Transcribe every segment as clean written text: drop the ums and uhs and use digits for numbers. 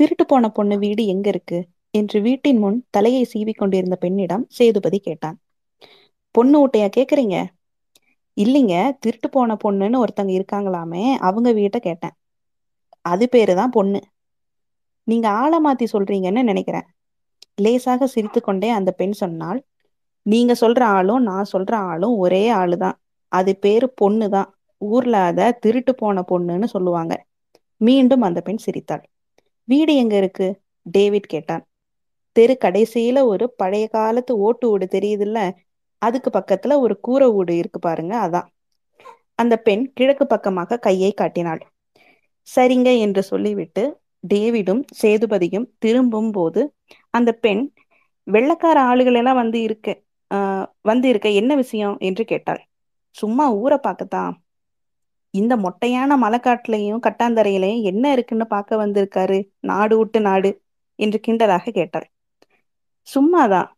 திருட்டு போன பொண்ணு வீடு எங்க இருக்கு என்று வீட்டின் முன் தலையை சீவி கொண்டிருந்த பெண்ணிடம் சேதுபதி கேட்டான். பொண்ணு ஊட்டையா கேக்குறீங்க? இல்லைங்க, திருட்டு போன பொண்ணுன்னு ஒருத்தங்க இருக்காங்களாமே, அவங்க வீட்டை கேட்டேன். அது பேருதான் பொண்ணு. நீங்க ஆளை மாத்தி சொல்றீங்கன்னு நினைக்கிறேன், லேசாக சிரித்து கொண்டே அந்த பெண் சொன்னால். நீங்க சொல்ற ஆளும் நான் சொல்ற ஆளும் ஒரே ஆளுதான், அது பேரு பொண்ணுதான். ஊர்ல அத திருட்டு போன பொண்ணுன்னு சொல்லுவாங்க. மீண்டும் அந்த பெண் சிரித்தாள். வீடு எங்க இருக்கு? டேவிட் கேட்டான். தெரு கடைசியில ஒரு பழைய காலத்து ஓட்டு வீடு தெரியுதுல்ல, அதுக்கு பக்கத்துல ஒரு கூரை வீடு இருக்கு பாருங்க, அதான். அந்த பெண் கிழக்கு பக்கமாக கையை காட்டினாள். சரிங்க என்று சொல்லிவிட்டு டேவிடும் சேதுபதியும் திரும்பும் போது அந்த பெண், வெள்ளக்கார ஆளுகள் எல்லாம் வந்து இருக்க என்ன விஷயம் என்று கேட்டாள். சும்மா ஊரை பார்க்கத்தான். இந்த மொட்டையான மலைக்காட்டுலையும் கட்டாந்தரையிலையும் என்ன இருக்குன்னு பார்க்க வந்திருக்காரு, நாடு விட்டு நாடு என்று கிண்டலாக கேட்டாள். சும்மாதான்.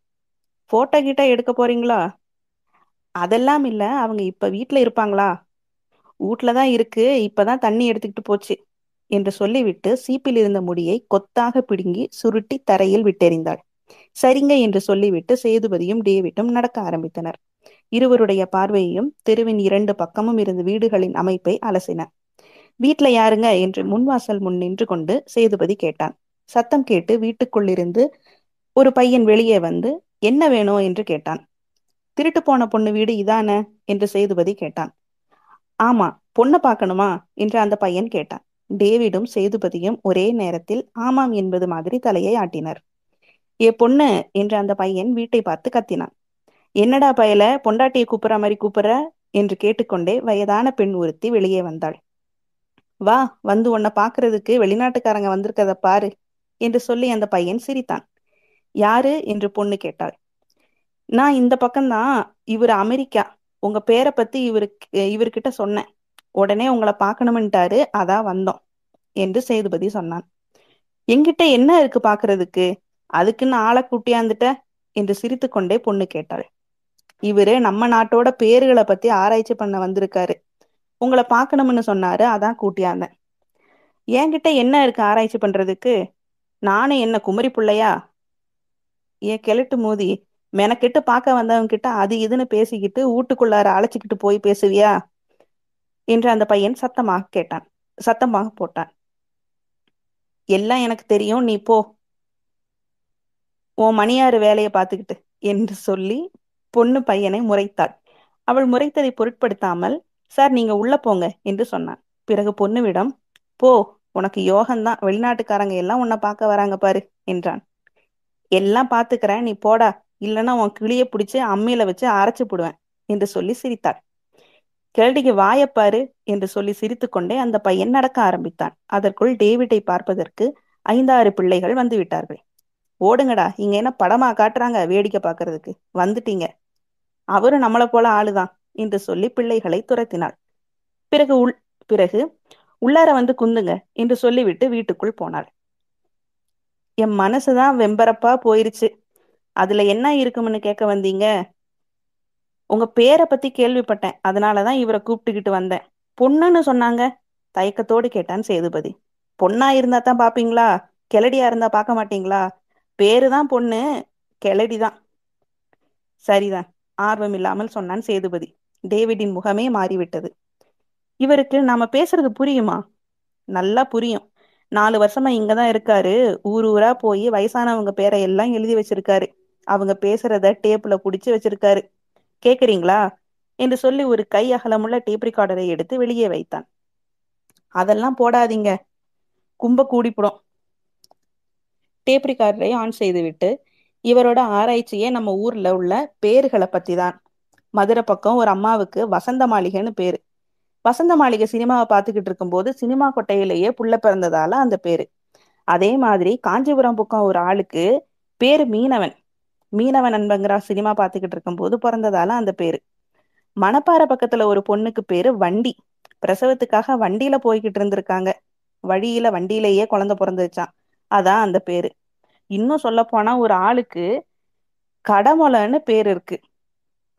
போட்டோ கிட்ட எடுக்க போறீங்களா? அதெல்லாம் இல்ல, அவங்க இப்ப வீட்டுல இருப்பாங்களா? வீட்டுலதான் இருக்கு, இப்பதான் தண்ணி எடுத்துக்கிட்டு போச்சு என்று சொல்லிவிட்டு சீப்பில் இருந்த முடியை கொத்தாக பிடுங்கி சுருட்டி தரையில் விட்டெறிந்தாள். சரிங்க என்று சொல்லிவிட்டு சேதுபதியும் டேவிட்டும் நடக்க ஆரம்பித்தனர். இருவருடைய பார்வையையும் தெருவின் இரண்டு பக்கமும் இருந்த வீடுகளின் அமைப்பை அலசின. வீட்டுல யாருங்க என்று முன்வாசல் முன் நின்று கொண்டு சேதுபதி கேட்டான். சத்தம் கேட்டு வீட்டுக்குள்ளிருந்து ஒரு பையன் வெளியே வந்து என்ன வேணும் என்று கேட்டான். திருட்டு போன பொண்ணு வீடு இதான என்று சேதுபதி கேட்டான். ஆமா, பொண்ணை பார்க்கணுமா என்று அந்த பையன் கேட்டான். டேவிடும் சேதுபதியும் ஒரே நேரத்தில் ஆமாம் என்பது மாதிரி தலையை ஆட்டினர். ஏ பொண்ணு என்று அந்த பையன் வீட்டை பார்த்து கத்தினான். என்னடா பயல, பொண்டாட்டியை கூப்பிடுற மாதிரி கூப்பிடுற என்று கேட்டுக்கொண்டே வயதான பெண் ஒருத்தி வெளியே வந்தாள். வா, வந்து உன்னை பாக்குறதுக்கு வெளிநாட்டுக்காரங்க வந்திருக்கத பாரு என்று சொல்லி அந்த பையன் சிரித்தான். யாரு என்று பொண்ணு கேட்டாள். நான் இந்த பக்கம்தான், இவர் அமெரிக்கா. உங்க பேரை பத்தி இவர்கிட்ட சொன்னேன், உடனே உங்களை பார்க்கணும்ட்டாரு, அதான் வந்தோம் என்று சேதுபதி சொன்னான். எங்கிட்ட என்ன இருக்கு பாக்குறதுக்கு, அதுக்குன்னு ஆளை கூட்டியாந்துட்ட என்று சிரித்து கொண்டே பொண்ணு கேட்டாள். இவரு நம்ம நாட்டோட பேர்களை பத்தி ஆராய்ச்சி பண்ண வந்திருக்காரு, உங்களை பார்க்கணும்னு சொன்னாரு, அதான் கூட்டியாந்தேன். என்கிட்ட என்ன இருக்கு ஆராய்ச்சி பண்றதுக்கு? நானும் என்ன குமரி பிள்ளையா? ஏன் கெளட்டு மோதி, மெனக்கிட்டு பார்க்க வந்தவங்க கிட்ட அது இதுன்னு பேசிக்கிட்டு வீட்டுக்குள்ளார அழைச்சிக்கிட்டு போய் பேசுவியா என்று அந்த பையன் சத்தமாக போட்டான். எல்லாம் எனக்கு தெரியும், நீ போ, உன் மணியாறு வேலையை பார்த்துக்கிட்டு என்று சொல்லி பொண்ணு பையனை முறைத்தாள். அவள் முறைத்ததை பொருட்படுத்தாமல் சார் நீங்க உள்ள போங்க என்று சொன்னான். பிறகு பொண்ணுவிடம், போ, உனக்கு யோகம்தான், வெளிநாட்டுக்காரங்க எல்லாம் உன்னை பார்க்க வராங்க பாரு என்றான். எல்லாம் பாத்துக்கிறேன், நீ போடா, இல்லைன்னா உன் கிளிய பிடிச்சு அம்மியில வச்சு அரைச்சு போடுவேன் என்று சொல்லி சிரித்தாள். கிழடிக்கு வாயப்பாரு என்று சொல்லி சிரித்து கொண்டே அந்த பையன் நடக்க ஆரம்பித்தான். அதற்குள் டேவிட்டை பார்ப்பதற்கு 5-6 பிள்ளைகள் வந்து விட்டார்கள். ஓடுங்கடா, இங்க என்ன படமா காட்டுறாங்க வேடிக்கை பாக்குறதுக்கு, வந்துட்டீங்க, அவரும் நம்மளை போல ஆளுதான் என்று சொல்லி பிள்ளைகளை துரத்தினாள். பிறகு உள்ளார வந்து குந்துங்க என்று சொல்லிவிட்டு வீட்டுக்குள் போனாள். என் மனசுதான் வெம்பரப்பா போயிருச்சு, அதுல என்ன இருக்கும்னு கேட்க வந்தீங்க? உங்க பேரை பத்தி கேள்விப்பட்டேன், அதனாலதான் இவரை கூப்பிட்டுக்கிட்டு வந்தேன். பொண்ணுன்னு சொன்னாங்க தயக்கத்தோடு கேட்டான் சேதுபதி. பொண்ணா இருந்தா தான் பாப்பீங்களா, கிளடியா இருந்தா பார்க்க மாட்டீங்களா? பேருதான் பொண்ணு, கிளடிதான். சரிதான், ஆர்வம் இல்லாமல் சொன்னான் சேதுபதி. டேவிடின் முகமே மாறிவிட்டது. இவருக்கு நாம பேசுறது புரியுமா? நல்லா புரியும், 4 வருஷமா இங்கதான் இருக்காரு, ஊர் ஊரா போய் வயசானவங்க பேரை எல்லாம் எழுதி வச்சிருக்காரு, அவங்க பேசுறத டேப்ல புடிச்சு வச்சிருக்காரு, கேக்குறீங்களா என்று சொல்லி ஒரு கை அகலமுள்ள டேப் ரெக்கார்டரை எடுத்து வெளியே வைத்தான். அதெல்லாம் போடாதீங்க, கும்ப கூடிப்படும். டேப் ரெக்கார்டரை ஆன் செய்துவிட்டு, இவரோட ஆராய்ச்சியே நம்ம ஊர்ல உள்ள பேர்களை பத்தி தான். மதுரை பக்கம் ஒரு அம்மாவுக்கு வசந்த மாளிகைன்னு பேரு. வசந்த மாளிகை சினிமாவை பார்த்துக்கிட்டு இருக்கும்போது சினிமா கொட்டையிலேயே புள்ள பிறந்ததால அந்த பேரு. அதே மாதிரி காஞ்சிபுரம் பக்கம் ஒரு ஆளுக்கு பேரு மீனவன் அன்பங்கிற சினிமா பார்த்துக்கிட்டு இருக்கும்போது பிறந்ததால அந்த பேரு. மணப்பாறை பக்கத்துல ஒரு பொண்ணுக்கு பேரு வண்டி, பிரசவத்துக்காக வண்டியில போய்கிட்டு இருந்திருக்காங்க, வழியில வண்டியிலேயே குழந்தை பிறந்துருச்சான், அதான் அந்த பேரு. இன்னும் சொல்ல போனா ஒரு ஆளுக்கு கடமொலன்னு பேரு இருக்கு,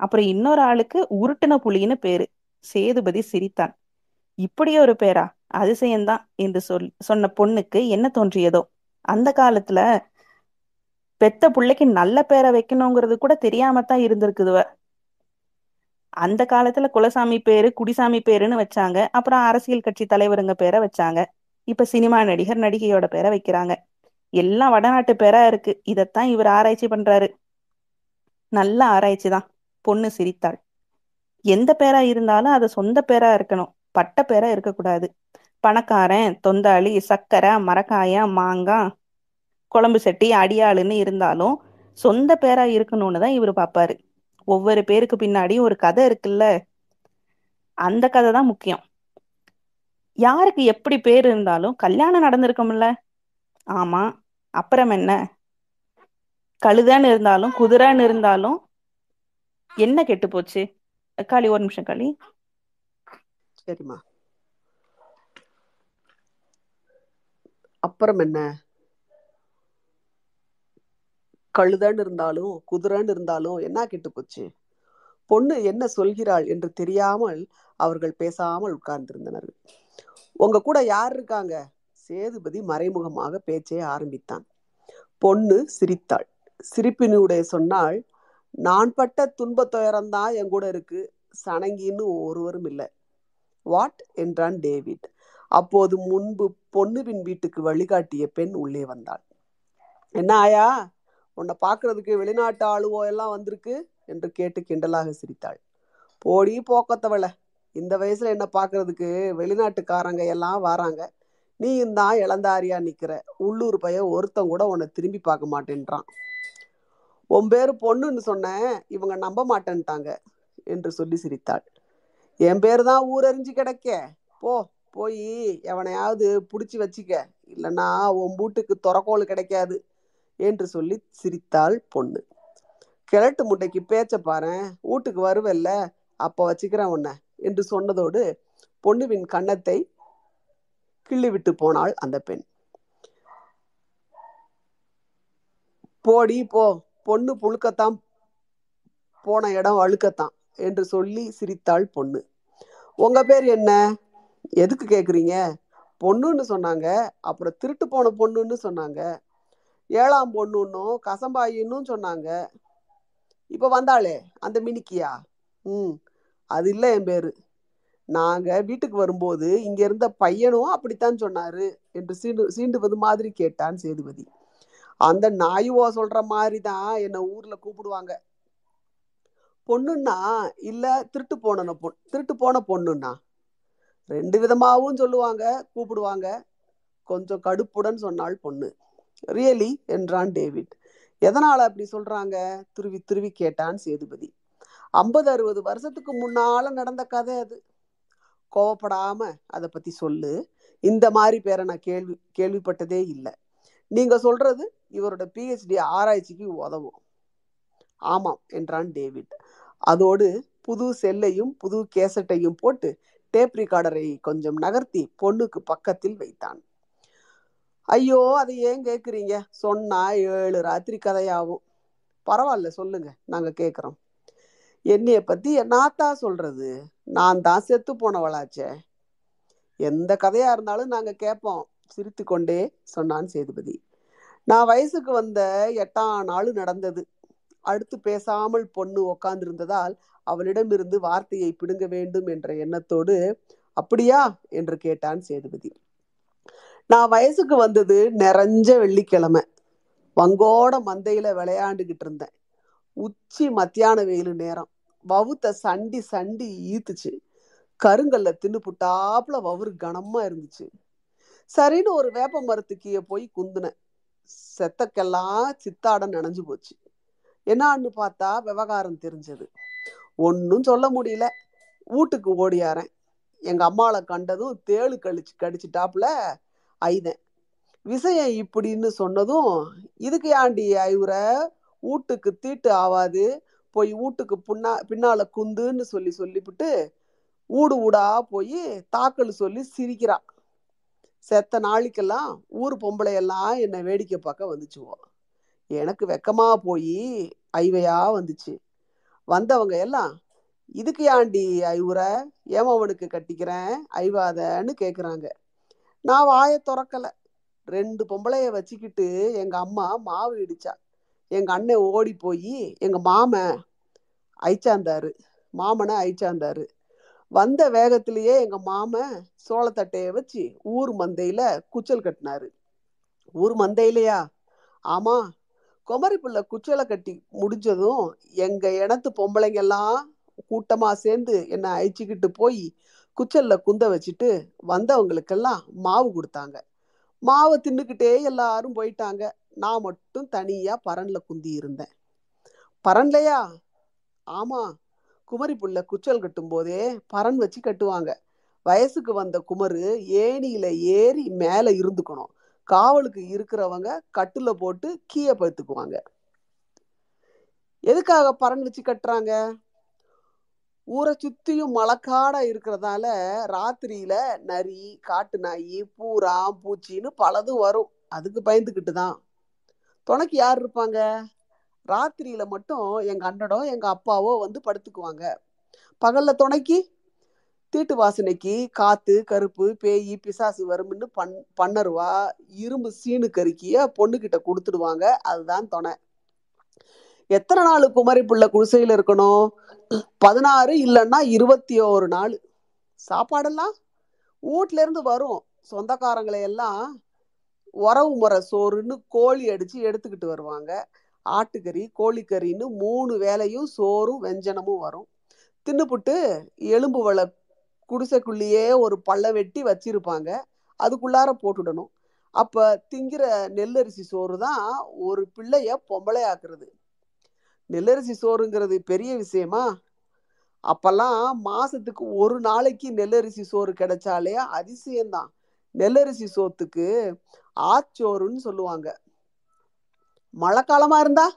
அப்புறம் இன்னொரு ஆளுக்கு உருட்டுன புலின்னு பேரு. சேதுபதி சிரித்தான். இப்படியே ஒரு பேரா, அதிசயம்தான் என்று சொன்ன பொண்ணுக்கு என்ன தோன்றியதோ அந்த காலத்துல பெத்த பிள்ளைக்கு நல்ல பேரை வைக்கணுங்கிறது கூட தெரியாமத்தான் இருந்திருக்குதுவ. அந்த காலத்துல குலசாமி பேரு குடிசாமி பேருன்னு வச்சாங்க. அப்புறம் அரசியல் கட்சி தலைவருங்க பேரை வச்சாங்க. இப்ப சினிமா நடிகர் நடிகையோட பேரை வைக்கிறாங்க. எல்லாம் வடநாட்டு பேரா இருக்கு. இதத்தான் இவர் ஆராய்ச்சி பண்றாரு. நல்ல ஆராய்ச்சிதான். பொண்ணு சிரித்தாள். எந்த பேரா இருந்தாலும் அது சொந்த பேரா இருக்கணும், பட்ட பேரா இருக்கக்கூடாது. பணக்காரன், தொந்தாளி, சக்கரை, மரக்காயா, மாங்காய், குழம்பு செட்டி, அடியாளுன்னு இருந்தாலும் சொந்த பேரா இருக்கணும்னு தான் இவர் பார்ப்பாரு. ஒவ்வொரு பேருக்கு பின்னாடியும் ஒரு கதை இருக்குல்ல, அந்த கதை தான் முக்கியம். யாருக்கு எப்படி பேர் இருந்தாலும் கல்யாணம் நடந்திருக்கும்ல. ஆமா, அப்புறம் என்ன? கழுதன்னு இருந்தாலும் குதிரைன்னு இருந்தாலும் என்ன கெட்டு போச்சு? காளி, ஒரு நிமிஷம் காளி. சரிம்மா. அப்புறம் என்ன? கழுதன்னு இருந்தாலும் குதிரைன்னு இருந்தாலும் என்ன கெட்டு போச்சு? பொண்ணு என்ன சொல்கிறாள் என்று தெரியாமல் அவர்கள் பேசாமல் உட்கார்ந்திருந்தனர். உங்க கூட யார் இருக்காங்க? சேதுபதி மறைமுகமாக பேச்சை ஆரம்பித்தான். பொண்ணு சிரித்தாள். சிரிப்பினுடைய சொன்னால், நான் பட்ட துன்ப துயரம்தான் என் கூட இருக்கு, சணங்கின்னு ஒருவரும் இல்லை. வாட் என்றான் டேவிட். அப்போது முன்பு பொண்ணுவின் வீட்டுக்கு வழிகாட்டிய பெண் உள்ளே வந்தாள். என்ன ஆயா, உன்னை பார்க்கறதுக்கு வெளிநாட்டு ஆளுவோ எல்லாம் வந்திருக்கு என்று கேட்டு கிண்டலாக சிரித்தாள். போடி போக்கத்தவளை, இந்த வயசுல என்ன பார்க்கறதுக்கு வெளிநாட்டுக்காரங்க எல்லாம் வராங்க, நீயும் தான் இளந்தாரியா நிக்கிற, உள்ளூர் பையன் ஒருத்தன் கூட உன்னை திரும்பி பார்க்க மாட்டேன்றான். உன் பேர் பொண்ணுன்னு சொன்னேன், இவங்க நம்ப மாட்டேன்ட்டாங்க என்று சொல்லி சிரித்தாள். என் பேர் தான் ஊரறிஞ்சு கிடைக்க, போய் எவனையாவது பிடிச்சி வச்சிக்க, இல்லைன்னா உன் பூட்டுக்கு துறக்கோள் கிடைக்காது என்று சொல்லி சிரித்தாள் பொண்ணு. கிழட்டு முட்டைக்கு பேச்ச பாரு, வீட்டுக்கு வருவல்ல அப்போ வச்சுக்கிறேன் உன்னை என்று சொன்னதோடு பொண்ணுவின் கன்னத்தை கிள்ளிவிட்டு போனாள் அந்த பெண். போடி போ, பொண்ணு புழுக்கத்தான், போன இடம் அழுக்கத்தான் என்று சொல்லி சிரித்தாள் பொண்ணு. உங்க பேர் என்ன? எதுக்கு கேக்குறீங்க? பொண்ணுன்னு சொன்னாங்க, அப்புறம் திருட்டு போன பொண்ணுன்னு சொன்னாங்க, ஏழாம் பொண்ணுன்னும் கசம்பாயின்னு சொன்னாங்க, இப்ப வந்தாளே அந்த மினிக்கியா? அது இல்லை என் பேரு. நாங்க வீட்டுக்கு வரும்போது இங்க இருந்த பையனும் அப்படித்தான் சொன்னாரு என்று சீண்டுவது மாதிரி கேட்டான் சேதுபதி. அந்த நாயுவோ சொல்ற மாதிரிதான் என்னை ஊர்ல கூப்பிடுவாங்க. பொண்ணுன்னா இல்ல திருட்டு போன பொண்ணுன்னா ரெண்டு விதமாகவும் சொல்லுவாங்க, கூப்பிடுவாங்க. கொஞ்சம் கடுப்புடன் சொன்னாள் பொண்ணு. ரியலி என்றான் டேவிட். எதனால அப்படி சொல்றாங்க? துருவி துருவி கேட்டான் சேதுபதி. 50-60 வருஷத்துக்கு முன்னால நடந்த கதை அது. கோவப்படாம அதை பத்தி சொல்லு. இந்த மாதிரி பேரை நான் கேள்விப்பட்டதே இல்லை. நீங்க சொல்றது இவரோட PhD ஆராய்ச்சிக்கு உதவும். ஆமாம் என்றான் டேவிட். அதோடு புது செல்லையும் புது கேசட்டையும் போட்டு டேப் ரிகார்டரை கொஞ்சம் நகர்த்தி பொண்ணுக்கு பக்கத்தில் வைத்தான். ஐயோ, அதை ஏன் கேட்குறீங்க? சொன்னா 7 ராத்திரி கதையாகும். பரவாயில்ல, சொல்லுங்க, நாங்க கேட்குறோம். என்னைய பத்தி என்னாத்தா சொல்றது? நான் தான் செத்து போனவளாச்சே. எந்த கதையா இருந்தாலும் நாங்க கேட்போம், சிரித்து கொண்டே சொன்னான் சேதுபதி. நான் வயசுக்கு வந்த 8ஆம் நாள் நடந்தது. அடுத்து பேசாமல் பொண்ணு உக்காந்திருந்ததால் அவளிடமிருந்து வார்த்தையை பிடுங்க வேண்டும் என்ற எண்ணத்தோடு அப்படியா என்று கேட்டான் சேதுபதி. நான் வயசுக்கு வந்தது நிறைஞ்ச வெள்ளிக்கிழமை. வங்கோட மந்தையில விளையாண்டுகிட்டு இருந்தேன். உச்சி மத்தியான வெயில் நேரம். வவுத்த சண்டி சண்டி ஈத்துச்சு. கருங்கல்ல தின்னு புட்டாப்புல வவுறு கனமா இருந்துச்சு. சரின்னு ஒரு வேப்ப மரத்துக்கீய போய் குந்துன. செத்தக்கெல்லாம் சித்தாட நனைஞ்சு போச்சு. என்னான்னு பார்த்தா விவகாரம் தெரிஞ்சது. ஒன்றும் சொல்ல முடியல. வீட்டுக்கு ஓடியாரேன். எங்கள் அம்மாவை கண்டதும் தேளு கடிச்சிட்டாப்புல ஐதேன். விஷயம் இப்படின்னு சொன்னதும், இதுக்கு ஏண்டி ஐவுற, வீட்டுக்கு தீட்டு ஆவாது, போய் வீட்டுக்கு பின்னால குந்துன்னு சொல்லிவிட்டு ஊடு ஊடா போய் தாக்கல் சொல்லி சிரிக்கிறா. செத்த நாளைக்கெல்லாம் ஊர் பொம்பளையெல்லாம் என்னை வேடிக்கை பார்க்க வந்துச்சுவோம். எனக்கு வெக்கமாக போய் ஐவையா வந்துச்சு. வந்தவங்க எல்லாம், இதுக்கு ஏண்டி ஐவுற, ஏன் அவனுக்கு கட்டிக்கிறேன் ஐவாதன்னு கேட்குறாங்க. நான் வாயை திறக்கலை. ரெண்டு பொம்பளைய வச்சுக்கிட்டு எங்க அம்மா மாவு இடிச்சா. எங்க அண்ணன் ஓடி போய் எங்க மாமன் ஐச்சாந்தாரு, மாமனை ஐச்சாந்தாரு. வந்த வேகத்திலேயே எங்க மாமன் சோளத்தட்டைய வச்சு ஊர் மந்தையில குச்சல் கட்டினாரு. ஊர் மந்தையிலையா? ஆமா. குமரி பிள்ளை குச்சலை கட்டி முடிஞ்சதும் எங்க இனத்து பொம்பளைங்கெல்லாம் கூட்டமா சேர்ந்து என்னை அழிச்சுக்கிட்டு போய் குச்சல்ல குந்த வச்சுட்டு வந்தவங்களுக்கெல்லாம் மாவு கொடுத்தாங்க. மாவை தின்னுக்கிட்டே எல்லாரும் போயிட்டாங்க. நான் மட்டும் தனியா பரன்ல குந்தி இருந்தேன். பரன்லையா? ஆமா. குமரி புள்ள குச்சல் கட்டும் போதே பரன் வச்சு கட்டுவாங்க. வயசுக்கு வந்த குமரு ஏணியில ஏறி மேல இருந்துக்கணும். காவலுக்கு இருக்கிறவங்க கட்டுல போட்டு கீழே படுத்துக்குவாங்க. எதுக்காக பரன் வச்சு கட்டுறாங்க? ஊரை சுத்தியும் மழைக்காடா இருக்கிறதால ராத்திரியில நரி, காட்டு நாய், பூரா, பூச்சின்னு பலதும் வரும். அதுக்கு பயந்துக்கிட்டு தான். துணைக்கு யார் இருப்பாங்க? ராத்திரியில மட்டும் எங்க அண்ணனோ எங்க அப்பாவோ வந்து படுத்துக்குவாங்க. பகல்ல துணைக்கு தீட்டு வாசனைக்கு காத்து, கருப்பு, பேய், பிசாசு வரும்னு பண்ணருவா இரும்பு சீனு கருக்கிய பொண்ணுகிட்ட கொடுத்துடுவாங்க. அதுதான் துணை. எத்தனை நாள் குமரி பிள்ளை குடிசையில இருக்கணும்? 16 இல்லைன்னா 21 நாள். சாப்பாடெல்லாம் வீட்டுல இருந்து வரும். சொந்தக்காரங்களை எல்லாம் உறவு முறை சோறுன்னு கோழி அடிச்சு எடுத்துக்கிட்டு வருவாங்க. ஆட்டுக்கறி, கோழிக்கறின்னு 3 வேலையும் சோறும் வெஞ்சனமும் வரும். தின்னுபுட்டு எலும்பு வளை குடிசைக்குள்ளேயே ஒரு பள்ள வெட்டி வச்சிருப்பாங்க. அதுக்குள்ளார போட்டுடணும். அப்ப திங்கிற நெல்லரிசி சோறு தான் ஒரு பிள்ளைய பொம்பளை ஆக்குறது. நெல்லரிசி சோறுங்கிறது பெரிய விஷயமா? அப்பெல்லாம் மாசத்துக்கு ஒரு நாளைக்கு நெல்லரிசி சோறு கிடைச்சாலே அதிசயம்தான். நெல்லரிசி சோத்துக்கு ஆச்சோறுன்னு சொல்லுவாங்க. மழை காலமா இருந்தா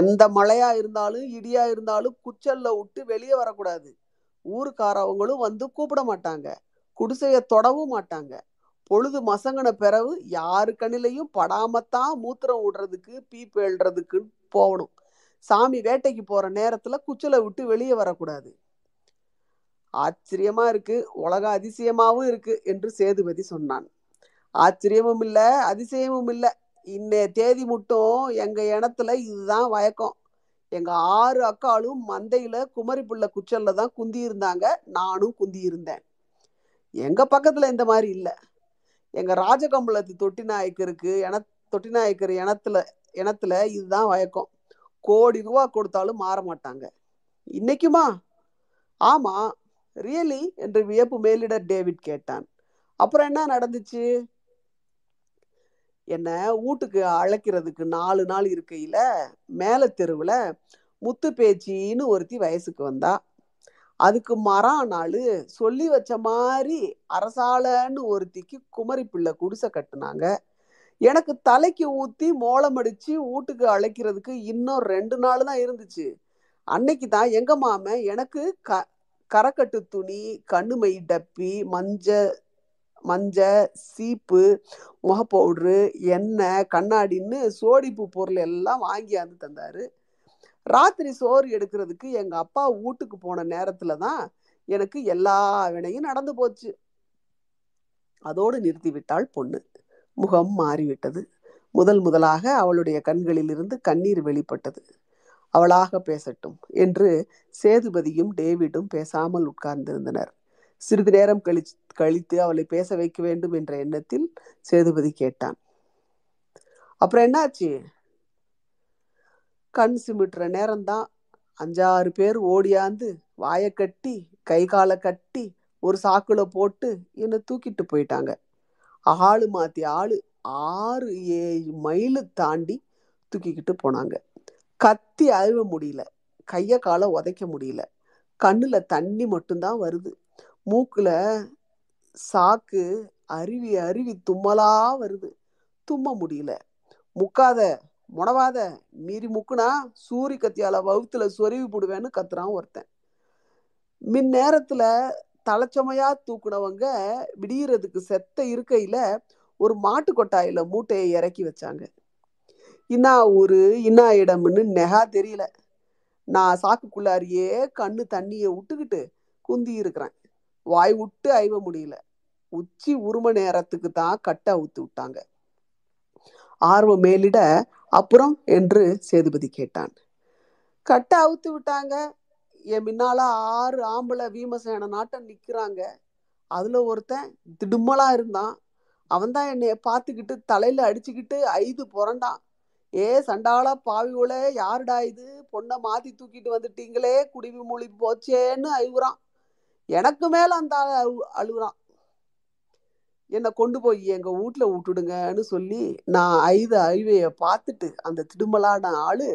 எந்த மழையா இருந்தாலும் இடியா இருந்தாலும் குச்சல்ல விட்டு வெளியே வரக்கூடாது. ஊருக்காரவங்களும் வந்து கூப்பிட மாட்டாங்க. குடிசைய தொடவும் மாட்டாங்க. பொழுது மசங்கன பிறகு யாரு கண்ணிலையும் படாமத்தான் மூத்திரம் விடுறதுக்கு, பீப்பு எழுறதுக்கு போகணும். சாமி வேட்டைக்கு போற நேரத்துல குச்சலை விட்டு வெளியே வரக்கூடாது. ஆச்சரியமா இருக்கு, உலக அதிசயமாவும் இருக்கு என்று சேதுபதி சொன்னான். ஆச்சரியமும் இல்லை, அதிசயமும் இல்லை. இன்னைய தேதி மட்டும் எங்க இனத்துல இதுதான் வழக்கம். எங்க 6 அக்காலும் மந்தையில குமரி பிள்ளை குச்சல்ல தான் குந்தி இருந்தாங்க. நானும் குந்தி இருந்தேன். எங்க பக்கத்துல இந்த மாதிரி இல்லை. எங்க ராஜகம்பலத்து தொட்டிநாயக்கருக்கு தொட்டிநாயக்கர் இனத்துல இதுதான் வழக்கம். கோடி ரூபாய் கொடுத்தாலும் மாற மாட்டாங்க. இன்னைக்குமா? ஆமா. ரியலி என்று வியப்பு மேலிடர் டேவிட் கேட்டான். அப்புறம் என்ன நடந்துச்சு? என்ன வீட்டுக்கு அழைக்கிறதுக்கு 4 நாள் இருக்கையில மேல தெருவுல முத்து பேச்சின்னு ஒருத்தி வயசுக்கு வந்தா. அதுக்கு மறாநாள் சொல்லி வச்ச மாதிரி அரசாளன்னு ஒருத்திக்கு குமரி பிள்ளை குடிசை கட்டினாங்க. எனக்கு தலைக்கு ஊத்தி மோளம் அடிச்சு வீட்டுக்கு அழைக்கிறதுக்கு இன்னும் 2 நாள் தான் இருந்துச்சு. அன்னைக்கு தான் எங்க மாமன் எனக்கு கரக்கட்டு துணி, கண்ணுமை டப்பி, மஞ்சள், சீப்பு, முக பவுடரு, எண்ணெய், கண்ணாடின்னு சோடிப்பு பொருள் எல்லாம் வாங்கியாந்து தந்தாரு. ராத்திரி சோறு எடுக்கிறதுக்கு எங்க அப்பா வீட்டுக்கு போன நேரத்துல தான் எனக்கு எல்லா வினையும் நடந்து போச்சு. அதோடு நிறுத்திவிட்டாள் பொண்ணு. முகம் மாறிவிட்டது. முதலாக அவளுடைய கண்களிலிருந்து கண்ணீர் வெளிப்பட்டது. அவளாக பேசட்டும் என்று சேதுபதியும் டேவிடும் பேசாமல் உட்கார்ந்திருந்தனர். சிறிது நேரம் கழித்து அவளை பேச வைக்க வேண்டும் என்ற எண்ணத்தில் சேதுபதி கேட்டான், அப்புறம் என்னாச்சு? கண் சிமிட்டுற நேரம்தான் 5-6 பேர் ஓடியாந்து வாயை கட்டி கை காலை கட்டி ஒரு சாக்குல போட்டு என்னை தூக்கிட்டு போயிட்டாங்க. ஆளு மாத்தி ஆளு 6-7 மைலு தாண்டி தூக்கிக்கிட்டு போனாங்க. கத்தி அழுவ முடியல, கைய காலை உதைக்க முடியல. கண்ணுல தண்ணி மட்டும்தான் வருது. மூக்குல சாக்கு அருவி தும்மலா வருது. தும்ம முடியல. முக்காத முடவாத, மீறி முக்குனா சூரி கத்தியால வகுத்துல சொருவி போடுவேன்னு கத்துறான் ஒருத்தன். மின் நேரத்துல தலைச்சமையா தூக்குனவங்க விடியறதுக்கு செத்த இருக்கையில ஒரு மாட்டு கொட்டாயில மூட்டையை இறக்கி வச்சாங்க. இன்னா ஊரு இன்னா இடம்னு நெகா தெரியல. நான் சாக்குக்குள்ளாரியே கண்ணு தண்ணியை விட்டுக்கிட்டு குந்தி இருக்கிறேன். வாய் விட்டு அழிவ முடியல. உச்சி உரும நேரத்துக்கு தான் கட்ட அவுத்து விட்டாங்க. ஆர்வம் மேலிட அப்புறம் என்று சேதுபதி கேட்டான். கட்ட அவுத்து விட்டாங்க. என் முன்னால 6 ஆம்பளை வீமசேன நாட்டம் நிக்கிறாங்க. அதுல ஒருத்தன் திடுமலா இருந்தான். அவன் தான் என்னைய பார்த்துக்கிட்டு தலையில அடிச்சுக்கிட்டு 5 புரண்டான். ஏ சண்டாளா பாவியோல, யாருடா இது, பொண்ணை மாத்தி தூக்கிட்டு வந்துட்டீங்களே, குடிவி மூழி போச்சேன்னு அழுகுறான். எனக்கு மேல அந்த அழுகுறான். என்னை கொண்டு போய் எங்க வீட்டுல விட்டுடுங்கன்னு சொல்லி நான் ஐவைய பார்த்துட்டு, அந்த திடுமலான ஆளு,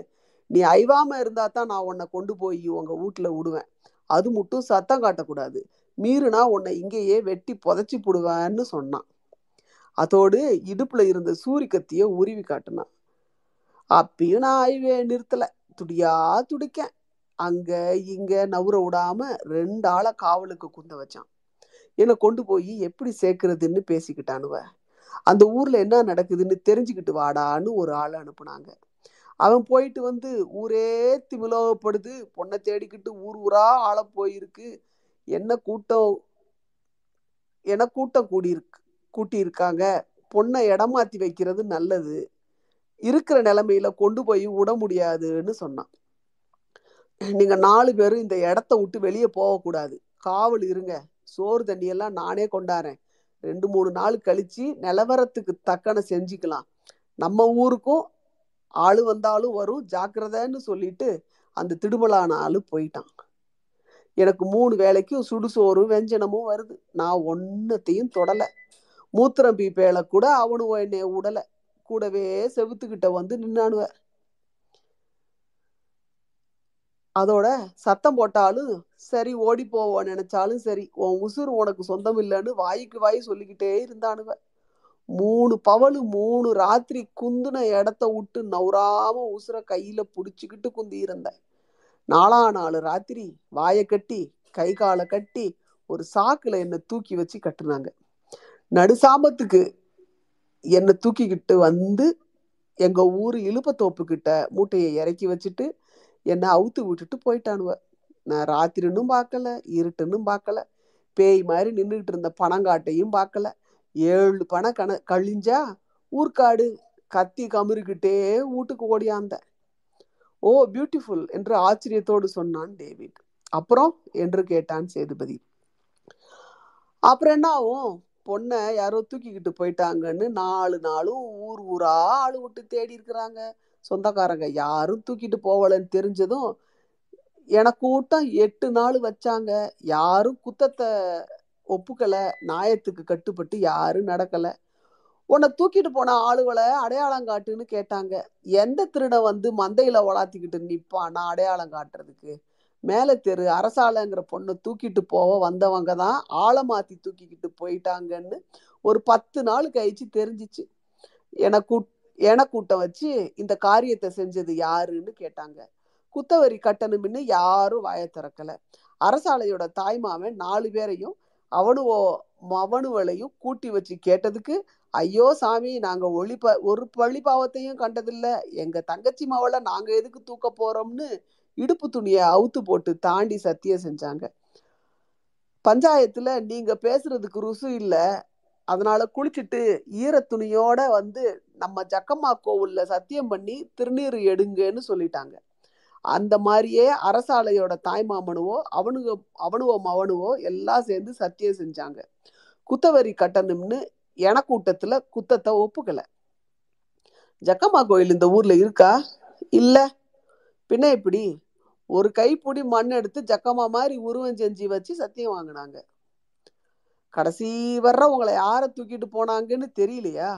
நீ ஐவாம இருந்தா தான் நான் உன்னை கொண்டு போய் உங்க வீட்டுல விடுவேன், அது மட்டும் சத்தம் காட்டக்கூடாது, மீறுனா உன்னை இங்கேயே வெட்டி புதைச்சி போடுவேன்னு சொன்னான். அதோடு இடுப்புல இருந்த சூரிக்கத்திய உருவி காட்டினான். அப்பயும் நான் ஐவே நிறுத்தல, துடியா துடிக்கேன். அங்க இங்க நவுற விடாம 2 ஆளை காவலுக்கு குந்த வச்சான். என்னை கொண்டு போய் எப்படி சேர்க்கறதுன்னு பேசிக்கிட்டானுவ. அந்த ஊர்ல என்ன நடக்குதுன்னு தெரிஞ்சுக்கிட்டு வாடான்னு ஒரு ஆளை அனுப்புனாங்க. அவன் போயிட்டு வந்து, ஊரே திமிலோகப்படுது, பொண்ணை தேடிக்கிட்டு ஊர் ஊரா ஆள போயிருக்கு, என்ன கூட்டம் கூட்டியிருக்காங்க, பொண்ணை இடமாத்தி வைக்கிறது நல்லது, இருக்கிற நிலைமையில கொண்டு போய் விட முடியாதுன்னு சொன்னான். நீங்க 4 பேரும் இந்த இடத்த விட்டு வெளியே போகக்கூடாது, காவல் இருங்க, சோறு தண்ணியெல்லாம் நானே கொண்டாரேன், 2-3 நாள் கழிச்சு நிலவரத்துக்கு தக்கன செஞ்சுக்கலாம், நம்ம ஊருக்கும் ஆளு வந்தாலும் வரும், ஜாக்கிரதைன்னு சொல்லிட்டு அந்த திடுமலான ஆளு போயிட்டான். எனக்கு 3 வேளைக்கும் சுடுசோறும் வெஞ்சனமும் வருது. நான் ஒன்னத்தையும் தொடலை. மூத்திரம் பீப்பேல கூட அவனுவோ என்னைய உடலை கூடவே செவுத்துக்கிட்ட வந்து நின்னானுவ. அதோட சத்தம் போட்டாலும் சரி, ஓடி போவ நினைச்சாலும் சரி, உன் உசுறு உனக்கு சொந்தம் இல்லைன்னு வாய்க்கு வாய் சொல்லிக்கிட்டே இருந்தானுவ. 3 பவலு 3 ராத்திரி குந்துன இடத்த விட்டு நவுறாம உசுர கையில புடிச்சுக்கிட்டு குந்தி இருந்த. 4ஆம் நாள் ராத்திரி வாயை கட்டி கை காலை கட்டி ஒரு சாக்குல என்னை தூக்கி வச்சு கட்டுனாங்க. நடுசாமத்துக்கு என்னை தூக்கிக்கிட்டு வந்து எங்க ஊர் இழுப்பத்தோப்புக்கிட்ட மூட்டையை இறக்கி வச்சுட்டு என்னை அவுத்து விட்டுட்டு போயிட்டானுவ. நான் ராத்திரின்னு பார்க்கல, இருட்டுன்னு பார்க்கல, பேய் மாதிரி நின்றுகிட்டு இருந்த பணங்காட்டையும் பார்க்கல. 7 பணம் கழிஞ்சா ஊர்க்காடு, கத்தி கமுறுக்கிட்டே வீட்டுக்கு ஓடியாந்த. ஓ பியூட்டிஃபுல் என்று ஆச்சரியத்தோடு சொன்னான் டேவிட். அப்புறம் என்று கேட்டான் சேதுபதி. அப்புறம் என்னாவும், பொண்ணை யாரோ தூக்கிக்கிட்டு போயிட்டாங்கன்னு 4 நாளும் ஊர் ஊரா ஆளு விட்டு தேடி இருக்கிறாங்க. சொந்தக்காரங்க யாரும் தூக்கிட்டு போகலன்னு தெரிஞ்சதும் எனக்கு கூட்டம் 8 நாள் வச்சாங்க. யாரும் குத்தத்தை ஒப்புக்கலை, நியாயத்துக்கு கட்டுப்பட்டு யாரும் நடக்கலை. உன்னை தூக்கிட்டு போன ஆளுகளை அடையாளம் காட்டுன்னு கேட்டாங்க. எந்த திருடன் வந்து மந்தையில உலாத்திக்கிட்டு நிப்பானா அடையாளம் காட்டுறதுக்கு? மேலே தெரு அரசாலைங்கிற பொண்ணை தூக்கிட்டு போக வந்தவங்க தான் ஆளை மாத்தி தூக்கிக்கிட்டு போயிட்டாங்கன்னு ஒரு 10 நாள் கழிச்சு தெரிஞ்சிச்சு. எனக்கூட்டம் வச்சு இந்த காரியத்தை செஞ்சது யாருன்னு கேட்டாங்க. குத்தவரி கட்டணும்னு யாரும் வாய திறக்கல. அரசாலையோட தாய்மாமன் 4 பேரையும் அவனுவோ மவனுவளையும் கூட்டி வச்சு கேட்டதுக்கு, ஐயோ சாமி, நாங்க ஒரு பழிபாவத்தையும் கண்டதில்ல, எங்க தங்கச்சி மவளை நாங்க எதுக்கு தூக்க போறோம்னு இடுப்பு துணியை அவுத்து போட்டு தாண்டி சத்தியம் செஞ்சாங்க. பஞ்சாயத்துல நீங்க பேசுறதுக்கு ருசு இல்லை, அதனால குளிச்சுட்டு ஈர துணியோட வந்து நம்ம ஜக்கம்மா கோவில்ல சத்தியம் பண்ணி திருநீர் எடுங்கன்னு சொல்லிட்டாங்க. அந்த மாதிரியே அரசாலையோட தாய்மாமனுவோ அவனுவோ எல்லாம் சேர்ந்து சத்தியம் செஞ்சாங்க. குத்தவரி கட்டணும்னு எனக்கூட்டத்துல குத்தத்தை ஒப்புக்கல. ஜக்கம்மா கோயில் இந்த ஊர்ல இருக்கா? இல்ல. பின்ன இப்படி ஒரு கைப்பிடி மண் எடுத்து ஜக்கம்மா மாதிரி உருவம் செஞ்சு வச்சு சத்தியம் வாங்கினாங்க. கடைசி வர்ற உங்களை யார தூக்கிட்டு போனாங்கன்னு தெரியலையா?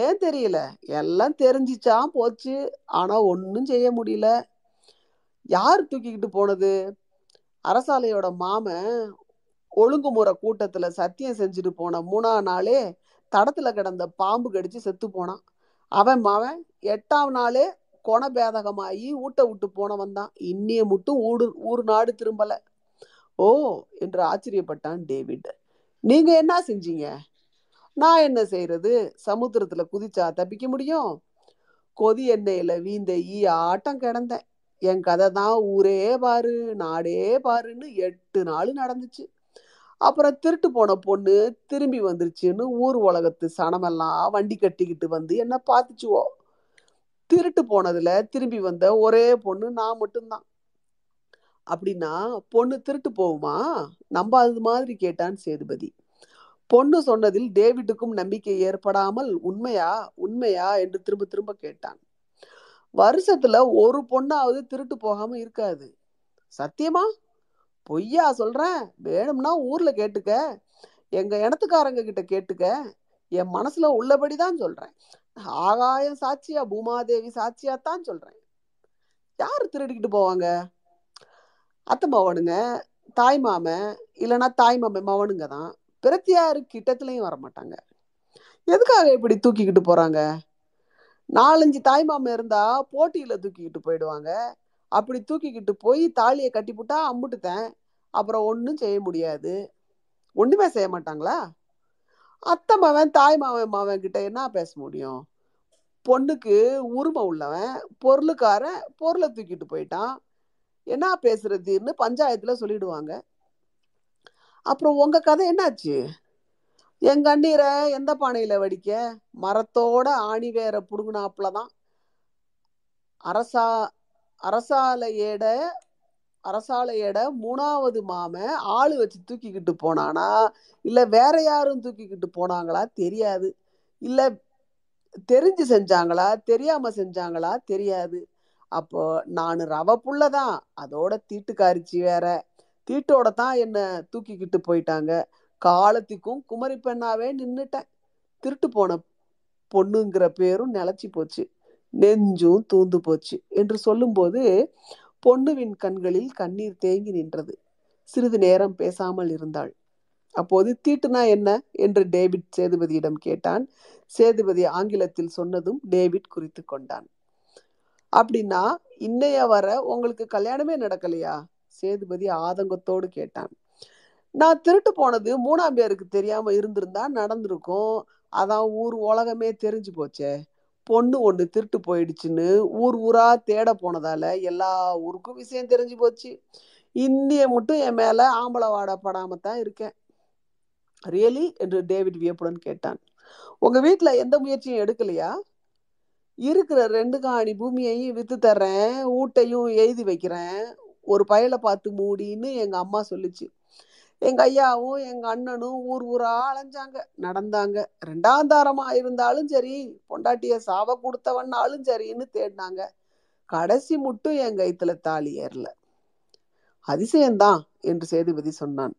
ஏன் தெரியல, எல்லாம் தெரிஞ்சிச்சான் போச்சு, ஆனா ஒன்னும் செய்ய முடியல. யாரு தூக்கிக்கிட்டு போனது? அரசாலையோட மாமன் ஒழுங்குமுறை கூட்டத்துல சத்தியம் செஞ்சுட்டு போன 3ஆம் நாளே தடத்துல கிடந்த பாம்பு கடிச்சு செத்து போனான். அவன் மாவன் 8ஆம் நாளே கொணபேதகமாயி ஊட்ட விட்டு போனவன் தான். இன்னிய மட்டும் ஊர் நாடு திரும்பல. ஓ என்று ஆச்சரியப்பட்டான் டேவிட். நீங்க என்ன செஞ்சீங்க? நான் என்ன செய்யறது, சமுத்திரத்துல குதிச்சா தப்பிக்க முடியும். கொதி எண்ணெயில வீந்த ஈ ஆட்டம் கிடந்தேன். என் கதை தான் ஊரே பாரு நாடே பாருன்னு 8 நாள் நடந்துச்சு. அப்புறம் திருட்டு போன பொண்ணு திரும்பி வந்துருச்சுன்னு ஊர் உலகத்து சனமெல்லாம் வண்டி கட்டிக்கிட்டு வந்து என்ன பார்த்துச்சுவோ. திருட்டு போனதுல திரும்பி வந்த ஒரே பொண்ணு நான் மட்டும்தான். அப்படின்னா பொண்ணு திருட்டு போகுமா நம்ம அது மாதிரி கேட்டான் சேதுபதி. பொண்ணு சொன்னதில் டேவிட்டுக்கும் நம்பிக்கை ஏற்படாமல் உண்மையா உண்மையா என்று திரும்ப திரும்ப கேட்டான். வருஷத்துல ஒரு பொண்ணாவது திருட்டு போகாம இருக்காது. சத்தியமா? பொய்யா சொல்றேன், வேணும்னா ஊர்ல கேட்டுக்க, எங்க இனத்துக்காரங்க கிட்ட கேட்டுக்க, என் மனசுல உள்ளபடிதான் சொல்றேன், ஆகாயம் சாட்சியா பூமாதேவி சாட்சியாத்தான் சொல்றேன். யாரு திருடிக்கிட்டு போவாங்க? அத்தை மவனுங்க, தாய் மாமன், இல்லைன்னா தாய் மாமன் மவனுங்க தான். பிரத்தியாரு கிட்டத்துலையும் வரமாட்டாங்க. எதுக்காக இப்படி தூக்கிக்கிட்டு போறாங்க? நாலஞ்சு தாய் மாமன் இருந்தா போட்டியில தூக்கிக்கிட்டு போயிடுவாங்க. அப்படி தூக்கிக்கிட்டு போய் தாலியை கட்டிப்புட்டா அம்முட்டுத்தேன், அப்புறம் ஒன்றும் செய்ய முடியாது. ஒன்றுமே செய்ய மாட்டாங்களா? அத்தை மாவன் தாய் மாவன் மாவன் கிட்ட என்ன பேச முடியும்? பொண்ணுக்கு உரிமை உள்ளவன் பொருளுக்காரன் பொருளை தூக்கிட்டு போயிட்டான், என்ன பேசுறதுன்னு பஞ்சாயத்துல சொல்லிடுவாங்க. அப்புறம் உங்க கதை என்னாச்சு? என் கண்ணீரை எந்த பானையில வடிக்க? மரத்தோட ஆணி வேற புடுங்கினாப்புலதான். அரசாலையேட மூணாவது மாமன் ஆளு வச்சு தூக்கிக்கிட்டு போனானா இல்ல வேற யாரும் தூக்கிக்கிட்டு போனாங்களா தெரியாது, இல்ல தெரிஞ்சு செஞ்சாங்களா தெரியாம செஞ்சாங்களா தெரியாது. அப்போ நான் ரவ புள்ளதான், அதோட தீட்டுக்காரிச்சி வேற, தீட்டோட தான் என்னை தூக்கிக்கிட்டு போயிட்டாங்க. காலத்துக்கும் குமரி பெண்ணாவே நின்றுட்டேன். திருட்டு போன பொண்ணுங்கிற பேரும் நிலச்சி போச்சு, நெஞ்சும் தூந்து போச்சு என்று சொல்லும்போது பொண்ணுவின் கண்களில் கண்ணீர் தேங்கி நின்றது. சிறிது நேரம் பேசாமல் இருந்தாள். அப்போது தீட்டுனா என்ன என்று டேவிட் சேதுபதியிடம் கேட்டான். சேதுபதி ஆங்கிலத்தில் சொன்னதும் டேவிட் குறித்து கொண்டான். அப்படின்னா இன்னைய வர உங்களுக்கு கல்யாணமே நடக்கலையா? சேதுபதி ஆதங்கத்தோடு கேட்டான். நான் திருட்டு போனது 3ஆம் பேருக்கு தெரியாம இருந்திருந்தா நடந்திருக்கும். அதான் ஊர் உலகமே தெரிஞ்சு போச்சே. பொண்ணு ஒண்ணு திருட்டு போயிடுச்சுன்னு ஊர் ஊரா தேட போனதால எல்லா ஊருக்கும் விஷயம் தெரிஞ்சு போச்சு. இன்னைய மட்டும் என் மேல ஆம்பளை வாடப்படாமத்தான் இருக்கேன். ரியலி என்று டேவிட் வியப்புடன் கேட்டான். உங்க வீட்டுல எந்த முயற்சியும் எடுக்கலையா? இருக்கிற 2 காணி பூமியையும் வித்து தர்றேன், ஊட்டையும் எழுதி வைக்கிறேன், ஒரு பயலை பார்த்து மூடின்னு எங்க அம்மா சொல்லிச்சு. எங்க ஐயாவும் எங்க அண்ணனும் ஊர் ஊரா அலைஞ்சாங்க, நடந்தாங்க. 2ஆந்தாரமா இருந்தாலும் சரி, பொண்டாட்டிய சாவ கொடுத்தவன்னாலும் சரின்னு தேடினாங்க. கடைசி மட்டும் என் கைத்துல தாலி ஏறல. அதிசயம்தான் என்று சேதுபதி சொன்னான்.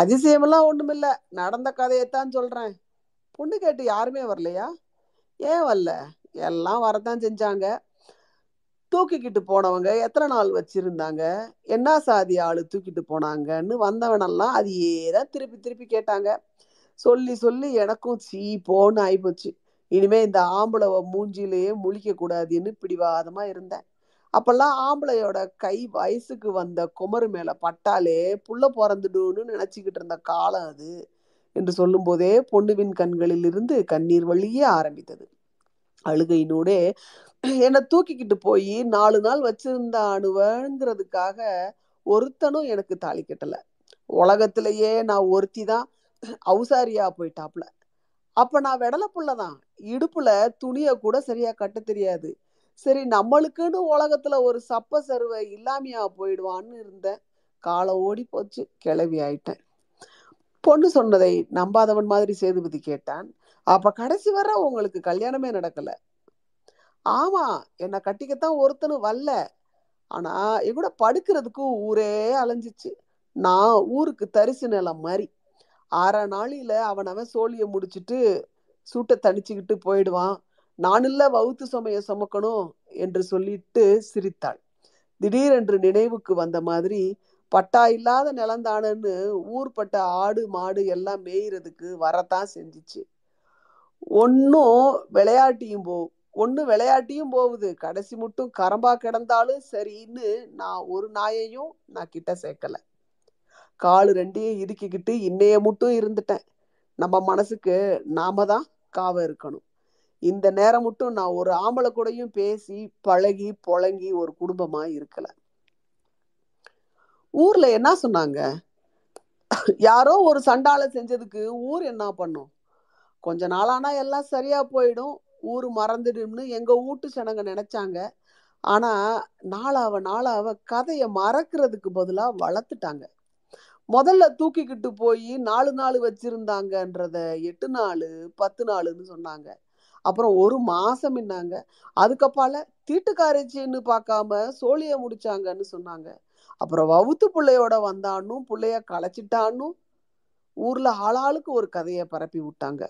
அதிசயமெல்லாம் ஒண்ணுமில்ல, நடந்த கதையைத்தான் சொல்றேன். பொண்ணு கேட்டு யாருமே வரலையா? ஏன் வரல? எல்லாம் வரதான் செஞ்சாங்க. தூக்கிக்கிட்டு போனவங்க எத்தனை நாள் வச்சிருந்தாங்க, என்ன சாதி ஆளு தூக்கிட்டு போனாங்கன்னு வந்தவனெல்லாம் அது ஏதான் திருப்பி திருப்பி கேட்டாங்க. சொல்லி சொல்லி எனக்கும் சீ போன்னு ஆயிப்போச்சு. இனிமே இந்த ஆம்பளை மூஞ்சிலேயே முழிக்க கூடாதுன்னு பிடிவாதமா இருந்தேன். அப்பெல்லாம் ஆம்பளையோட கை வயசுக்கு வந்த குமரு மேல பட்டாலே புள்ள பிறந்துடுன்னு நினைச்சுக்கிட்டு இருந்த காலம் அது என்று சொல்லும் போதே பொண்ணுவின் கண்களில் இருந்து கண்ணீர் வழியே ஆரம்பித்தது. அழுகையினோடே என்னை தூக்கிக்கிட்டு போய் 4 நாள் வச்சிருந்த அணுவங்கிறதுக்காக ஒருத்தனும் எனக்கு தாலி கட்டலை. உலகத்திலேயே நான் ஒருத்தி தான் அவுசாரியா போயிட்டாப்புல. அப்போ நான் விடலைப்புள்ளதான், இடுப்புல துணியை கூட சரியா கட்ட தெரியாது. சரி, நம்மளுக்குன்னு உலகத்துல ஒரு சப்ப சருவை இல்லாமையா போயிடுவான்னு இருந்தேன். காலம் ஓடி போச்சு, கிளவி ஆயிட்டேன். பொண்ணு சொன்னதை நம்பாதவன் மாதிரி சேதுபதி கேட்டான். அப்ப கடைசி வர உங்களுக்கு கல்யாணமே நடக்கல? ஆமா, என்னை கட்டிக்கத்தான் ஒருத்தனும் வரல. ஆனா எங்கூட படுக்கிறதுக்கும் ஊரே அலைஞ்சிச்சு. நான் ஊருக்கு தரிசு நிலம் மாதிரி. 6 நாளில அவனவன் சோழிய முடிச்சுட்டு சூட்டை தணிச்சுக்கிட்டு போயிடுவான். நானில்ல வவுத்து சுமைய சுமக்கணும் என்று சொல்லிட்டு சிரித்தாள். திடீரென்று நினைவுக்கு வந்த மாதிரி பட்டா இல்லாத நிலந்தானன்னு ஊர்பட்ட ஆடு மாடு எல்லாம் மேயிறதுக்கு வரத்தான் செஞ்சிச்சு. ஒன்னும் விளையாட்டியும் போகுது. கடைசி மட்டும் கரம்பா கிடந்தாலும் சரின்னு நான் ஒரு நாயையும் நான் கிட்ட சேர்க்கல. காலு 2ஐயும் இறுக்கிக்கிட்டு இன்னைய மட்டும் இருந்துட்டேன். நம்ம மனசுக்கு நாம தான் காவ இருக்கணும். இந்த நேரம் மட்டும் நான் ஒரு ஆம்பளை கூடயும் பேசி பழகி பொழங்கி ஒரு குடும்பமா இருக்கல. ஊர்ல என்ன சொன்னாங்க? யாரோ ஒரு சண்டால செஞ்சதுக்கு ஊர் என்ன பண்ணும்? கொஞ்ச நாளானா எல்லாம் சரியா போயிடும், ஊர் மறந்துடும்னு எங்க வீட்டு சனங்க நினைச்சாங்க. ஆனா நாளாவ கதையை மறக்கிறதுக்கு பதிலா வளர்த்துட்டாங்க. முதல்ல தூக்கிக்கிட்டு போய் 4 நாள் வச்சிருந்தாங்கன்றத 8 நாள் 10 நாள்னு சொன்னாங்க. அப்புறம் 1 மாசம் என்னாங்க. அதுக்கப்பால தீட்டுக்காரச்சின்னு பார்க்காம சோழிய முடிச்சாங்கன்னு சொன்னாங்க. அப்புறம் வவுத்து பிள்ளையோட வந்தானும் பிள்ளைய களைச்சிட்டானும் ஊர்ல ஆளாளுக்கு ஒரு கதையை பரப்பி விட்டாங்க.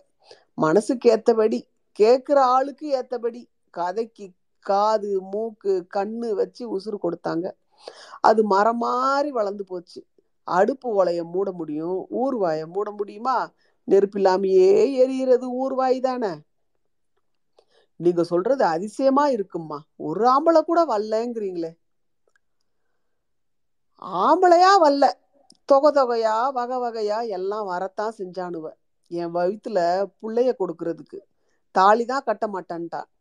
மனசுக்கு ஏத்தபடி, கேட்குற ஆளுக்கு ஏத்தபடி கதைக்கு காது மூக்கு கண்ணு வச்சு உசுறு கொடுத்தாங்க. அது மரம் மாறி வளர்ந்து போச்சு. அடுப்பு உலைய மூட முடியும், ஊர்வாய மூட முடியுமா? நெருப்பில்லாமையே எரியறது ஊர்வாய் தானே. நீங்க சொல்றது அதிசயமா இருக்கும்மா, ஒரு ஆம்பளை கூட வரலங்கிறீங்களே. ஆம்பளையா வரல, தொகையா வகை வகையா எல்லாம் வரத்தான் செஞ்சானுவ. என் வயிற்றுல பிள்ளைய கொடுக்கறதுக்கு தாலிதான்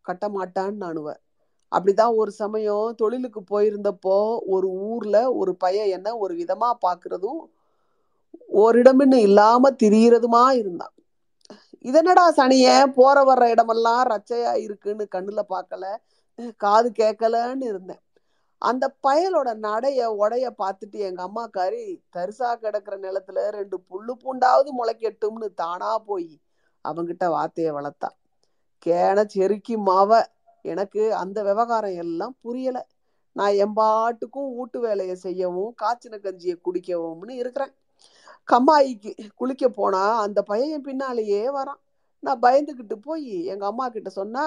கட்ட மாட்டான்னு நானுவ. அப்படிதான் ஒரு சமயம் தொழிலுக்கு போயிருந்தப்போ ஒரு ஊர்ல ஒரு பையன் என்ன ஒரு விதமா பாக்குறதும் ஓரிடமின்னு இல்லாம திரியிறதுமா இருந்தான். இதனடா சனிய போற வர்ற இடமெல்லாம் ரச்சையா இருக்குன்னு கண்ணுல பார்க்கல காது கேட்கலன்னு இருந்தேன். அந்த பயலோட உடைய பார்த்துட்டு எங்க அம்மாக்காரி தரிசா கிடக்குற நிலத்துல 2 புல்லு பூண்டாவது முளைக்கட்டும்னு தானா போய் அவங்கிட்ட வார்த்தைய வளர்த்தா. கேன செருக்கி மாவ எனக்கு அந்த விவகாரம் எல்லாம் புரியல. நான் எம்பாட்டுக்கும் வீட்டு வேலையை செய்யவும் காய்ச்சின கஞ்சியை குடிக்கவும்னு இருக்கிறேன். கம்மாய்க்கு குளிக்க போனா அந்த பையன் பின்னாலேயே வரான். நான் பயந்துக்கிட்டு போய் எங்க அம்மா கிட்ட சொன்னா,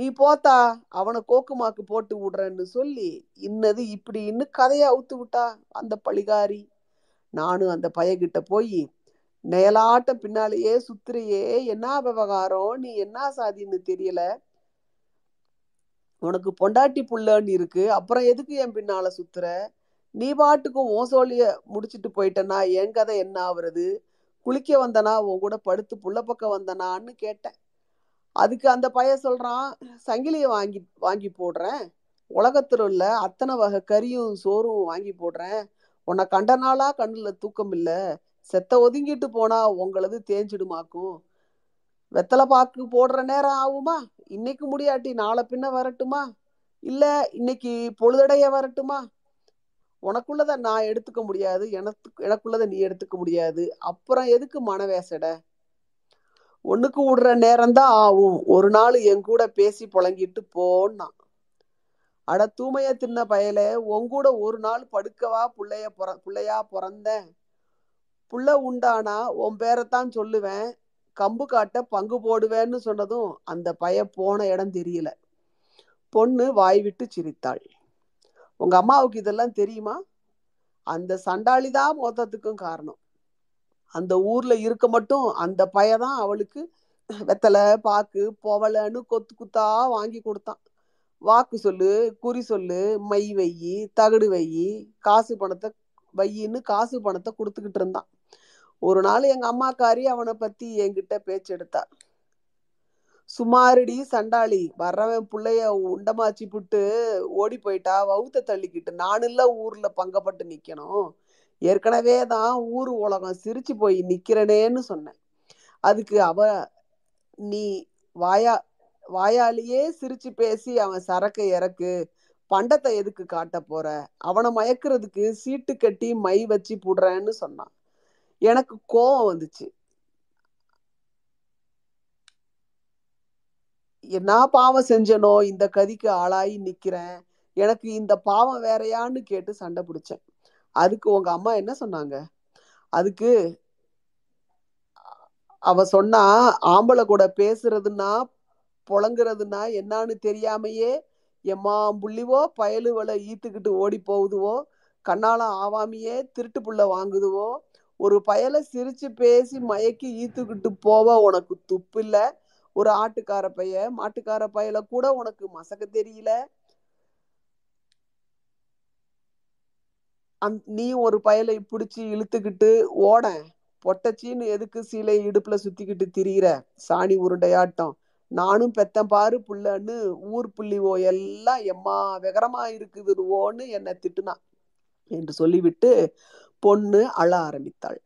நீ போத்தா அவனை கோக்குமாக்கு போட்டு விடுறேன்னு சொல்லி இன்னது இப்படின்னு கதையை அவுத்து விட்டா அந்த பழிகாரி. நானும் அந்த பையன்கிட்ட போய், நேலாட்டம் பின்னாலேயே சுத்துறையே, என்ன விவகாரம், நீ என்ன சாதின்னு தெரியல, உனக்கு பொண்டாட்டி புள்ளன்னு இருக்கு, அப்புறம் எதுக்கு என் பின்னால சுத்துற, நீ பாட்டுக்கும் ஓசோலிய முடிச்சுட்டு போயிட்டனா என் கதை என்ன ஆகுறது, குளிக்க வந்தனா உன் கூட படுத்து புள்ள பக்கம் வந்தனான்னு கேட்டேன். அதுக்கு அந்த பையன் சொல்றான், சங்கிலியை வாங்கி போடுறேன், உலகத்துல உள்ள அத்தனை வகை கறியும் சோறும் வாங்கி போடுறேன், உன்னை கண்ட நாளா கண்ணுல தூக்கம் இல்லை, செத்த ஒதுங்கிட்டு போனா உங்களது தேஞ்சிடுமாக்கும், வெத்தலை பாக்கு போடுற நேரம் ஆகுமா, இன்னைக்கு முடியாட்டி நாளை பின்ன வரட்டுமா, இல்ல இன்னைக்கு பொழுதடைய வரட்டுமா, உனக்குள்ளதை நான் எடுத்துக்க முடியாது, எனக்குள்ளதை நீ எடுத்துக்க முடியாது, அப்புறம் எதுக்கு மனவேசட, ஒண்ணுக்கு விடுற நேரம்தான் ஆகும், ஒரு நாள் என் கூட பேசி புழங்கிட்டு போனான். அட தூமைய தின்ன பயல, உங்கூட ஒரு நாள் படுக்கவா பிள்ளையா பிறந்தேன், புள்ள உண்டானா உன் பேரைத்தான் சொல்லுவேன், கம்பு காட்ட பங்கு போடுவேன்னு சொன்னதும் அந்த பய போன இடம் தெரியல. பொண்ணு வாய் விட்டு சிரித்தாள். உங்க அம்மாவுக்கு இதெல்லாம் தெரியுமா? அந்த சண்டாளிதான் மொத்தத்துக்கும் காரணம். அந்த ஊர்ல இருக்க மட்டும் அந்த பையதான் அவளுக்கு வெத்தலை பாக்கு போவலன்னு கொத்து குத்தா வாங்கி கொடுத்தான். வாக்கு சொல்லு, குறி சொல்லு, மை வையி, தகடு வையி, காசு பணத்தை வையின்னு காசு பணத்தை கொடுத்துக்கிட்டு இருந்தான். ஒரு நாள் எங்க அம்மாக்காரி அவனை பத்தி என்கிட்ட பேச்செடுத்தா. சுமாரடி சண்டாளி, வர்றவன் பிள்ளைய உண்டமாச்சி புட்டு ஓடி போயிட்டா வவுத்த தள்ளிக்கிட்டு நான் இல்ல ஊர்ல பங்கப்பட்டு நிக்கணும், ஏற்கனவே தான் ஊர் உலகம் சிரிச்சு போய் நிக்கிறனேன்னு சொன்னேன். அதுக்கு அவ, நீ வாயாலேயே சிரிச்சு பேசி அவன் சரக்கை இறக்கு, பண்டத்தை எதுக்கு காட்ட போற, அவனை மயக்கிறதுக்கு சீட்டு கட்டி மை வச்சு போடுறேன்னு சொன்னான். எனக்கு கோபம் வந்துச்சு. என்ன பாவம் செஞ்சனோ இந்த கதிக்கு ஆளாயி நிக்கிறேன், எனக்கு இந்த பாவம் வேறையான்னு கேட்டு சண்டை பிடிச்சேன். அதுக்கு உங்க அம்மா என்ன சொன்னாங்க? அதுக்கு அவ சொன்னா, ஆம்பளை கூட பேசுறதுன்னா புழங்குறதுன்னா என்னான்னு தெரியாமையே எம்மா புள்ளிவோ பயலுவலை ஈத்துக்கிட்டு ஓடி போகுதுவோ, கண்ணால ஆவாமையே திருட்டு புள்ள வாங்குதுவோ, ஒரு பயலை சிரிச்சு பேசி மயக்கி ஈத்துக்கிட்டு போவ உனக்கு துப்பில்ல, ஒரு ஆட்டுக்கார பைய மாட்டுக்கார பயலை கூட உனக்கு மசக்க தெரியல, நீ ஒரு பயலை பிடிச்சி இழுத்துக்கிட்டு ஓட, பொட்டச்சின்னு எதுக்கு சீலை இடுப்புல சுத்திக்கிட்டு திரியிற சாணி உருண்டையாட்டம், நானும் பெத்தம்பாரு புள்ளன்னு ஊர் புள்ளிவோ எல்லாம் எம்மா விகரமா இருக்குதுவோன்னு என்னை திட்டுனா என்று சொல்லிவிட்டு பொண்ணு அழ ஆரம்பித்தாள்.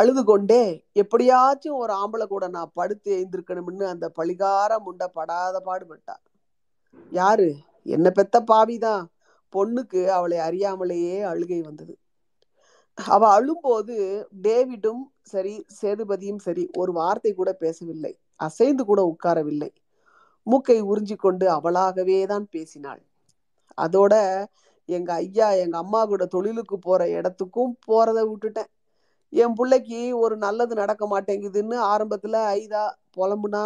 அழுது கொண்டே எப்படியாச்சும் ஒரு ஆம்பளை கூட நான் படுத்து எழுந்திருக்கணும்னு அந்த பழிகாரம் உண்ட படாத பாடுபட்டா. யாரு என்ன பெத்த பாவிதான் பொண்ணுக்கு அவளை அறியாமலேயே அழுகை வந்தது. அவ அழும்போது டேவிடும் சரி சேதுபதியும் சரி ஒரு வார்த்தை கூட பேசவில்லை, அசைந்து கூட உட்காரவில்லை. மூக்கை உறிஞ்சி கொண்டு அவளாகவே தான் பேசினாள். அதோட எங்க ஐயா எங்க அம்மா கூட தொழிலுக்கு போற இடத்துக்கும் போறத விட்டுட்டேன். என் பிள்ளைக்கு ஒரு நல்லது நடக்க மாட்டேங்குதுன்னு ஆரம்பத்துல ஐதா புலம்புனா,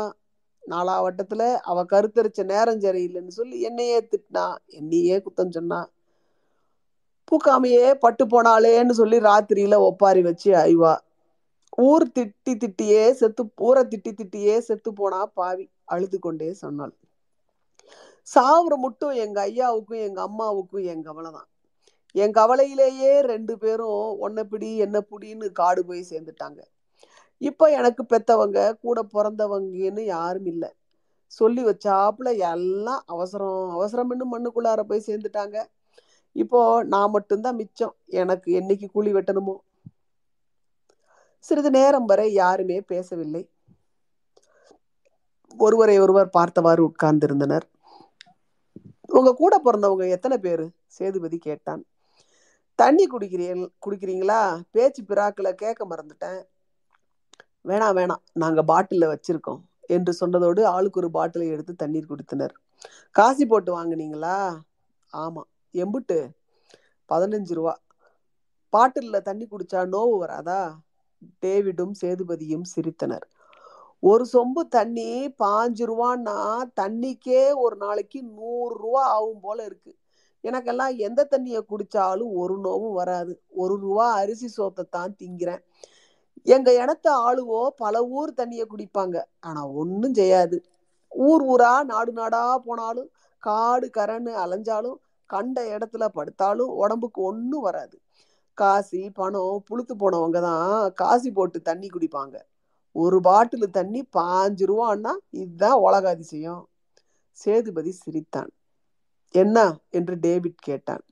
நாலா வட்டத்துல அவ கருத்தரிச்ச நேரம் சரியில்லைன்னு சொல்லி என்னையே திட்டினா, என்னையே குத்தம் சொன்னா. பூக்காமையே பட்டு போனாலேன்னு சொல்லி ராத்திரியில ஒப்பாரி வச்சு ஐவா. ஊரை திட்டி திட்டியே செத்து போனா பாவி, அழுது கொண்டே சொன்னாள். சாவுற மட்டும் எங்க ஐயாவுக்கும் எங்க அம்மாவுக்கும் என் கவலை தான். என் கவலையிலேயே ரெண்டு பேரும் ஒன்ன பிடி என்ன பிடின்னு காடு போய் சேர்ந்துட்டாங்க. இப்ப எனக்கு பெத்தவங்க கூட பிறந்தவங்கன்னு யாரும் இல்லை. சொல்லி வச்சாப்புல எல்லாம் அவசரம் அவசரம்னு மண்ணுக்குள்ளார போய் சேர்ந்துட்டாங்க. இப்போ நான் மட்டும்தான் மிச்சம். எனக்கு என்னைக்கு கூலி வெட்டணுமோ? சிறிது நேரம் வரை யாருமே பேசவில்லை. ஒருவரை ஒருவர் பார்த்தவாறு உட்கார்ந்திருந்தனர். உங்க கூட பிறந்தவங்க எத்தனை பேரு? சேதுபதி கேட்டான். தண்ணி குடிக்கிறீங்களா? பேச்சு பிராக்களை கேட்க மறந்துட்டேன். வேணாம் நாங்க பாட்டில வச்சிருக்கோம் என்று சொன்னதோடு ஆளுக்கு ஒரு பாட்டிலை எடுத்து தண்ணீர் குடித்தனர். காசி போட்டு வாங்கினீங்களா? ஆமா. எம்புட்டு? 15 ரூபா. பாட்டில தண்ணி குடிச்சா நோவு வராதா? டேவிடும் சேதுபதியும் சிரித்தனர். ஒரு சொம்பு தண்ணி 5 ரூபான்னா தண்ணிக்கே ஒரு நாளைக்கு 100 ரூபா ஆகும் போல இருக்கு. எனக்கெல்லாம் எந்த தண்ணியை குடிச்சாலும் ஒரு நோவும் வராது. 1 ரூபா அரிசி சோத்தைத்தான் திங்கிறேன். எங்க இடத்த ஆளுவோ பல ஊர் தண்ணியை குடிப்பாங்க, ஆனா ஒன்றும் செய்யாது. ஊர் ஊரா நாடு நாடா போனாலும் காடு கரன்னு அலைஞ்சாலும் கண்ட இடத்துல படுத்தாலும் உடம்புக்கு ஒன்றும் வராது. காசி பணம் புளுத்து போனவங்க தான் காசி போட்டு தண்ணி குடிப்பாங்க. ஒரு பாட்டில் தண்ணி 5 ரூபான்னா இதுதான் உலக அதிசயம். சேதுபதி சிரித்தான். என்ன என்று டேவிட் கேட்டான்.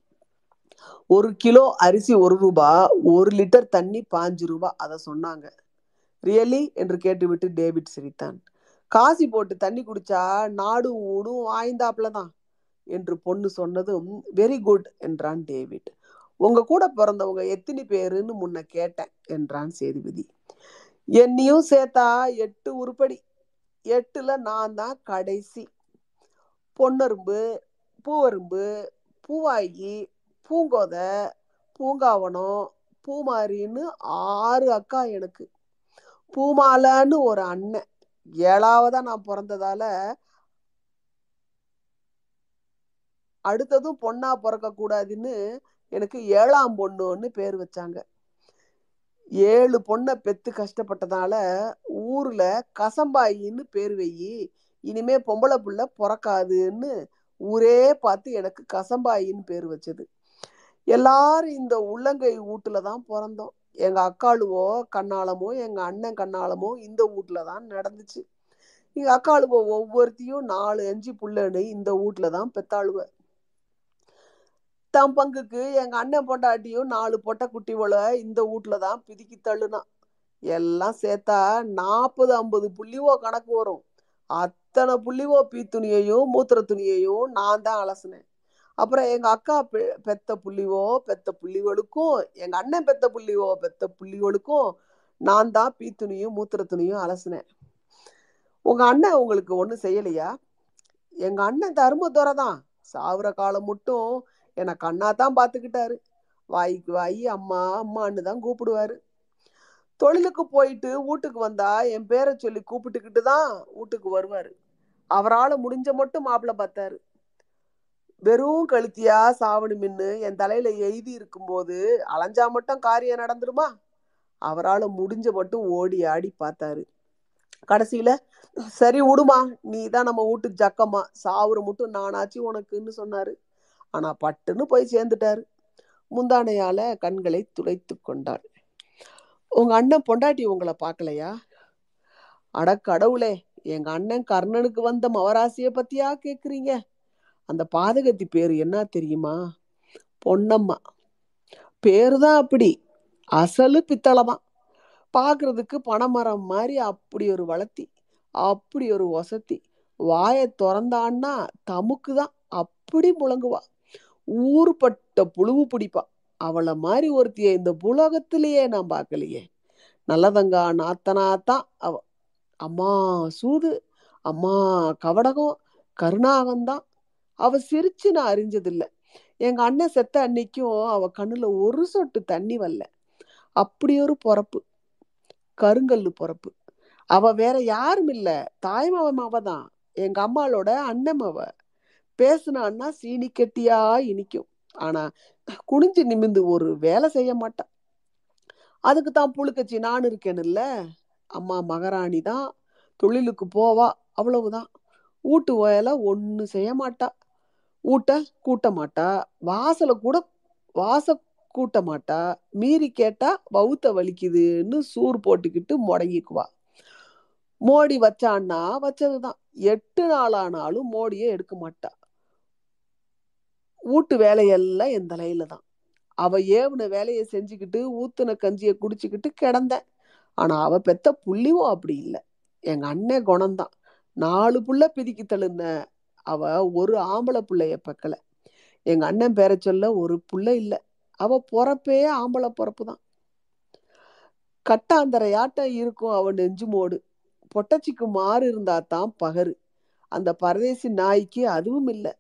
1 கிலோ அரிசி 1 ரூபா, 1 லிட்டர் தண்ணி 5 ரூபா, அதை சொன்னாங்க. ரியலி என்று கேட்டுவிட்டு டேவிட் சிரித்தான். காசி போட்டு தண்ணி குடிச்சா நாடும் ஊடும் வாய்ந்தாப்புலதான் என்று பொண்ணு சொன்னதும் வெரி குட் என்றான் டேவிட். உங்க கூட பிறந்தவங்க எத்தனை பேருன்னு முன்ன கேட்டேன் என்றான் சேதுபதி. என்னையும் சேர்த்தா 8 உருப்படி. 8ல நான் தான் கடைசி. பொன்னரும்பு, பூவரும்பு, பூவாயி, பூங்கோதை, பூங்காவனம், பூமாரின்னு 6 அக்கா எனக்கு. பூமாலன்னு ஒரு அண்ணன். 7ஆவதா நான் பிறந்ததால அடுத்ததும் பொண்ணா பிறக்க கூடாதுன்னு எனக்கு 7ஆம் பொண்ணுன்னு பேர் வச்சாங்க. 7 பொண்ணை பெத்து கஷ்டப்பட்டதால ஊர்ல கசம்பாயின்னு பேர் வெயி, இனிமே பொம்பளை புள்ள பிறக்காதுன்னு ஊரே பார்த்து எனக்கு கசம்பாயின்னு பேர் வச்சது. எல்லாரும் இந்த உள்ளங்கை வீட்டுல தான் பிறந்தோம். எங்க அக்காளுவோ கண்ணாலமோ எங்க அண்ணன் கண்ணாலமோ இந்த வீட்டுல தான் நடந்துச்சு. எங்க அக்காளுவோ ஒவ்வொருத்தையும் 4-5 புள்ளன்னு இந்த வீட்டுல தான் பெத்தாளுவ. தம் பங்குக்கு எங்க அண்ணன் பொண்டாட்டியும் 4 பொட்டை குட்டிவளை இந்த வீட்டுல தான் பிதுக்கி தள்ளுனா. எல்லாம் சேர்த்தா 40-50 புள்ளிவோ கணக்கு வரும். அத்தனை புள்ளிவோ பீ துணியையும் மூத்திர துணியையும் நான் தான் அலசினேன். அப்புறம் எங்க அக்கா பெத்த புள்ளிவோ பெத்த புள்ளிவளுக்கும் எங்க அண்ணன் பெத்த புள்ளிவோ பெத்த புள்ளிவளுக்கும் நான் தான் பீ துணியும் மூத்திர துணியும் அலசினேன். உங்க அண்ணன் உங்களுக்கு ஒன்றும் செய்யலையா? எங்க அண்ணன் தருமதுரை தான். சாவுற காலம் மட்டும் என்னை கண்ணா தான் பார்த்துக்கிட்டாரு. வாய்க்கு வாய் அம்மா அம்மான்னு தான் கூப்பிடுவாரு. தொழிலுக்கு போயிட்டு வீட்டுக்கு வந்தா என் பேரை சொல்லி கூப்பிட்டுக்கிட்டு தான் வீட்டுக்கு வருவாரு. அவரால் முடிஞ்ச மட்டும் மாப்பிள்ளை பார்த்தாரு. வெறும் கழுத்தியா சாவணி மின்னு என் தலையில எய்தி இருக்கும்போது அலைஞ்சா மட்டும் காரியம் நடந்துருமா? அவரால் முடிஞ்ச மட்டும் ஓடி ஆடி பார்த்தாரு. கடைசியில சரி விடுமா, நீ தான் நம்ம வீட்டு ஜக்கம்மா, சாவுற மட்டும் நானாச்சு உனக்குன்னு சொன்னாரு. ஆனா பட்டுன்னு போய் சேர்ந்துட்டாரு. முந்தானையால கண்களை துடைத்து கொண்டாள். உங்க அண்ணன் பொண்டாட்டி உங்களை பார்க்கலையா? அட கடவுளே, எங்க அண்ணன் கர்ணனுக்கு வந்த மவராசிய பத்தியா கேக்குறீங்க? அந்த பாதகத்தி பேரு என்ன தெரியுமா? பொன்னம்மா. பேருதான் அப்படி, அசலு பித்தளை தான். பார்க்கறதுக்கு பனைமரம் மாதிரி அப்படி ஒரு வளர்த்தி, அப்படி ஒரு வசதி. வாயை திறந்தான்னா தமுக்குதான் அப்படி முழங்குவா. ஊறுபட்ட புழுவு பிடிப்பா. அவளை மாதிரி ஒருத்திய இந்த புலகத்திலேயே நான் பார்க்கலையே. நல்லதங்கா நாத்தனாத்தான் அவ. அம்மா சூது, அம்மா கவடகம், கருணாகந்தான். அவ சிரிச்சு நான் அறிஞ்சதில்லை. எங்க அண்ணன் செத்த அன்னைக்கும் அவ கண்ணுல ஒரு சொட்டு தண்ணி வரல. அப்படி ஒரு பொறப்பு, கருங்கல்லு பொறப்பு. அவ வேற யாரும் இல்ல, தாய்மாவ தான். எங்க அம்மாளோட அண்ணமாவ. பேசுனான்னா சீனி கட்டியா இனிக்கும். ஆனா குனிஞ்சு நிமிந்து ஒரு வேலை செய்ய மாட்டான். அதுக்கு தான் புழுக்கச்சி நான் இருக்கேன்னுல்ல. அம்மா மகாராணி தான், தொழிலுக்கு போவா, அவ்வளவுதான். ஊட்டு வேலை ஒன்றும் செய்ய மாட்டா. ஊட்ட கூட்ட மாட்டா, வாசலை கூட கூட்ட மாட்டா. மீறி கேட்டா வவுத்த வலிக்குதுன்னு சூர் போட்டுக்கிட்டு முடங்கிக்குவா. மோடி வச்சான்னா வச்சதுதான். 8 நாளானாலும் மோடியே எடுக்க மாட்டா. ஊட்டு வேலையெல்லாம் என் தலையில தான். அவ ஏவுன வேலையை செஞ்சுக்கிட்டு ஊத்துன கஞ்சியை குடிச்சுக்கிட்டு கிடந்தேன். ஆனா அவ பெத்த புள்ளியும் அப்படி இல்லை. எங்க அண்ணே குணம்தான். 4 புள்ள பிதிக்கி தழுன அவ ஒரு ஆம்பளை பிள்ளைய பக்கல. எங்க அண்ணன் பேரை சொல்ல ஒரு புள்ள இல்லை. அவ பொறப்பே ஆம்பளை பொறப்பு தான். கட்டாந்தரையாட்டம் இருக்கும் அவன் நெஞ்சு மோடு. பொட்டச்சிக்கு மாறு இருந்தா தான் பகரு. அந்த பரதேசி நாய்க்கு அதுவும் இல்லை.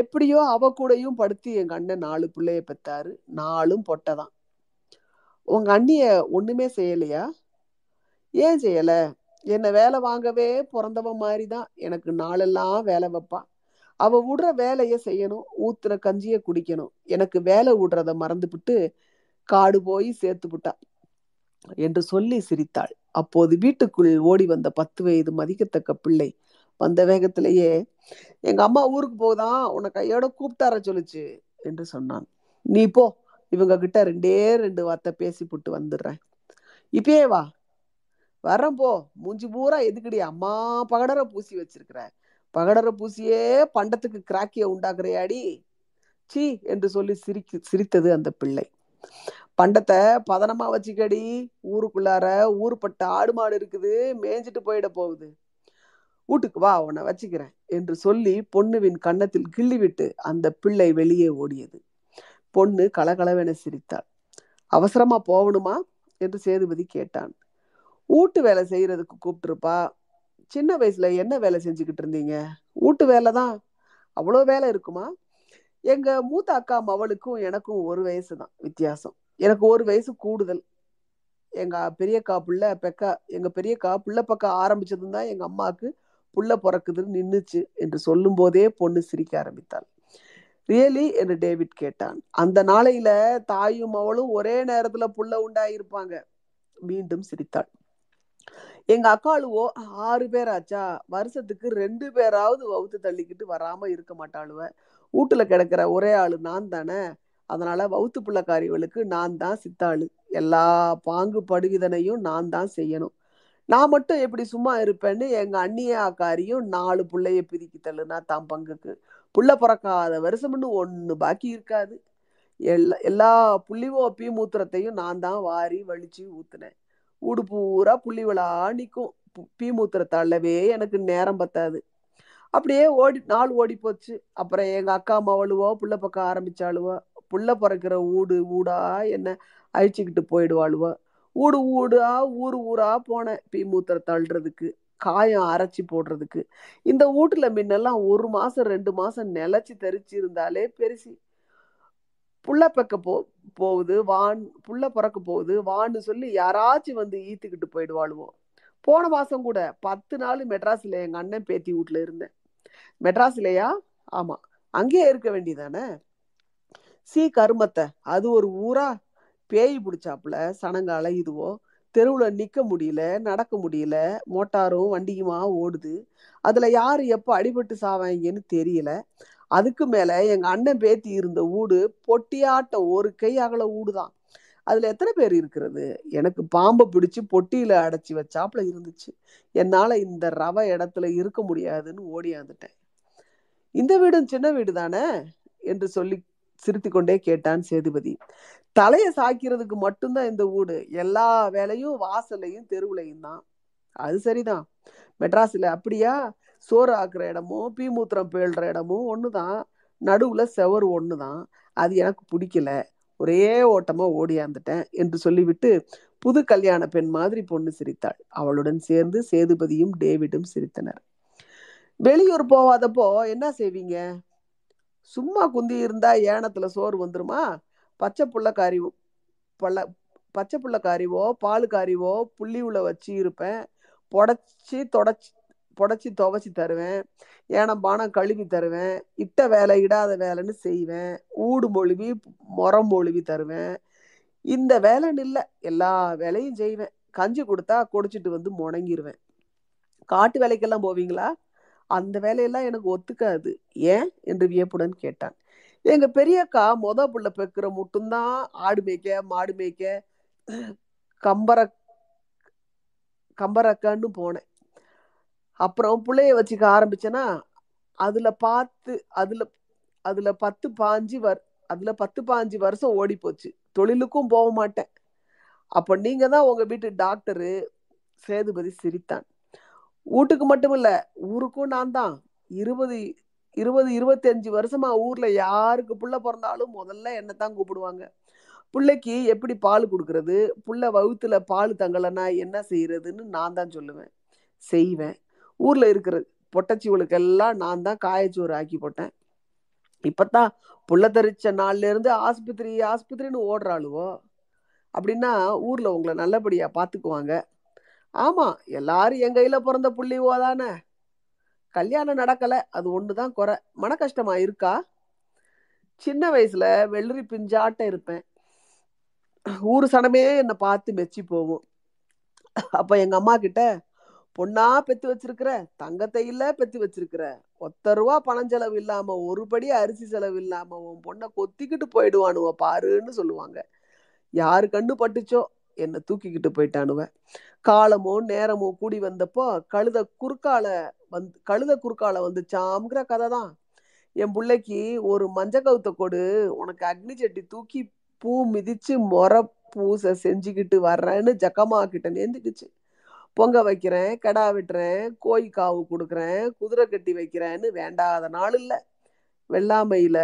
எப்படியோ அவ கூடையும் படுத்து எங்க அண்ணன் 4 பிள்ளைய பெத்தாரு. 4ம் பொட்டைதான். உங்க அண்ணிய ஒண்ணுமே செய்யலையா? ஏன் செய்யல? என்ன வேலை வாங்கவே பிறந்தவ மாதிரி தான். எனக்கு நாளெல்லாம் வேலை வைப்பா. அவ விடுற வேலைய செய்யணும், ஊத்துற கஞ்சிய குடிக்கணும். எனக்கு வேலை விடுறத மறந்துபிட்டு காடு போய் சேர்த்துவிட்டா என்று சொல்லி சிரித்தாள். அப்போது வீட்டுக்குள் ஓடி வந்த 10 வயது மதிக்கத்தக்க பிள்ளை வந்த வேகத்திலேயே, எங்க அம்மா ஊருக்கு போதான் உன்னை கையோட கூப்பிட்டார சொல்லுச்சு என்று சொன்னான். நீ போ, இவங்க கிட்ட 2 வார்த்தை பேசி போட்டு வந்துடுறேன். இப்பயே வா. வர்றேன் போ. மூஞ்சி பூரா எதுக்கடி அம்மா பகடரை பூசி வச்சிருக்கிற? பகடரை பூசியே பண்டத்துக்கு கிராக்கிய உண்டாக்குறையாடி, சீ என்று சொல்லி சிரித்தது அந்த பிள்ளை. பண்டத்தை பதனமா வச்சுக்கடி. ஊருக்குள்ளார ஊருப்பட்ட ஆடு மாடு இருக்குது, மேய்ஞ்சிட்டு போயிட போகுது. வீட்டுக்கு வா, உன்னை வச்சுக்கிறேன் என்று சொல்லி பொண்ணுவின் கன்னத்தில் கிள்ளிவிட்டு அந்த பிள்ளை வெளியே ஓடியது. பொண்ணு கலகலவென சிரித்தாள். அவசரமா போகணுமா என்று சேதுபதி கேட்டான். வீட்டு வேலை செய்யறதுக்கு கூப்பிட்டுருப்பா. சின்ன வயசுல என்ன வேலை செஞ்சுக்கிட்டு இருந்தீங்க? வீட்டு வேலை தான். அவ்வளோ வேலை இருக்குமா? எங்க மூத்த அக்கா மவளுக்கும் எனக்கும் 1 வயசு தான் வித்தியாசம். எனக்கு 1 வயசு கூடுதல். எங்க பெரியக்கா புள்ள பெக்கா, எங்க பெரியக்கா புள்ள பக்கம் ஆரம்பிச்சதும் தான் எங்க அம்மாவுக்கு புள்ள பிறக்குதுன்னு நின்றுச்சு என்று சொல்லும் போதே பொண்ணு சிரிக்க ஆரம்பித்தாள். ரியலி என்று டேவிட் கேட்டான். அந்த நாளையில தாயும் மவளும் ஒரே நேரத்துல புள்ள உண்டாயிருப்பாங்க. மீண்டும் சிரித்தாள். எங்க அக்காளுவோ 6 பேர் ஆச்சா. வருஷத்துக்கு 2 பேராவது வவுத்து தள்ளிக்கிட்டு வராம இருக்க மாட்டாளுவ. வீட்டுல கிடக்கிற ஒரே ஆளு நான் தானே. அதனால வவுத்து பிள்ளைக்காரிகளுக்கு நான் தான் சித்தாளு. எல்லா பாங்கு படுகிதனையும் நான் தான் செய்யணும். நான் மட்டும் எப்படி சும்மா இருப்பேன்னு எங்க அண்ணியாக்காரியும் 4 பிள்ளைய பிரிக்கி தள்ளுனா தான் பங்குக்கு. புள்ள பிறக்காத வருஷம்னு 1 பாக்கி இருக்காது. எல்லா புள்ளிவோ அப்பி மூத்திரத்தையும் நான் தான் வாரி வலிச்சு ஊத்துனேன். ஊடு பூரா புள்ளிவளா நிற்கும். பீ மூத்திரத்தாலவே எனக்கு நேரம் பத்தாது. அப்படியே நாள் ஓடி போச்சு. அப்புறம் எங்க அக்கா மவளுவோ புள்ள பக்கம் ஆரம்பிச்சாளுவோ. புள்ள பிறக்கிற ஊடா என்ன அழிச்சுக்கிட்டு போயிடுவாளுவோ. ஊரா போனேன் பீ மூத்திரத்தை அழுறதுக்கு, காயம் அரைச்சி போடுறதுக்கு. இந்த வீட்டுல முன்னெல்லாம் 1 மாசம் 2 மாசம் நிலச்சி தெரிச்சு இருந்தாலே பெருசி. புள்ள பக்க போகுது வான், புள்ள பிறக்க போகுது வான்னு சொல்லி யாராச்சும் வந்து ஈத்துக்கிட்டு போயிடுவாளுவோம். போன மாசம் கூட 10 நாள் மெட்ராஸ்ல எங்க அண்ணன் பேத்தி வீட்டுல இருந்தேன். மெட்ராஸ்லயா? ஆமா, அங்கேயே இருக்க வேண்டியதானே. சீ கருமத்தை, அது ஒரு ஊரா பேய் பிடிச்சாப்புல சனங்கால. இதுவோ தெருவுல நிக்க முடியல, நடக்க முடியல. மோட்டாரும் வண்டியுமா ஓடுது. அதுல யாரு எப்ப அடிபட்டு சாவாங்கன்னு தெரியல. அதுக்கு மேல எங்க அண்ணன் பேத்தி இருந்த ஊடு பொட்டியாட்டம், 1 கை அகல ஊடுதான். அதுல எத்தனை பேர் இருக்கிறது? எனக்கு பாம்பை பிடிச்சு பொட்டியில அடைச்சி வச்சாப்புல இருந்துச்சு. என்னால இந்த ரவை இடத்துல இருக்க முடியாதுன்னு ஓடியாந்துட்டேன். இந்த வீடும் சின்ன வீடு தானே என்று சொல்லி சிரித்து கொண்டே கேட்டான் சேதுபதி. தலையை சாய்க்கிறதுக்கு மட்டும்தான் இந்த ஊடு, எல்லா வேலையும் வாசலையும் தெருவுலையும் தான். அது சரிதான், மெட்ராஸ்ல அப்படியா? சோறு ஆக்குற இடமும் பீ மூத்திரம் பேழ்ற இடமும் ஒண்ணுதான், நடுவுல செவரு ஒண்ணுதான். அது எனக்கு பிடிக்கல, ஒரே ஓட்டமா ஓடியாந்துட்டேன் என்று சொல்லிவிட்டு புது கல்யாண பெண் மாதிரி பொண்ணு சிரித்தாள். அவளுடன் சேர்ந்து சேதுபதியும் டேவிடும் சிரித்தனர். வெளியூர் போவாதப்போ என்ன செய்வீங்க? சும்மா குந்தி இருந்தா ஏனத்துல சோறு வந்துருமா? பச்சை புள்ளக்காரிவோ பாலுக்காரிவோ புள்ளி உள்ள வச்சு இருப்பேன், புடச்சி துவைச்சி தருவேன், ஏனம் பானம் கழுவி தருவேன், இட்ட வேலை இடாத வேலைன்னு செய்வேன், ஊடு மொழிவி மொரம் மொழிவி தருவேன், இந்த வேலைன்னு இல்லை எல்லா வேலையும் செய்வேன். கஞ்சி கொடுத்தா குடிச்சிட்டு வந்து முணங்கிடுவேன். காட்டு வேலைக்கெல்லாம் போவீங்களா? அந்த வேலையெல்லாம் எனக்கு ஒத்துக்காது. ஏன் என்று வியப்புடன் கேட்டான். எங்க பெரியக்கா மொத புள்ள பெக்கிற மட்டும்தான் ஆடு மேய்க்க மாடு மேய்க்க கம்பரக்கான்னு போனேன். அப்புறம் பிள்ளைய வச்சுக்க ஆரம்பிச்சேன்னா அதுல 10-15 வருஷம் ஓடி போச்சு. தொழிலுக்கும் போக மாட்டேன். அப்ப நீங்க தான் உங்க வீட்டு டாக்டரு. சேதுபதி சிரித்தான். வீட்டுக்கு மட்டும் இல்ல ஊருக்கும் நான் தான். 20-25 வருஷமா ஊர்ல யாருக்கு புள்ள பிறந்தாலும் முதல்ல என்ன தான் கூப்பிடுவாங்க. பிள்ளைக்கு எப்படி பால் கொடுக்கறது, புள்ள வகுத்துல பால் தங்கலைன்னா என்ன செய்யறதுன்னு நான் தான் சொல்லுவேன், செய்வேன். ஊர்ல இருக்கிற பொட்டச்சிவளுக்கெல்லாம் நான் தான் காயச்சோறு ஆக்கி போட்டேன். இப்பத்தான் புள்ள தெரிச்ச நாள்ல இருந்து ஆஸ்பத்திரின்னு ஓடுறாளுவோ? அப்படின்னா ஊர்ல உங்களை நல்லபடியா பாத்துக்குவாங்க. ஆமா, எல்லாரும் என் கையில பிறந்த புள்ளிவோ தானே. கல்யாணம் நடக்கல, அது ஒண்ணுதான் குறை. மன கஷ்டமா இருக்கா? சின்ன வயசுல வெள்ளரி பிஞ்சாட்ட இருப்பேன். ஊரு சனமே என்னை பார்த்து மெச்சி போவோம். அப்ப எங்க அம்மா கிட்ட, பொண்ணா பெத்து வச்சிருக்கிற, தங்கத்தையில பெத்து வச்சிருக்கிற, 1 ரூபா பணஞ்செலவு இல்லாம 1 படி அரிசி செலவு இல்லாம உன் பொண்ணை கொத்திக்கிட்டு போயிடுவானுவ பாருன்னு சொல்லுவாங்க. யாரு கண்ணு பட்டுச்சோ, என்னை தூக்கிக்கிட்டு போயிட்டானுவ. காலமோ நேரமோ கூடி வந்தப்போ கழுத குறுக்கால வந்துச்சாம்ங்கிற கதை தான். என் பிள்ளைக்கு ஒரு மஞ்ச கவுத்த கொடு, உனக்கு அக்னி சட்டி தூக்கி பூ மிதிச்சு மொர பூசை செஞ்சுக்கிட்டு வர்றேன்னு ஜக்கம்மா கிட்ட நேர்ந்துக்குச்சு. பொங்க வைக்கிறேன், கடா வெட்டுறேன், கோய் காவு கொடுக்குறேன், குதிரை கட்டி வைக்கிறேன்னு வேண்டாத நாள் இல்லை. வெள்ளாமையில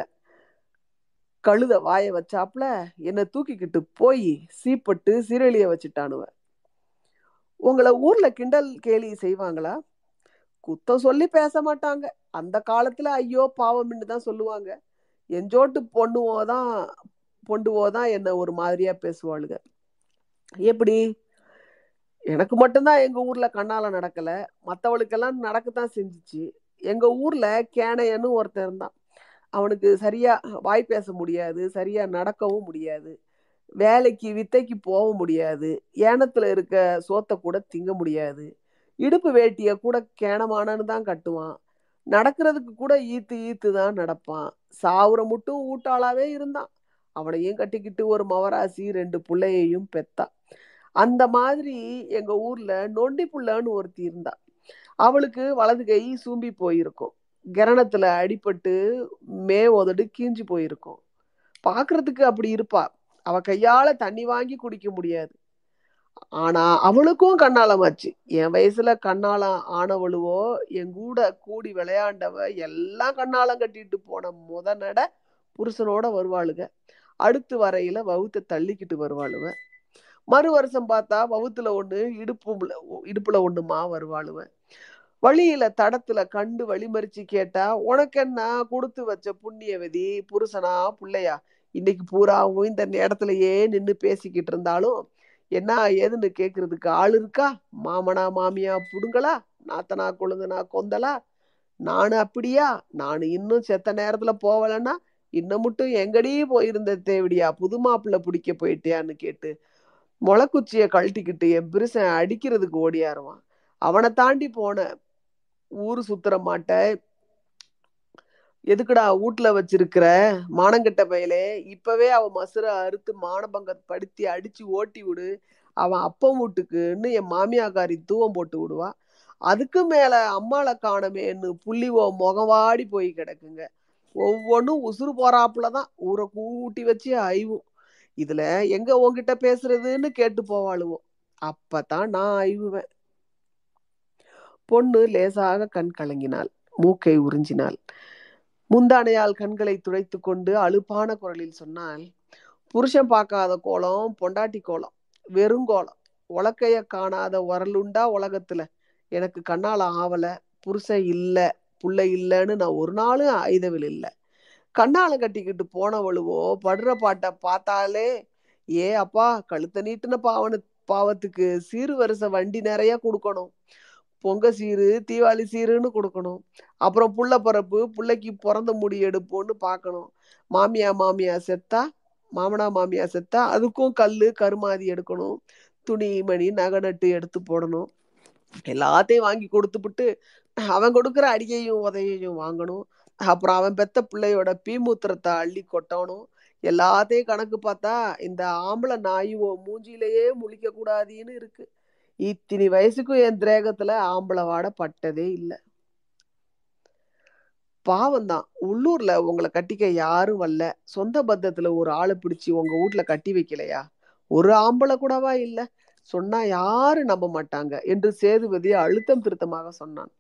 கழுத வாய வச்சாப்புல என்னை தூக்கிக்கிட்டு போய் சீப்பட்டு சீரழிய வச்சுட்டானுவ. உங்களை ஊர்ல கிண்டல் கேலி செய்வாங்களா? குத்தம் சொல்லி பேச மாட்டாங்க. அந்த காலத்துல ஐயோ பாவம்னு தான் சொல்லுவாங்க. எஞ்சோட்டு பொண்ணுவோதான் என்னை ஒரு மாதிரியா பேசுவாளுங்க. எப்படி? எனக்கு மட்டும்தான் எங்க ஊர்ல கண்ணால நடக்கல, மற்றவளுக்கெல்லாம் நடக்கத்தான் செஞ்சிச்சு. எங்க ஊர்ல கேனையன்னு ஒருத்தன் தான். அவனுக்கு சரியா வாய் பேச முடியாது, சரியா நடக்கவும் முடியாது, வேலைக்கு வித்தைக்கு போக முடியாது, ஏனத்துல இருக்க சோத்தை கூட திங்க முடியாது, இடுப்பு வேட்டிய கூட கேனமானன்னு தான் கட்டுவான், நடக்கிறதுக்கு கூட ஈத்து தான் நடப்பான். சாவுற மட்டும் ஊட்டாளாவே இருந்தான். அவனையும் கட்டிக்கிட்டு ஒரு மவராசி 2 பிள்ளையையும் பெத்தான். அந்த மாதிரி எங்க ஊர்ல நொண்டி புள்ளன்னு ஒருத்தி இருந்தா. அவளுக்கு வலது கை சூம்பி போயிருக்கும், கிரணத்துல அடிபட்டு மே உதடு கீஞ்சு போயிருக்கும். பாக்குறதுக்கு அப்படி இருப்பா. அவ கையால தண்ணி வாங்கி குடிக்க முடியாது. ஆனா அவளுக்கும் கண்ணாலமாச்சு. என் வயசுல கண்ணாலம் ஆனவளுவோ எங்கூட கூடி விளையாண்டவ எல்லாம் கண்ணாலம் கட்டிட்டு போன முத நட புருஷனோட வருவாளுங்க. அடுத்து வரையில வவுத்த தள்ளிக்கிட்டு வருவாளுவ. மறு வருஷம் பார்த்தா வவுத்துல 1, இடுப்புல 1மா வருவாளுவ. வழியில தடத்துல கண்டு வழிமறிச்சு கேட்டா, உனக்கென்ன கொடுத்து வச்ச புண்ணியவதி, புருஷனா புள்ளையா? இன்னைக்கு பூராவும் இந்த இடத்துலயே நின்று பேசிக்கிட்டு இருந்தாலும் என்ன ஏதுன்னு கேட்கறதுக்கு ஆள் இருக்கா? மாமனா மாமியா புடுங்களா, நாத்தனா கொழுந்தனா கொந்தலா? நானு அப்படியா? நானு இன்னும் செத்த நேரத்துல போவலன்னா இன்னமுட்டும் எங்கடியே போயிருந்த தேவடியா, புது மாப்பிள்ள பிடிக்க போயிட்டியான்னு கேட்டு முளைக்குச்சியை கழட்டிக்கிட்டு என் பிரிசன் அடிக்கிறதுக்கு ஓடியாருவான். அவனை தாண்டி போன ஊரு சுத்துற மாட்டை எதுக்குடா வீட்டுல வச்சிருக்கிற மானங்கெட்ட பையலே, இப்பவே அவ மசுரை அறுத்து மானபங்க படுத்தி அடிச்சு ஓட்டி விடு, அவன் அப்பன் வீட்டுக்குன்னு என் மாமியாக்காரி தூவம் போட்டு விடுவா. அதுக்கு மேல அம்மாளை காணமேன்னு புள்ளிவோ முகவாடி போய் கிடக்குங்க. ஒவ்வொன்றும் உசுறு போறாப்புலதான் ஊரை கூட்டி வச்சு ஆய்வும். இதுல எங்க உங்ககிட்ட பேசுறதுன்னு கேட்டு போவாளுவோ, அப்பதான் நான் ஆய்வுவேன். பொண்ணு லேசாக கண் கலங்கினாள், மூக்கை உறிஞ்சினாள். முந்தானையால் கண்களை துடைத்து கொண்டு அலுப்பான குரலில் சொன்னால், புருஷன் பார்க்காத கோலம் பொண்டாட்டி கோலம், வெறுங்கோலம். உலக்கைய காணாத உரலுண்டா உலகத்துல? எனக்கு கண்ணால் ஆவலை, புருஷன் இல்லை புள்ளை இல்லைன்னு நான் ஒரு நாளும் ஐதவில் இல்லை. கண்ணால கட்டிக்கிட்டு போனவளுவோ படுற பாட்டை பார்த்தாலே, ஏ அப்பா கழுத்த நீட்டுன பாவத்துக்கு சீரு வரிசை வண்டி நிறைய கொடுக்கணும், பொங்க சீரு தீபாவளி சீருன்னு கொடுக்கணும், அப்புறம் புள்ள பிறப்பு பிள்ளைக்கு பிறந்த முடி எடுப்போன்னு பார்க்கணும், மாமனா மாமியா செத்தா அதுக்கும் கல்லு கருமாதி எடுக்கணும், துணி மணி நகை நட்டு எடுத்து போடணும், எல்லாத்தையும் வாங்கி கொடுத்துவிட்டு அவன் கொடுக்குற அடியையும் உதவியையும் வாங்கணும், அப்புறம் அவன் பெத்த பிள்ளையோட பீமூத்திரத்தை அள்ளி கொட்டணும். எல்லாத்தையும் கணக்கு பார்த்தா இந்த ஆம்பளை நாயுவோ மூஞ்சியிலேயே முழிக்க கூடாதுன்னு இருக்கு. இத்தினி வயசுக்கும் என் திரேகத்துல ஆம்பளை வாட பட்டதே இல்லை. பாவம்தான், உள்ளூர்ல உங்களை கட்டிக்க யாரும் வரல, சொந்த பந்தத்துல ஒரு ஆளை பிடிச்சி உங்க வீட்டுல கட்டி வைக்கலையா? ஒரு ஆம்பளை கூடவா இல்லை? சொன்னா யாரு நம்ப மாட்டாங்க என்று சேதுபதி அழுத்தம் திருத்தமாக சொன்னான்.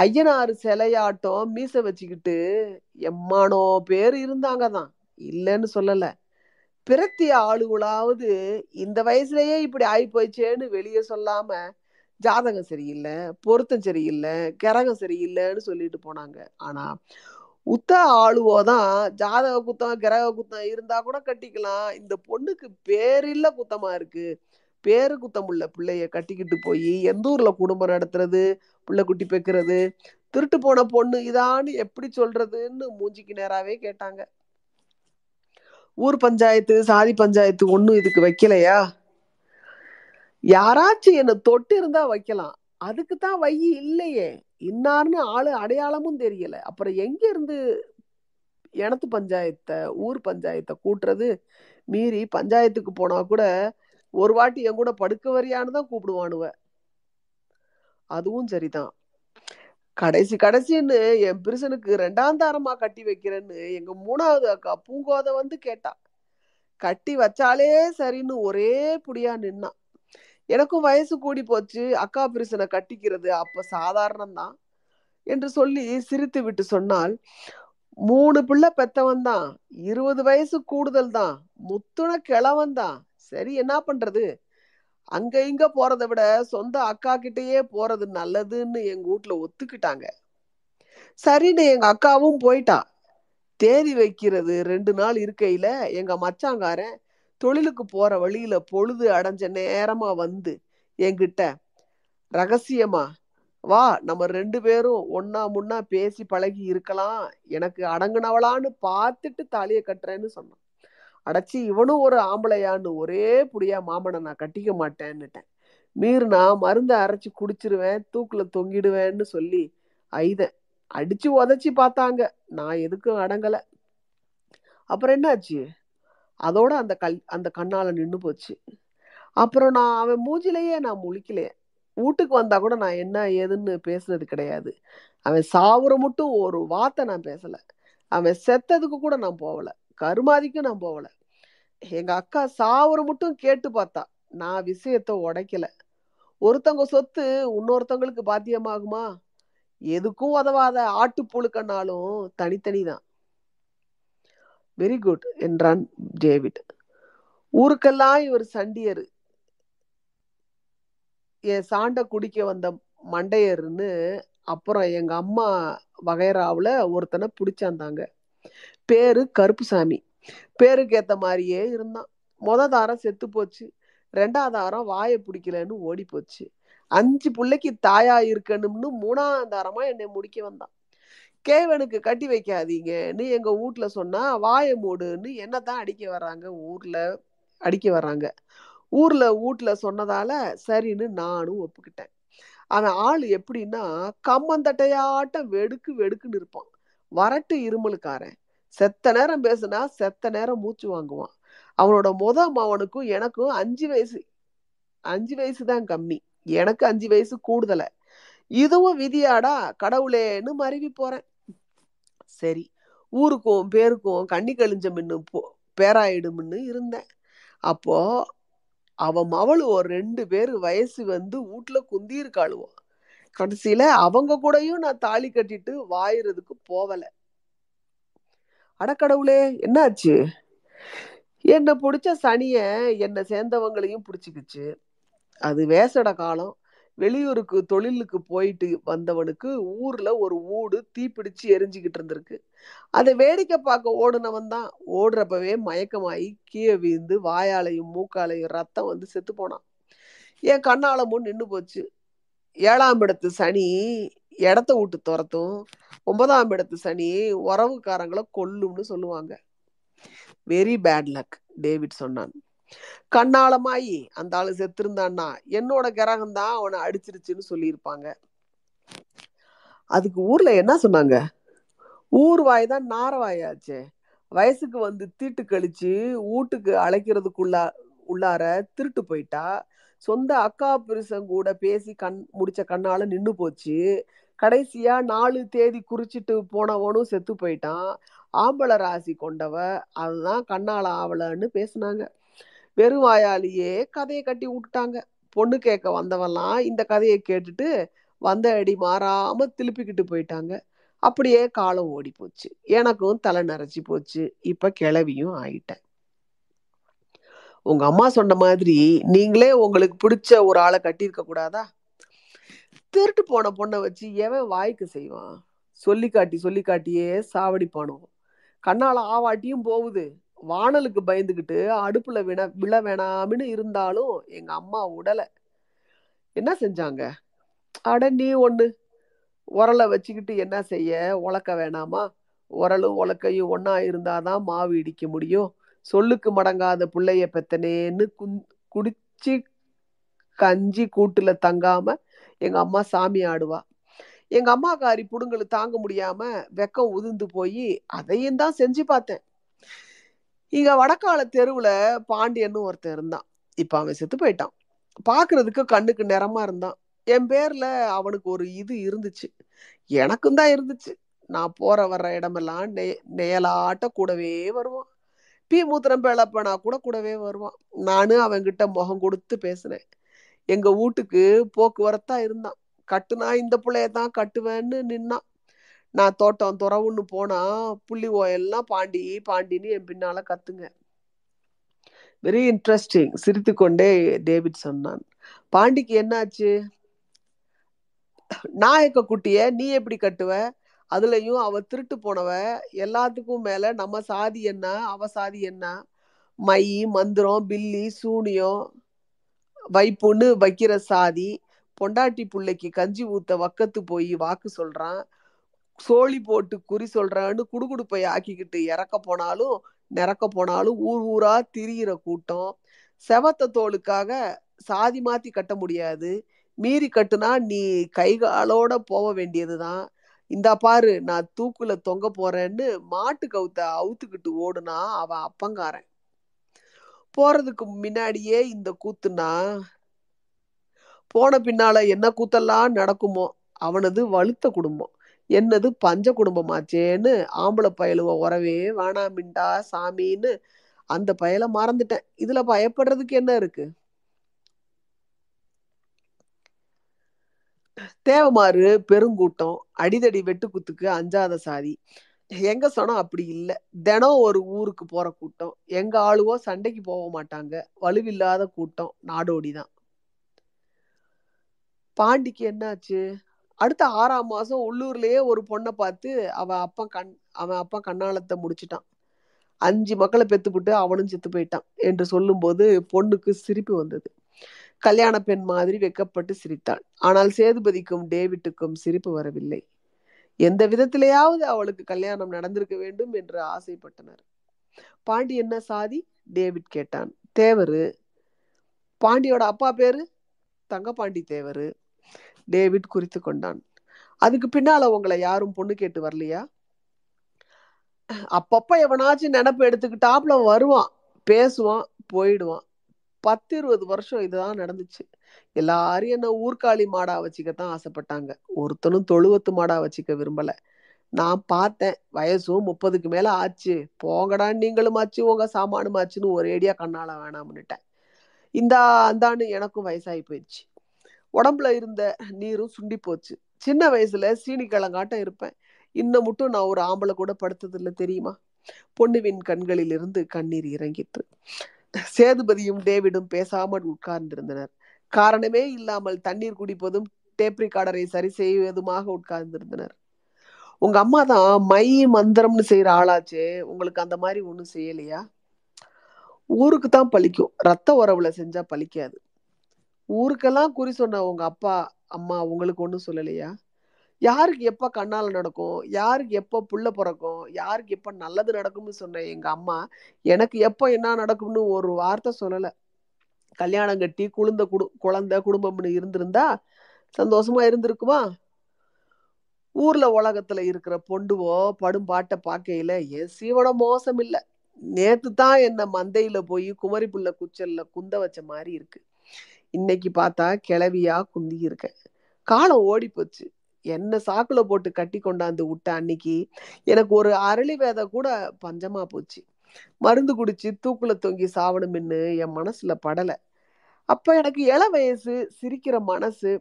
ஐயனார் சிலையாட்டம் மீச வச்சுக்கிட்டு எம்மானோ பேர் இருந்தாங்க தான், இல்லைன்னு சொல்லல. பிரத்திய ஆளுகளாவது இந்த வயசுலயே இப்படி ஆகி போயிச்சேன்னு வெளியே சொல்லாம ஜாதகம் சரியில்லை, பொருத்தம் சரியில்லை, கிரகம் சரியில்லைன்னு சொல்லிட்டு போனாங்க. ஆனா உத்த ஆளுவோதான் ஜாதக குத்தம் கிரக குத்தம் இருந்தா கூட கட்டிக்கலாம், இந்த பொண்ணுக்கு பேரில்ல குத்தமா இருக்கு, பேரு குத்தமுள்ள பிள்ளைய கட்டிக்கிட்டு போய் எந்த ஊர்ல குடும்பம் நடத்துறது, பிள்ளை குட்டி பெக்கிறது, திருட்டு போன பொண்ணு இதான்னு எப்படி சொல்றதுன்னு மூஞ்சிக்கு நேராவே கேட்டாங்க. ஊர் பஞ்சாயத்து சாதி பஞ்சாயத்து ஒண்ணும் இதுக்கு வைக்கலையா? யாராச்சும் என்னை தொட்டு இருந்தா வைக்கலாம், அதுக்குத்தான் வையி இல்லையே. இன்னார்னு ஆளு அடையாளமும் தெரியல, அப்புறம் எங்க இருந்து இனத்து பஞ்சாயத்தை ஊர் பஞ்சாயத்தை கூட்டுறது? மீறி பஞ்சாயத்துக்கு போனா கூட ஒரு வாட்டி என் கூட படுக்க வரியான்னு தான் கூப்பிடுவானுவ. அதுவும் சரிதான். கடைசின்னு என் பிரிசனுக்கு 2ம் தாரமா கட்டி வைக்கிறேன்னு எங்க 3வது அக்கா பூங்கோதை வந்து கேட்டா, கட்டி வச்சாலே சரின்னு ஒரே புடியா நின்னா. எனக்கும் வயசு கூடி போச்சு, அக்கா பிரிசனை கட்டிக்கிறது அப்ப சாதாரணம்தான் என்று சொல்லி சிரித்து விட்டு சொன்னால், 3 பிள்ளை பெத்தவன் தான், 20 வயசு கூடுதல் தான், முத்துண கிழவன் தான், சரி என்ன பண்றது, அங்க இங்க போறதை விட சொந்த அக்கா கிட்டயே போறது நல்லதுன்னு எங்க வீட்டுல ஒத்துக்கிட்டாங்க. சரின்னு எங்க அக்காவும் போயிட்டா. தேதி வைக்கிறது 2 நாள் இருக்கையில எங்க மச்சாங்காரன் தொழிலுக்கு போற வழியில பொழுது அடைஞ்ச நேரமா வந்து என்கிட்ட, ரகசியமா வா, நம்ம 2 பேரும் ஒன்னா முன்னா பேசி பழகி இருக்கலாம், எனக்கு அடங்குனவளான்னு பார்த்துட்டு தாலியை கட்டுறேன்னு சொன்னான். அடைச்சி இவனும் ஒரு ஆம்பளையான்னு ஒரே புடியா மாமனை நான் கட்டிக்க மாட்டேன்னுட்டேன், மீறினா மருந்தை அரைச்சி குடிச்சிருவேன், தூக்குல தொங்கிடுவேன்னு சொல்லி ஐதன் அடிச்சு உதச்சி பார்த்தாங்க. நான் எதுக்கும் அடங்கலை. அப்புறம் என்னாச்சு? அதோட அந்த கண்ணால நின்று போச்சு. அப்புறம் நான் அவன் மூஞ்சிலேயே நான் முழிக்கலையே, வீட்டுக்கு வந்தா கூட நான் என்ன ஏதுன்னு பேசுனது கிடையாது. அவன் சாவுற மட்டும் ஒரு வார்த்தை நான் பேசலை, அவன் செத்ததுக்கு கூட நான் போகலை, கருமாதிக்கும் நான் போகல. எங்க அக்கா சாவுற மட்டும் கேட்டு பார்த்தா, நான் விஷயத்த உடைக்கல. ஒருத்தவங்க சொத்து இன்னொருத்தவங்களுக்கு பாத்தியமாகுமா? எதுக்கும் உதவாத ஆட்டு புழுக்கனாலும் தனித்தனிதான். வெரி குட் என்றான் டேவிட். ஊருக்கெல்லாம் இவர் சண்டியர், என் சாண்டை குடிக்க வந்த மண்டையர்னு அப்புறம் எங்க அம்மா வகைராவுல ஒருத்தனை பிடிச்சாந்தாங்க. பேரு கருப்புசாமி, பேருக்கேத்த மாதிரியே இருந்தான். 1ம் தாரம் செத்து போச்சு, 2ம் தாரம் வாயை பிடிக்கலன்னு ஓடி போச்சு, 5 பிள்ளைக்கு தாயா இருக்கணும்னு 3ம் தாரமா என்னை முடிக்க வந்தான். கேவனுக்கு கட்டி வைக்காதீங்கன்னு எங்க வீட்டுல சொன்னா வாயை மூடுன்னு என்னதான் அடிக்க வர்றாங்க. வீட்டுல சொன்னதால சரின்னு நானும் ஒப்புக்கிட்டேன். ஆனா ஆள் எப்படின்னா கம்மந்தட்டையாட்டம் வெடுக்கு வெடுக்குன்னு இருப்பான், வரட்டு இருமலுக்காரன். செத்த நேரம் பேசுனா செத்த நேரம் மூச்சு வாங்குவான். அவனோட மவனுக்கும் எனக்கும் 5 வயசு தான் கம்மி, எனக்கு 5 வயசு கூடுதல. இதுவும் விதியாடா கடவுளேன்னு மருவி போறேன். சரி ஊருக்கும் பேருக்கும் கண்ணி கழிஞ்ச மின்னு பேராயிடும்னு இருந்தேன். அப்போ அவன் மவளு ஒரு 2 பேர் வயசு வந்து வீட்டுல குந்தியிருக்காளுவோம். கடைசியில அவங்க கூடயும் நான் தாலி கட்டிட்டு வாயிறதுக்கு போகல. அடக்கடவுளே, என்னாச்சு? என்னை பிடிச்ச சனிய என்னை சேர்ந்தவங்களையும் பிடிச்சிக்கிச்சு. அது வேசட காலம். வெளியூருக்கு தொழிலுக்கு போயிட்டு வந்தவனுக்கு ஊர்ல ஒரு ஊடு தீப்பிடிச்சு எரிஞ்சுக்கிட்டு இருந்திருக்கு. அதை வேடிக்கை பார்க்க ஓடுனவன் தான் ஓடுறப்பவே மயக்கமாயி கீழே வீழ்ந்து வாயாலையும் மூக்காலையும் ரத்தம் வந்து செத்து போனான். என் கண்ணால முன் நின்று போச்சு. 7ஆம் இடத்து சனி இடத்த விட்டு துரத்தும், 9ஆம் இடத்து சனி உறவுக்காரங்களை கொல்லும்னு சொல்லுவாங்க. வெரி பேட் லக், டேவிட் சொன்னான். கண்ணாலமாயி அந்த ஆளு செத்துருந்தான்னா என்னோட கிரகம்தான் அவனை அடிச்சிருச்சுன்னு சொல்லியிருப்பாங்க. அதுக்கு ஊர்ல என்ன சொன்னாங்க? ஊர்வாய் தான் நாரவாயாச்சே. வயசுக்கு வந்து தீட்டு கழிச்சு வீட்டுக்கு அழைக்கிறதுக்குள்ளார திருட்டு போயிட்டா. சொந்த அக்கா பெருசன் கூட பேசி முடிச்ச கண்ணால நின்று போச்சு. கடைசியா 4 தேதி குறிச்சிட்டு போனவனும் செத்து போயிட்டான். ஆம்பளை ராசி கொண்டவ, அதுதான் கண்ணால ஆவலன்னு பேசினாங்க. வெறும் வாயாலேயே கதையை கட்டி விட்டுட்டாங்க. பொண்ணு கேட்க வந்தவெல்லாம் இந்த கதையை கேட்டுட்டு வந்த அடி மாறாம திருப்பிக்கிட்டு போயிட்டாங்க. அப்படியே காலம் ஓடி போச்சு. எனக்கும் தலை நரைச்சி போச்சு. இப்ப கிளவியும் ஆயிட்டேன். உங்க அம்மா சொன்ன மாதிரி நீங்களே உங்களுக்கு பிடிச்ச ஒரு ஆளை கட்டியிருக்க கூடாதா? திருட்டு போன பொண்ணை வச்சு எவன் வாய்க்கு செய்வான்? சொல்லி காட்டியே சாவடிப்பானோ. கண்ணால ஆவாட்டியும் போகுது. வானலுக்கு பயந்துகிட்டு அடுப்புல விழ வேணாம்னு இருந்தாலும் எங்க அம்மா உடலை என்ன செஞ்சாங்க? அட நீ ஒண்ணு, உரலை வச்சுக்கிட்டு என்ன செய்ய, உலக்க வேணாமா? உரலும் உலக்கையும் ஒன்னா இருந்தாதான் மாவு இடிக்க முடியும். சொல்லுக்கு மடங்காத பிள்ளைய பெத்தனேன்னு குடிச்சு கஞ்சி கூட்டுல தங்காம எங்க அம்மா சாமி ஆடுவா. எங்க அம்மாக்காரி புடுங்கலு தாங்க முடியாம வெக்கம் உதிர்ந்து போய் அதையும் தான் செஞ்சு பார்த்தேன். இங்க வடக்கால தெருவுல பாண்டியன்னு ஒருத்தன் இருந்தான். இப்ப அவன் செத்து போயிட்டான். பாக்குறதுக்கு கண்ணுக்கு நிறமா இருந்தான். என் பேர்ல அவனுக்கு ஒரு இது இருந்துச்சு, எனக்கும் தான் இருந்துச்சு. நான் போற வர்ற இடமெல்லாம் நெயலாட்ட கூடவே வருவான். பீ மூத்திரம் பேளப்பனா கூடவே வருவான். நானும் அவன்கிட்ட முகம் கொடுத்து பேசினேன். எங்க வீட்டுக்கு போக்குவரத்தா இருந்தான். கட்டுனா இந்த பிள்ளையதான் கட்டுவேன்னு நின்னான். நான் தோட்டம் துறவுன்னு போனா புள்ளி ஓயெல்லாம் பாண்டி பாண்டின்னு என் பின்னால கத்துங்க. வெரி இன்ட்ரெஸ்டிங், சிரித்து கொண்டே டேவிட் சொன்னான். பாண்டிக்கு என்னாச்சு? நாயக்க குட்டிய நீ எப்படி கட்டுவ? அதுலயும் அவ திருட்டு போனவ. எல்லாத்துக்கும் மேல நம்ம சாதி என்ன, அவ சாதி என்ன, மை மந்திரம் பில்லி சூனியம் வைப்புன்னு வைக்கிற சாதி. பொண்டாட்டி பிள்ளைக்கு கஞ்சி ஊத்த வக்கத்து போய் வாக்கு சொல்றான். சோழி போட்டு குறி சொல்றான்னு குடுகுடுப்பை ஆக்கிக்கிட்டு நிறக்க போனாலும் ஊர் ஊரா திரியிற கூட்டம். செவத்த தோளுக்காக சாதி மாத்தி கட்ட முடியாது. மீறி கட்டுனா நீ கைகாலோட போக வேண்டியதுதான். இந்த பாரு, நான் தூக்குல தொங்க போறேன்னு மாட்டு கவுத்த அவுத்துக்கிட்டு ஓடுனா அவன் அப்பங்காரன். போறதுக்கு முன்னாடியே இந்த கூத்துனா போன பின்னால என்ன கூத்தெல்லாம் நடக்குமோ. அவனது வலுத்த குடும்பம், என்னது பஞ்ச குடும்பமாச்சேன்னு ஆம்பளை பயலுவ உறவே வேணாமிண்டா சாமின்னு அந்த பயலை மறந்துட்டேன். இதுல பயப்படுறதுக்கு என்ன இருக்கு? தேவமாறு பெருங்கூட்டம், அடிதடி வெட்டுக்குத்துக்கு அஞ்சாத சாதி. எங்க சொன்னா அப்படி இல்லை. தினம் ஒரு ஊருக்கு போற கூட்டம். எங்க ஆளுவோ சண்டைக்கு போக மாட்டாங்க. வலுவில்லாத கூட்டம், நாடோடிதான். பாண்டிக்கு என்னாச்சு? அடுத்த 6ஆம் மாசம் உள்ளூர்லயே ஒரு பொண்ணை பார்த்து அவன் அப்பா கண்ணாலத்தை முடிச்சிட்டான். 5 மக்களை பெத்துப்புட்டு அவனும் செத்து போயிட்டான் என்று சொல்லும் போது பொண்ணுக்கு சிரிப்பு வந்தது. கல்யாண பெண் மாதிரி வெக்கப்பட்டு சிரித்தாள். ஆனால் சேதுபதிக்கும் டேவிட்டுக்கும் சிரிப்பு வரவில்லை. எந்த விதத்திலேயாவது அவளுக்கு கல்யாணம் நடந்திருக்க வேண்டும் என்று ஆசைப்பட்டனர். பாண்டி என்ன சாதி? டேவிட் கேட்டான். தேவரு. பாண்டியோட அப்பா பேரு தங்கப்பாண்டி தேவரு. டேவிட் குறித்து கொண்டான். அதுக்கு பின்னால உங்களை யாரும் பொண்ணு கேட்டு வரலையா? அப்பப்ப எவனாச்சும் நினப்பு எடுத்துக்கிட்டாப்புல வருவான், பேசுவான், போயிடுவான். 10-20 வருஷம் இதுதான் நடந்துச்சு. எல்லாரும் என்ன ஊர்காளி மாடா வச்சுக்கத்தான் ஆசைப்பட்டாங்க. ஒருத்தனும் தொழுவத்து மாடா வச்சுக்க விரும்பல. நான் பார்த்தேன், வயசும் 30க்கு மேல ஆச்சு, போங்கடா நீங்களும் ஆச்சு உங்க சாமானும் ஆச்சுன்னு ஒரேடியா கண்ணால வேணாம்னுட்டேன். அந்தான்னு எனக்கும் வயசாகி போயிடுச்சு. உடம்புல இருந்த நீரும் சுண்டி போச்சு. சின்ன வயசுல சீனி கிழங்காட்டம் இருப்பேன். இன்னும் மட்டும் நான் ஒரு ஆம்பளை கூட படுத்ததில்லை தெரியுமா? பொண்ணுவின் கண்களிலிருந்து கண்ணீர் இறங்கிற்று. சேதுபதியும் டேவிடும் பேசாமல் உட்கார்ந்திருந்தனர். காரணமே இல்லாமல் தண்ணீர் குடிப்பதும் டேப் ரிகார்டரை சரி செய்வதுமாக உட்கார்ந்திருந்தனர். உங்க அம்மா தான் மை மந்திரம்னு செய்யற ஆளாச்சே, உங்களுக்கு அந்த மாதிரி ஒன்றும் செய்யலையா? ஊருக்கு தான் பழிக்கும், ரத்த உறவுல செஞ்சா பழிக்காது. ஊருக்கெல்லாம் குறி சொன்ன உங்க அப்பா அம்மா உங்களுக்கு ஒன்றும் சொல்லலையா? யாருக்கு எப்போ கண்ணால் நடக்கும், யாருக்கு எப்போ புள்ள பிறக்கும், யாருக்கு எப்போ நல்லது நடக்கும்னு சொன்ன எங்கள் அம்மா எனக்கு எப்போ என்ன நடக்கும்னு ஒரு வார்த்தை சொல்லலை. கல்யாணம் கட்டி குழந்த குழந்தை குடும்பம்னு இருந்திருந்தா சந்தோஷமா இருந்திருக்குமா? ஊரில் உலகத்தில் இருக்கிற பொண்டுவோ படும் பாட்டை பார்க்கையில் என் சீவன மோசம் இல்லை, நேற்று தான் என்னை மந்தையில் போய் குமரி புள்ள குச்சலில் குந்த வச்ச மாதிரி இருக்கு, இன்னைக்கு பார்த்தா கிளவியா குந்தி இருக்கேன். காலம் ஓடி போச்சு. என்ன சாக்குல போட்டு கட்டி கொண்டாந்து விட்ட அன்னைக்கு எனக்கு ஒரு அரளி வேதை கூட பஞ்சமா போச்சு. மருந்து குடிச்சு தூக்குல தொங்கி சாவணும்னு என் மனசுல படலை. அப்ப எனக்கு இள வயசு, சிரிக்கிற மனசு,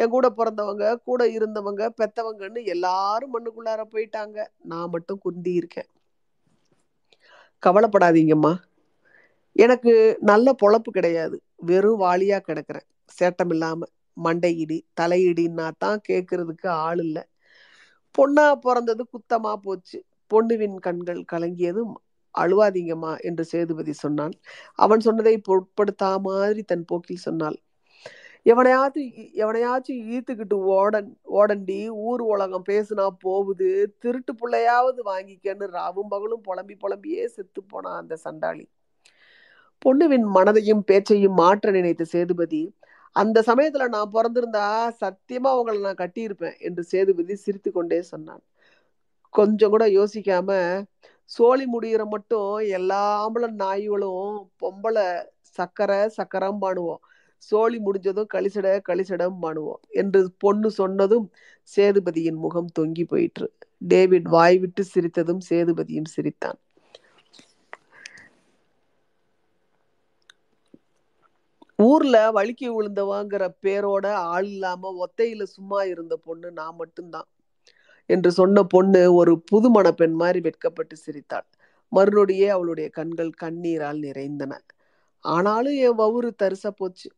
என் கூட பிறந்தவங்க கூட இருந்தவங்க பெத்தவங்கன்னு எல்லாரும் மண்ணுக்குள்ளார போயிட்டாங்க. நான் மட்டும் குந்தி இருக்கேன். கவலைப்படாதீங்கம்மா, எனக்கு நல்ல பொழப்பு கிடையாது, வெறும் வாலியா கிடக்குறேன், சேட்டம் இல்லாம. மண்டையிடி தலையிடின்னா தான் கேட்கறதுக்கு ஆள் இல்லை. பொண்ணா பிறந்தது குத்தமா போச்சு. பொண்ணுவின் கண்கள் கலங்கியதும் அழுவாதீங்கம்மா என்று சேதுபதி சொன்னான். அவன் சொன்னதை பொருட்படுத்தா மாதிரி தன் போக்கில் சொன்னாள். எவனையாச்சும் ஈத்துக்கிட்டு ஓடண்டி ஊர் உலகம் பேசுனா போகுது, திருட்டு பிள்ளையாவது வாங்கிக்கன்னு ராவும் பகலும் புலம்பியே செத்து போனான் அந்த சண்டாளி. பொண்ணுவின் மனதையும் பேச்சையும் மாற்ற நினைத்த சேதுபதி, அந்த சமயத்துல நான் பிறந்திருந்தா சத்தியமா உங்களை நான் கட்டியிருப்பேன் என்று சேதுபதி சிரித்து கொண்டே சொன்னான். கொஞ்சம் கூட யோசிக்காம சோழி முடிகிற மட்டும் எல்லா ஆம்பளம் நாய்களும் பொம்பளை சக்கரம் பாணுவோம், சோழி முடிஞ்சதும் கழிசடம் பாணுவோம் என்று பொண்ணு சொன்னதும் சேதுபதியின் முகம் தொங்கி போயிற்று. டேவிட் வாய் விட்டு சிரித்ததும் சேதுபதியும் சிரித்தான். ஊர்ல வழுக்கி விழுந்தவாங்கிற பேரோட ஆள் இல்லாம ஒத்தையில சும்மா இருந்த பொண்ணு நான் மட்டும்தான் என்று சொன்ன பொண்ணு ஒரு புதுமண பெண் மாதிரி வெட்கப்பட்டு சிரித்தாள். மறுநொடியே அவளுடைய கண்கள் கண்ணீரால் நிறைந்தன. ஆனாலும் என் வவுறு தரிசா போச்சு.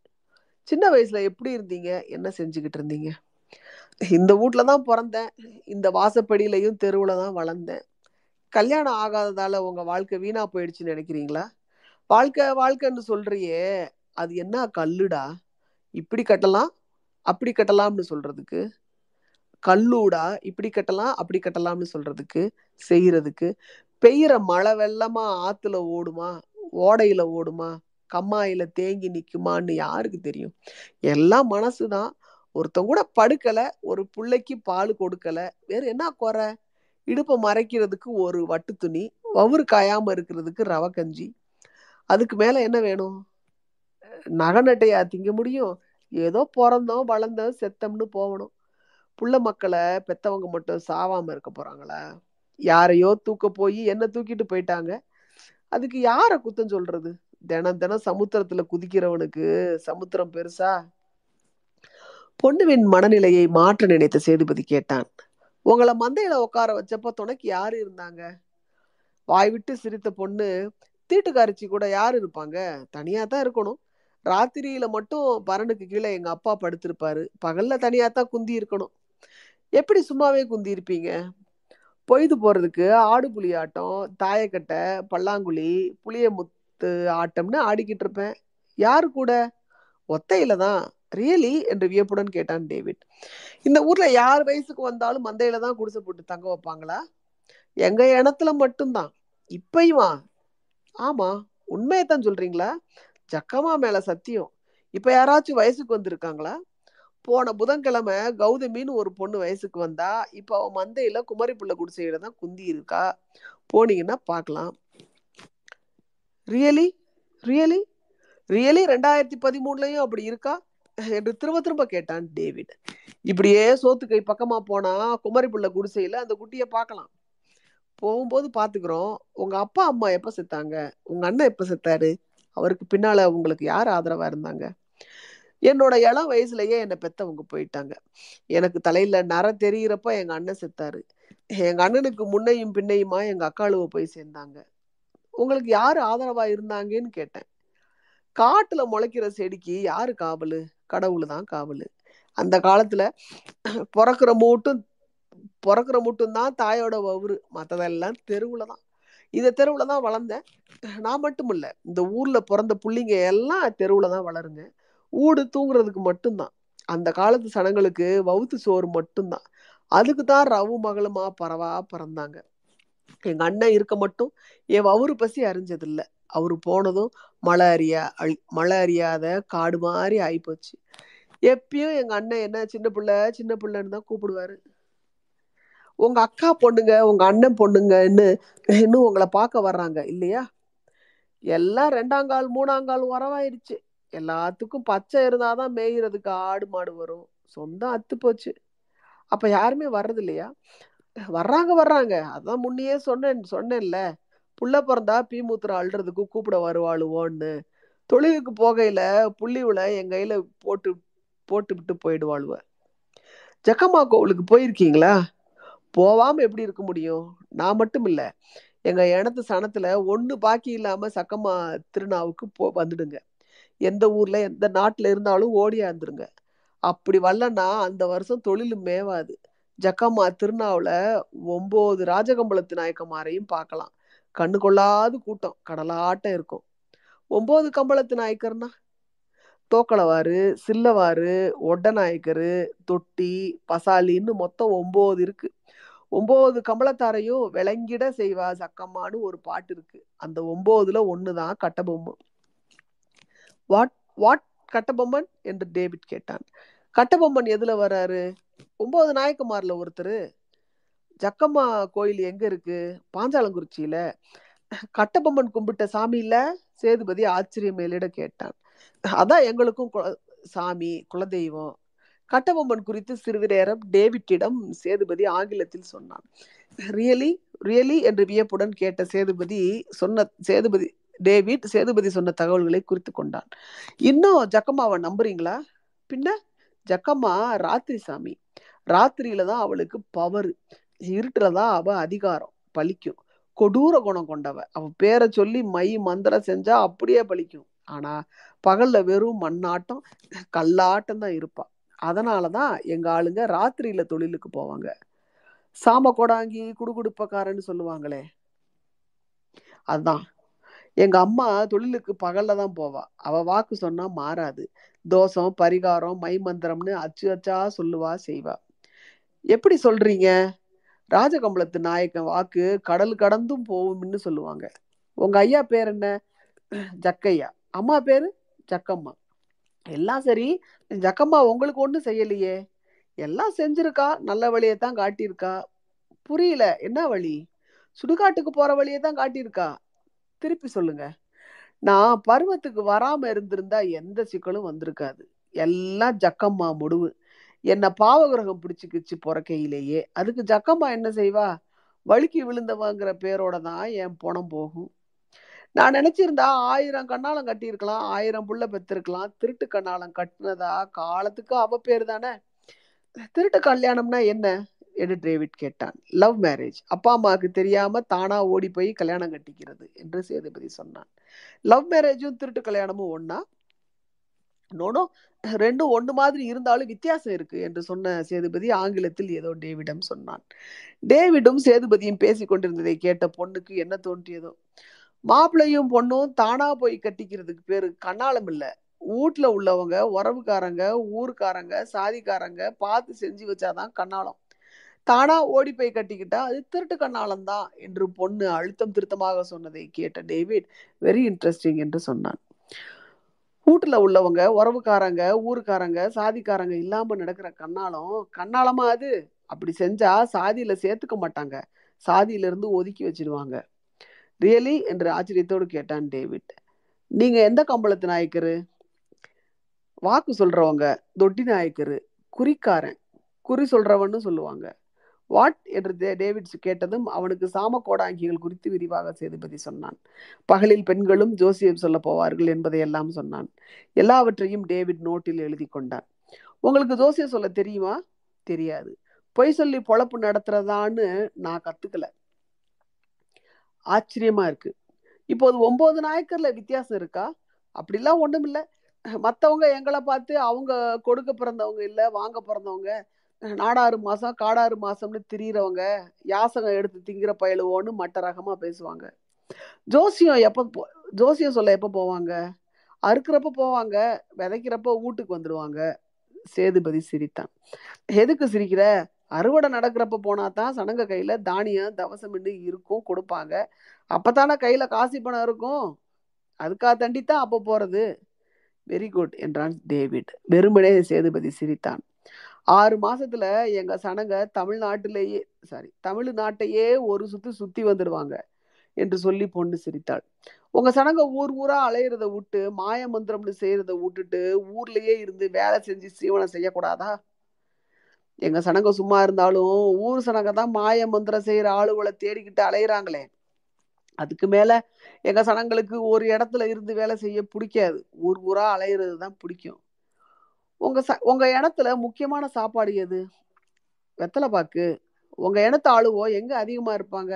சின்ன வயசுல எப்படி இருந்தீங்க, என்ன செஞ்சுக்கிட்டு இருந்தீங்க? இந்த வீட்டுல தான் பிறந்தேன், இந்த வாசப்படியிலையும் தெருவுல தான் வளர்ந்தேன். கல்யாணம் ஆகாததால உங்க வாழ்க்கை வீணா போயிடுச்சுன்னு நினைக்கிறீங்களா? வாழ்க்கைன்னு சொல்றியே, அது என்ன கல்லுடா? இப்படி கட்டலாம் அப்படி கட்டலாம்னு சொல்றதுக்கு கல்லூடா, இப்படி கட்டலாம் அப்படி கட்டலாம்னு சொல்றதுக்கு செய்யறதுக்கு பெய்கிற மழை வெள்ளமா ஆத்துல ஓடுமா, ஓடையில ஓடுமா, கம்மாயில தேங்கி நிக்குமான்னு யாருக்கு தெரியும்? எல்லாம் மனசுதான். ஒருத்தன் கூட படுக்கல, ஒரு பிள்ளைக்கு பால் கொடுக்கல, வேற என்ன குறை? இடுப்பை மறைக்கிறதுக்கு ஒரு வட்டு துணி, வவுறு காயாம இருக்கிறதுக்கு ரவை கஞ்சி, அதுக்கு மேல என்ன வேணும்? நகநட்டையா திங்க முடியும்? ஏதோ பிறந்தோம் வளர்ந்தோம் செத்தம்னு போகணும். புள்ள மக்களை பெத்தவங்க மட்டும் சாவாம இருக்க போறாங்களா? யாரையோ தூக்க போய் என்ன தூக்கிட்டு போயிட்டாங்க, அதுக்கு யாரை குத்தம் சொல்றது? தினம் சமுத்திரத்துல குதிக்கிறவனுக்கு சமுத்திரம் பெருசா? பொண்ணுவின் மனநிலையை மாற்ற நினைத்த சேதுபதி கேட்டான், உங்களை மந்தையில உட்கார வச்சப்ப துணைக்கு யாரு இருந்தாங்க? வாய்விட்டு சிரித்த பொண்ணு, தீட்டுக்காரிச்சி கூட யாரு இருப்பாங்க, தனியா தான் இருக்கணும். ராத்திரியில மட்டும் பரனுக்கு கீழே எங்க அப்பா படுத்திருப்பாரு, பகல்ல தனியா தான் குந்தி இருக்கணும். எப்படி சும்மாவே குந்தி இருப்பீங்க? பொய்து போறதுக்கு ஆடு புலி ஆட்டம், தாயக்கட்டை, பல்லாங்குழி, புளிய முத்து ஆட்டம்னு ஆடிக்கிட்டு இருப்பேன். யாரு கூட? ஒத்தையில தான். ரியலி என்று வியப்புடன் கேட்டான் டேவிட். இந்த ஊர்ல யார் வயசுக்கு வந்தாலும் மந்தையில தான் குடிசை போட்டு தங்க வைப்பாங்களா? எங்க இனத்துல மட்டும்தான். இப்பயுமா? ஆமா. உண்மையத்தான் சொல்றீங்களா? ஜக்கம்மா மேல சத்தியம். இப்ப யாராச்சும் வயசுக்கு வந்திருக்காங்களா? போன புதன்கிழமை கௌதமின்னு ஒரு பொண்ணு வயசுக்கு வந்தா, இப்ப அவன் மந்தையில குமரி புள்ள குடிசையில தான் குந்தி இருக்கா, போனீங்கன்னா பாக்கலாம். ரியலி 2013லயும் அப்படி இருக்கா? என்று திரும்ப திரும்ப கேட்டான் டேவிட். இப்படியே சோத்துக்கை பக்கமா போனா குமரி புள்ள குடிசையில அந்த குட்டியை பார்க்கலாம். போகும்போது பாத்துக்கிறோம், உங்க அப்பா அம்மா எப்ப செத்தாங்க, உங்க அண்ணன் எப்ப செத்தாரு, அவருக்கு பின்னால உங்களுக்கு யார் ஆதரவா இருந்தாங்க? என்னோட இளம் வயசுலயே என்னை பெத்தவங்க போயிட்டாங்க. எனக்கு தலையில நர தெரிகிறப்ப எங்க அண்ணன் செத்தாரு. எங்க அண்ணனுக்கு முன்னையும் பின்னையுமா எங்க அக்காளுவை போய் சேர்ந்தாங்க. உங்களுக்கு யாரு ஆதரவா இருந்தாங்கன்னு கேட்டேன். காட்டுல முளைக்கிற செடிக்கு யாரு காவலு? கடவுளு தான் காவலு. அந்த காலத்துல பிறக்கிற மூட்டும் தான் தாயோட வவுறு, மற்றதெல்லாம் தெருவுல தான். இந்த தெருவுல தான் வளர்ந்தேன். நான் மட்டும் இல்லை, இந்த ஊர்ல பிறந்த பிள்ளைங்க எல்லாம் தெருவுல தான் வளருங்க. ஊடு தூங்குறதுக்கு மட்டும்தான், அந்த காலத்து சனங்களுக்கு வவுத்து சோறு மட்டும்தான். அதுக்கு தான் ரவு மகளுமா பறவா பறந்தாங்க. எங்க அண்ணன் இருக்க மட்டும் என் வவுறு பசி அறிஞ்சதில்லை. அவரு போனதும் மழை அறியாத காடு மாதிரி ஆயிப்போச்சு. எப்பயும் எங்க அண்ணன் என்ன சின்ன பிள்ளைன்னு தான் கூப்பிடுவாரு. உங்க அக்கா பொண்ணுங்க உங்க அண்ணன் பொண்ணுங்கன்னு இன்னும் உங்களை பார்க்க வர்றாங்க இல்லையா? எல்லாம் ரெண்டாங்கால் மூணாங்கால் உரவாயிருச்சு. எல்லாத்துக்கும் பச்சை இருந்தாதான் மேய்கிறதுக்கு ஆடு மாடு வரும். சொந்தம் அத்து போச்சு. அப்ப யாருமே வர்றது இல்லையா? வர்றாங்க. அதான் முன்னையே சொன்னேன்ல, புள்ள பிறந்தா பீ மூத்திரம் அழுறதுக்கு கூப்பிட வருவாளுவோன்னு. தொழிலுக்கு போகையில புள்ளிவுல என் கையில போட்டு விட்டு போயிடுவாளுவ. ஜக்கம்மா கோவிலுக்கு போயிருக்கீங்களா? போவாம எப்படி இருக்க முடியும்? நான் மட்டும் இல்லை, எங்க இனத்து சனத்துல ஒண்ணு பாக்கி இல்லாம சக்கம்மா திருநாவுக்கு வந்துடுங்க. எந்த ஊர்ல எந்த நாட்டுல இருந்தாலும் ஓடியாந்துருங்க. அப்படி வரலன்னா அந்த வருஷம் தொழிலு மேவாது. ஜக்கம்மா திருநாவுல 9 ராஜகம்பலத்து நாயக்கமாரையும் பார்க்கலாம். கண்ணு கொள்ளாது கூட்டம், கடலாட்டம் இருக்கும். 9 கம்பளத்து நாயக்கர்னா தோக்களவாறு, சில்லவாறு, ஒட்டநாயக்கரு, தொட்டி, பசாலின்னு மொத்தம் 9 இருக்கு. 9 கம்பளத்தாரையும் விளங்கிட செய்வா சக்கம்மானு ஒரு பாட்டு இருக்கு. அந்த 9ல 1 தான் கட்டபொம்மன். வாட் கட்டபொம்மன் என்று டேவிட் கேட்டான். கட்டபொம்மன் எதுல வர்றாரு? 9 நாயக்குமார்ல ஒருத்தர். ஜக்கம்மா கோயில் எங்க இருக்கு? பாஞ்சாலங்குறிச்சியில. கட்டபொம்மன் கும்பிட்ட சாமியில? சேதுபதி ஆச்சரியம் மேலிட கேட்டான். அதான் எங்களுக்கும் சாமி குலதெய்வம். கட்டபொம்மன் குறித்து சிறிது நேரம் டேவிட்டிடம் சேதுபதி ஆங்கிலத்தில் சொன்னான். ரியலி என்று வியப்புடன் கேட்ட டேவிட் சேதுபதி சொன்ன தகவல்களை குறித்து கொண்டான். இன்னும் ஜக்கம்மாவை நம்புறீங்களா? பின்ன, ஜக்கம்மா ராத்திரி சாமி. ராத்திரியில தான் அவளுக்கு பவர், இருட்டுலதான் அவ அதிகாரம் பலிக்கும். கொடூர குணம் கொண்டவ. அவ பேரை சொல்லி மந்திரம் செஞ்சா அப்படியே பலிக்கும். ஆனா பகல்ல வெறும் மண்ணாட்டம் கல்லாட்டம் தான் இருப்பா. அதனாலதான் எங்க ஆளுங்க ராத்திரியில தொழிலுக்கு போவாங்க. சாம கொடாங்கி குடுகுடுப்பக்காரன்னு சொல்லுவாங்களே, அதுதான். எங்க அம்மா தொழிலுக்கு பகல்ல தான் போவா. அவ வாக்கு சொன்னா மாறாது. தோஷம் பரிகாரம் மந்திரம்னு அச்சா சொல்லுவா செய்வா. எப்படி சொல்றீங்க? ராஜகம்பளத்து நாயக்கன் வாக்கு கடல் கடந்தும் போகும்னு சொல்லுவாங்க. உங்க ஐயா பேர் என்ன? ஜக்கையா. அம்மா பேரு ஜக்கம்மா. எல்லாம் சரி, ஜக்கம்மா உங்களுக்கு ஒன்றும் செய்யலையே? எல்லாம் செஞ்சிருக்கா, நல்ல வழியை தான் காட்டியிருக்கா. புரியல, என்ன வழி? சுடுகாட்டுக்கு போற வழியை தான் காட்டியிருக்கா. திருப்பி சொல்லுங்க. நான் பருவத்துக்கு வராம இருந்திருந்தா எந்த சிக்கலும் வந்திருக்காது. எல்லாம் ஜக்கம்மா முடிவு. என்னை பாவகிரகம் பிடிச்சிக்கிச்சு பொறக்கையிலேயே. அதுக்கு ஜக்கம்மா என்ன செய்வா? வழுக்கி விழுந்தவங்கிற பேரோட தான் என் பணம் போகும். நான் நினைச்சிருந்தா 1000 கண்ணாலம் கட்டியிருக்கலாம், 1000 புள்ள பெற்றிருக்கலாம். திருட்டு கண்ணாலம் கட்டினதா காலத்துக்கு அவ பேர் தானே. திருட்டு கல்யாணம்னா என்ன என்று டேவிட் கேட்டான். Love marriage. அப்பா அம்மாவுக்கு தெரியாம தானா ஓடி போய் கல்யாணம் கட்டிக்கிறது என்று சேதுபதி சொன்னான். லவ் மேரேஜும் திருட்டு கல்யாணமும் ஒன்னா? நோனோ, ரெண்டும் ஒன்று மாதிரி இருந்தாலும் வித்தியாசம் இருக்கு என்று சொன்ன சேதுபதி ஆங்கிலத்தில் ஏதோ டேவிடம் சொன்னான். டேவிடும் சேதுபதியும் பேசி கொண்டிருந்ததை கேட்ட பொண்ணுக்கு என்ன தோன்றியதோ, மாப்பிள்ளையும் பொண்ணும் தானா போய் கட்டிக்கிறதுக்கு பேரு கண்ணாலம் இல்லை. வீட்டுல உள்ளவங்க, உறவுக்காரங்க, ஊருக்காரங்க, சாதிக்காரங்க பார்த்து செஞ்சு வச்சாதான் கண்ணாலம். தானா ஓடி போய் கட்டிக்கிட்டா அது திருட்டு கண்ணாலம் தான் என்று பொண்ணு அழுத்தம் திருத்தமாக சொன்னதை கேட்ட டேவிட் வெரி இன்ட்ரெஸ்டிங் என்று சொன்னான். வீட்டுல உள்ளவங்க, உறவுக்காரங்க, ஊருக்காரங்க, சாதிக்காரங்க இல்லாம நடக்கிற கண்ணாலமா அது. அப்படி செஞ்சா சாதியில சேர்த்துக்க மாட்டாங்க, சாதியில இருந்து ஒதுக்கி வச்சிடுவாங்க. ரியலி என்று ஆச்சரியத்தோடு கேட்டான் டேவிட். நீங்க எந்த கம்பளத்து நாயக்கரு? வாக்கு சொல்றவங்க தொட்டி நாயக்கர், குறிக்காரன், குறி சொல்றவன்னு சொல்லுவாங்க. வாட் என்று டேவிட்ஸ் கேட்டதும் அவனுக்கு சாம கோடாங்கிகள் குறித்து விரிவாக சேதுபதி சொன்னான். பகலில் பெண்களும் ஜோசியம் சொல்ல போவார்கள் என்பதையெல்லாம் சொன்னான். எல்லாவற்றையும் டேவிட் நோட்டில் எழுதி கொண்டான். உங்களுக்கு ஜோசியம் சொல்ல தெரியுமா? தெரியாது. பொய் சொல்லி பொழப்பு நடத்துறதான்னு நான் கத்துக்கல. ஆச்சரியமா இருக்கு. இப்போது 9 நாயக்கர்ல வித்தியாசம் இருக்கா? அப்படிலாம் ஒன்றும் இல்லை. மற்றவங்க எங்களை பார்த்து அவங்க கொடுக்க பிறந்தவங்க இல்லை, வாங்க பிறந்தவங்க, நாடாறு மாசம் காடாறு மாசம்னு திரியிறவங்க, யாசகம் எடுத்து திங்கிற பயலுவோன்னு மட்ட ரகமா பேசுவாங்க. ஜோசியம் சொல்ல எப்போ போவாங்க? அறுக்கிறப்ப போவாங்க, விதைக்கிறப்ப வீட்டுக்கு வந்துடுவாங்க. சேதுபதி சிரித்தான். எதுக்கு சிரிக்கிற? அறுவடை நடக்கிறப்ப போனா தான் சனங்க கையில தானியம் தவசம் இருக்கும், கொடுப்பாங்க. அப்பத்தானே கையில காசி பணம் இருக்கும். அதுக்காக தண்டித்தான் அப்போ போறது. வெரி குட் என்றான் டேவிட். வெறுமனே சேதுபதி சிரித்தான். 6 மாசத்துல எங்க சனங்க தமிழ்நாட்டையே ஒரு சுத்தி வந்துடுவாங்க என்று சொல்லி பொண்ணு சிரித்தாள். உங்க சனங்க ஊர் ஊரா அலையிறத விட்டு, மாய மந்திரம்னு செய்யறத விட்டுட்டு ஊர்லயே இருந்து வேலை செஞ்சு சீவனம் செய்யக்கூடாதா? எங்க சனங்க சும்மா இருந்தாலும் ஊர் சனங்க தான் மாய மந்திரம் செய்யற ஆளுகளை தேடிக்கிட்டு அலையிறாங்களே. அதுக்கு மேல எங்க சனங்களுக்கு ஒரு இடத்துல இருந்து வேலை செய்ய பிடிக்காது. ஊர் ஊரா அலையிறது தான் பிடிக்கும். உங்க இடத்துல முக்கியமான சாப்பாடு எது? வெத்தலை பாக்கு. உங்க இடத்து ஆளுவோ எங்க அதிகமா இருப்பாங்க?